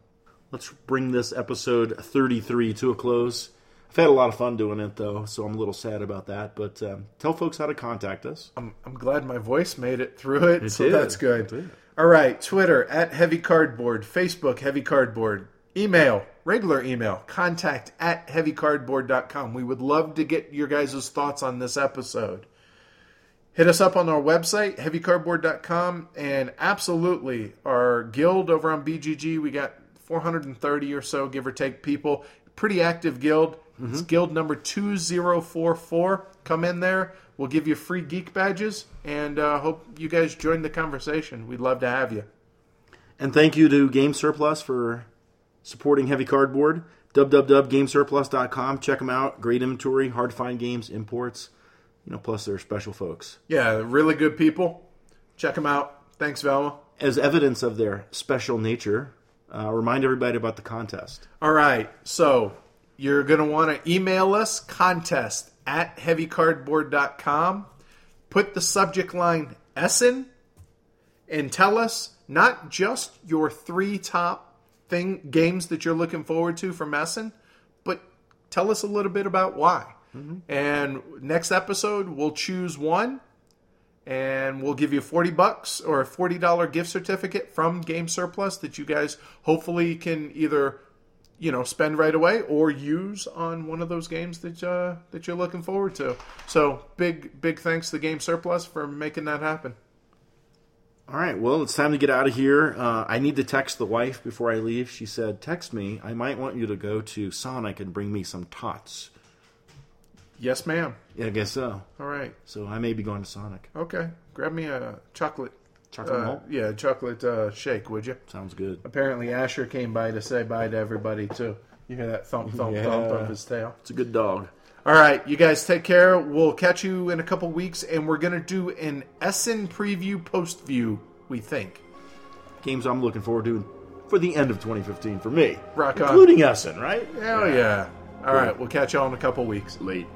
Let's bring this episode 33 to a close. I've had a lot of fun doing it, though, so I'm a little sad about that. But tell folks how to contact us. I'm glad my voice made it through it, that's good. All right, Twitter, @HeavyCardboard, Facebook, Heavy Cardboard, email, regular email, contact @HeavyCardboard.com. We would love to get your guys' thoughts on this episode. Hit us up on our website, HeavyCardboard.com, and absolutely, our guild over on BGG, we got 430 or so, give or take, people. Pretty active guild. It's guild number 2044. Come in there. We'll give you free geek badges, and hope you guys join the conversation. We'd love to have you. And thank you to Game Surplus for supporting Heavy Cardboard. www.gamesurplus.com. Check them out. Great inventory, hard to find games, imports. Plus they're special folks. Yeah, really good people. Check them out. Thanks, Velma. As evidence of their special nature, remind everybody about the contest. All right, so... you're going to want to email us, contest @heavycardboard.com. Put the subject line Essen and tell us not just your 3 top games that you're looking forward to from Essen, but tell us a little bit about why. Mm-hmm. And next episode, we'll choose one, and we'll give you $40 or a $40 gift certificate from Game Surplus that you guys hopefully can either... spend right away or use on one of those games that you're looking forward to. So big thanks to Game Surplus for making that happen. All right, well, it's time to get out of here. I need to text the wife before I leave. She said, text me. I might want you to go to Sonic and bring me some tots. Yes, ma'am. Yeah, I guess so. All right. So I may be going to Sonic. Okay. Grab me a chocolate. Chocolate shake, would you? Sounds good. Apparently, Asher came by to say bye to everybody, too. You hear that thump, thump of his tail. It's a good dog. All right, you guys take care. We'll catch you in a couple weeks, and we're going to do an Essen preview post-view, we think. Games I'm looking forward to for the end of 2015 for me. Rock on. Including Essen, right? Hell yeah. All right, we'll catch y'all in a couple weeks. Late.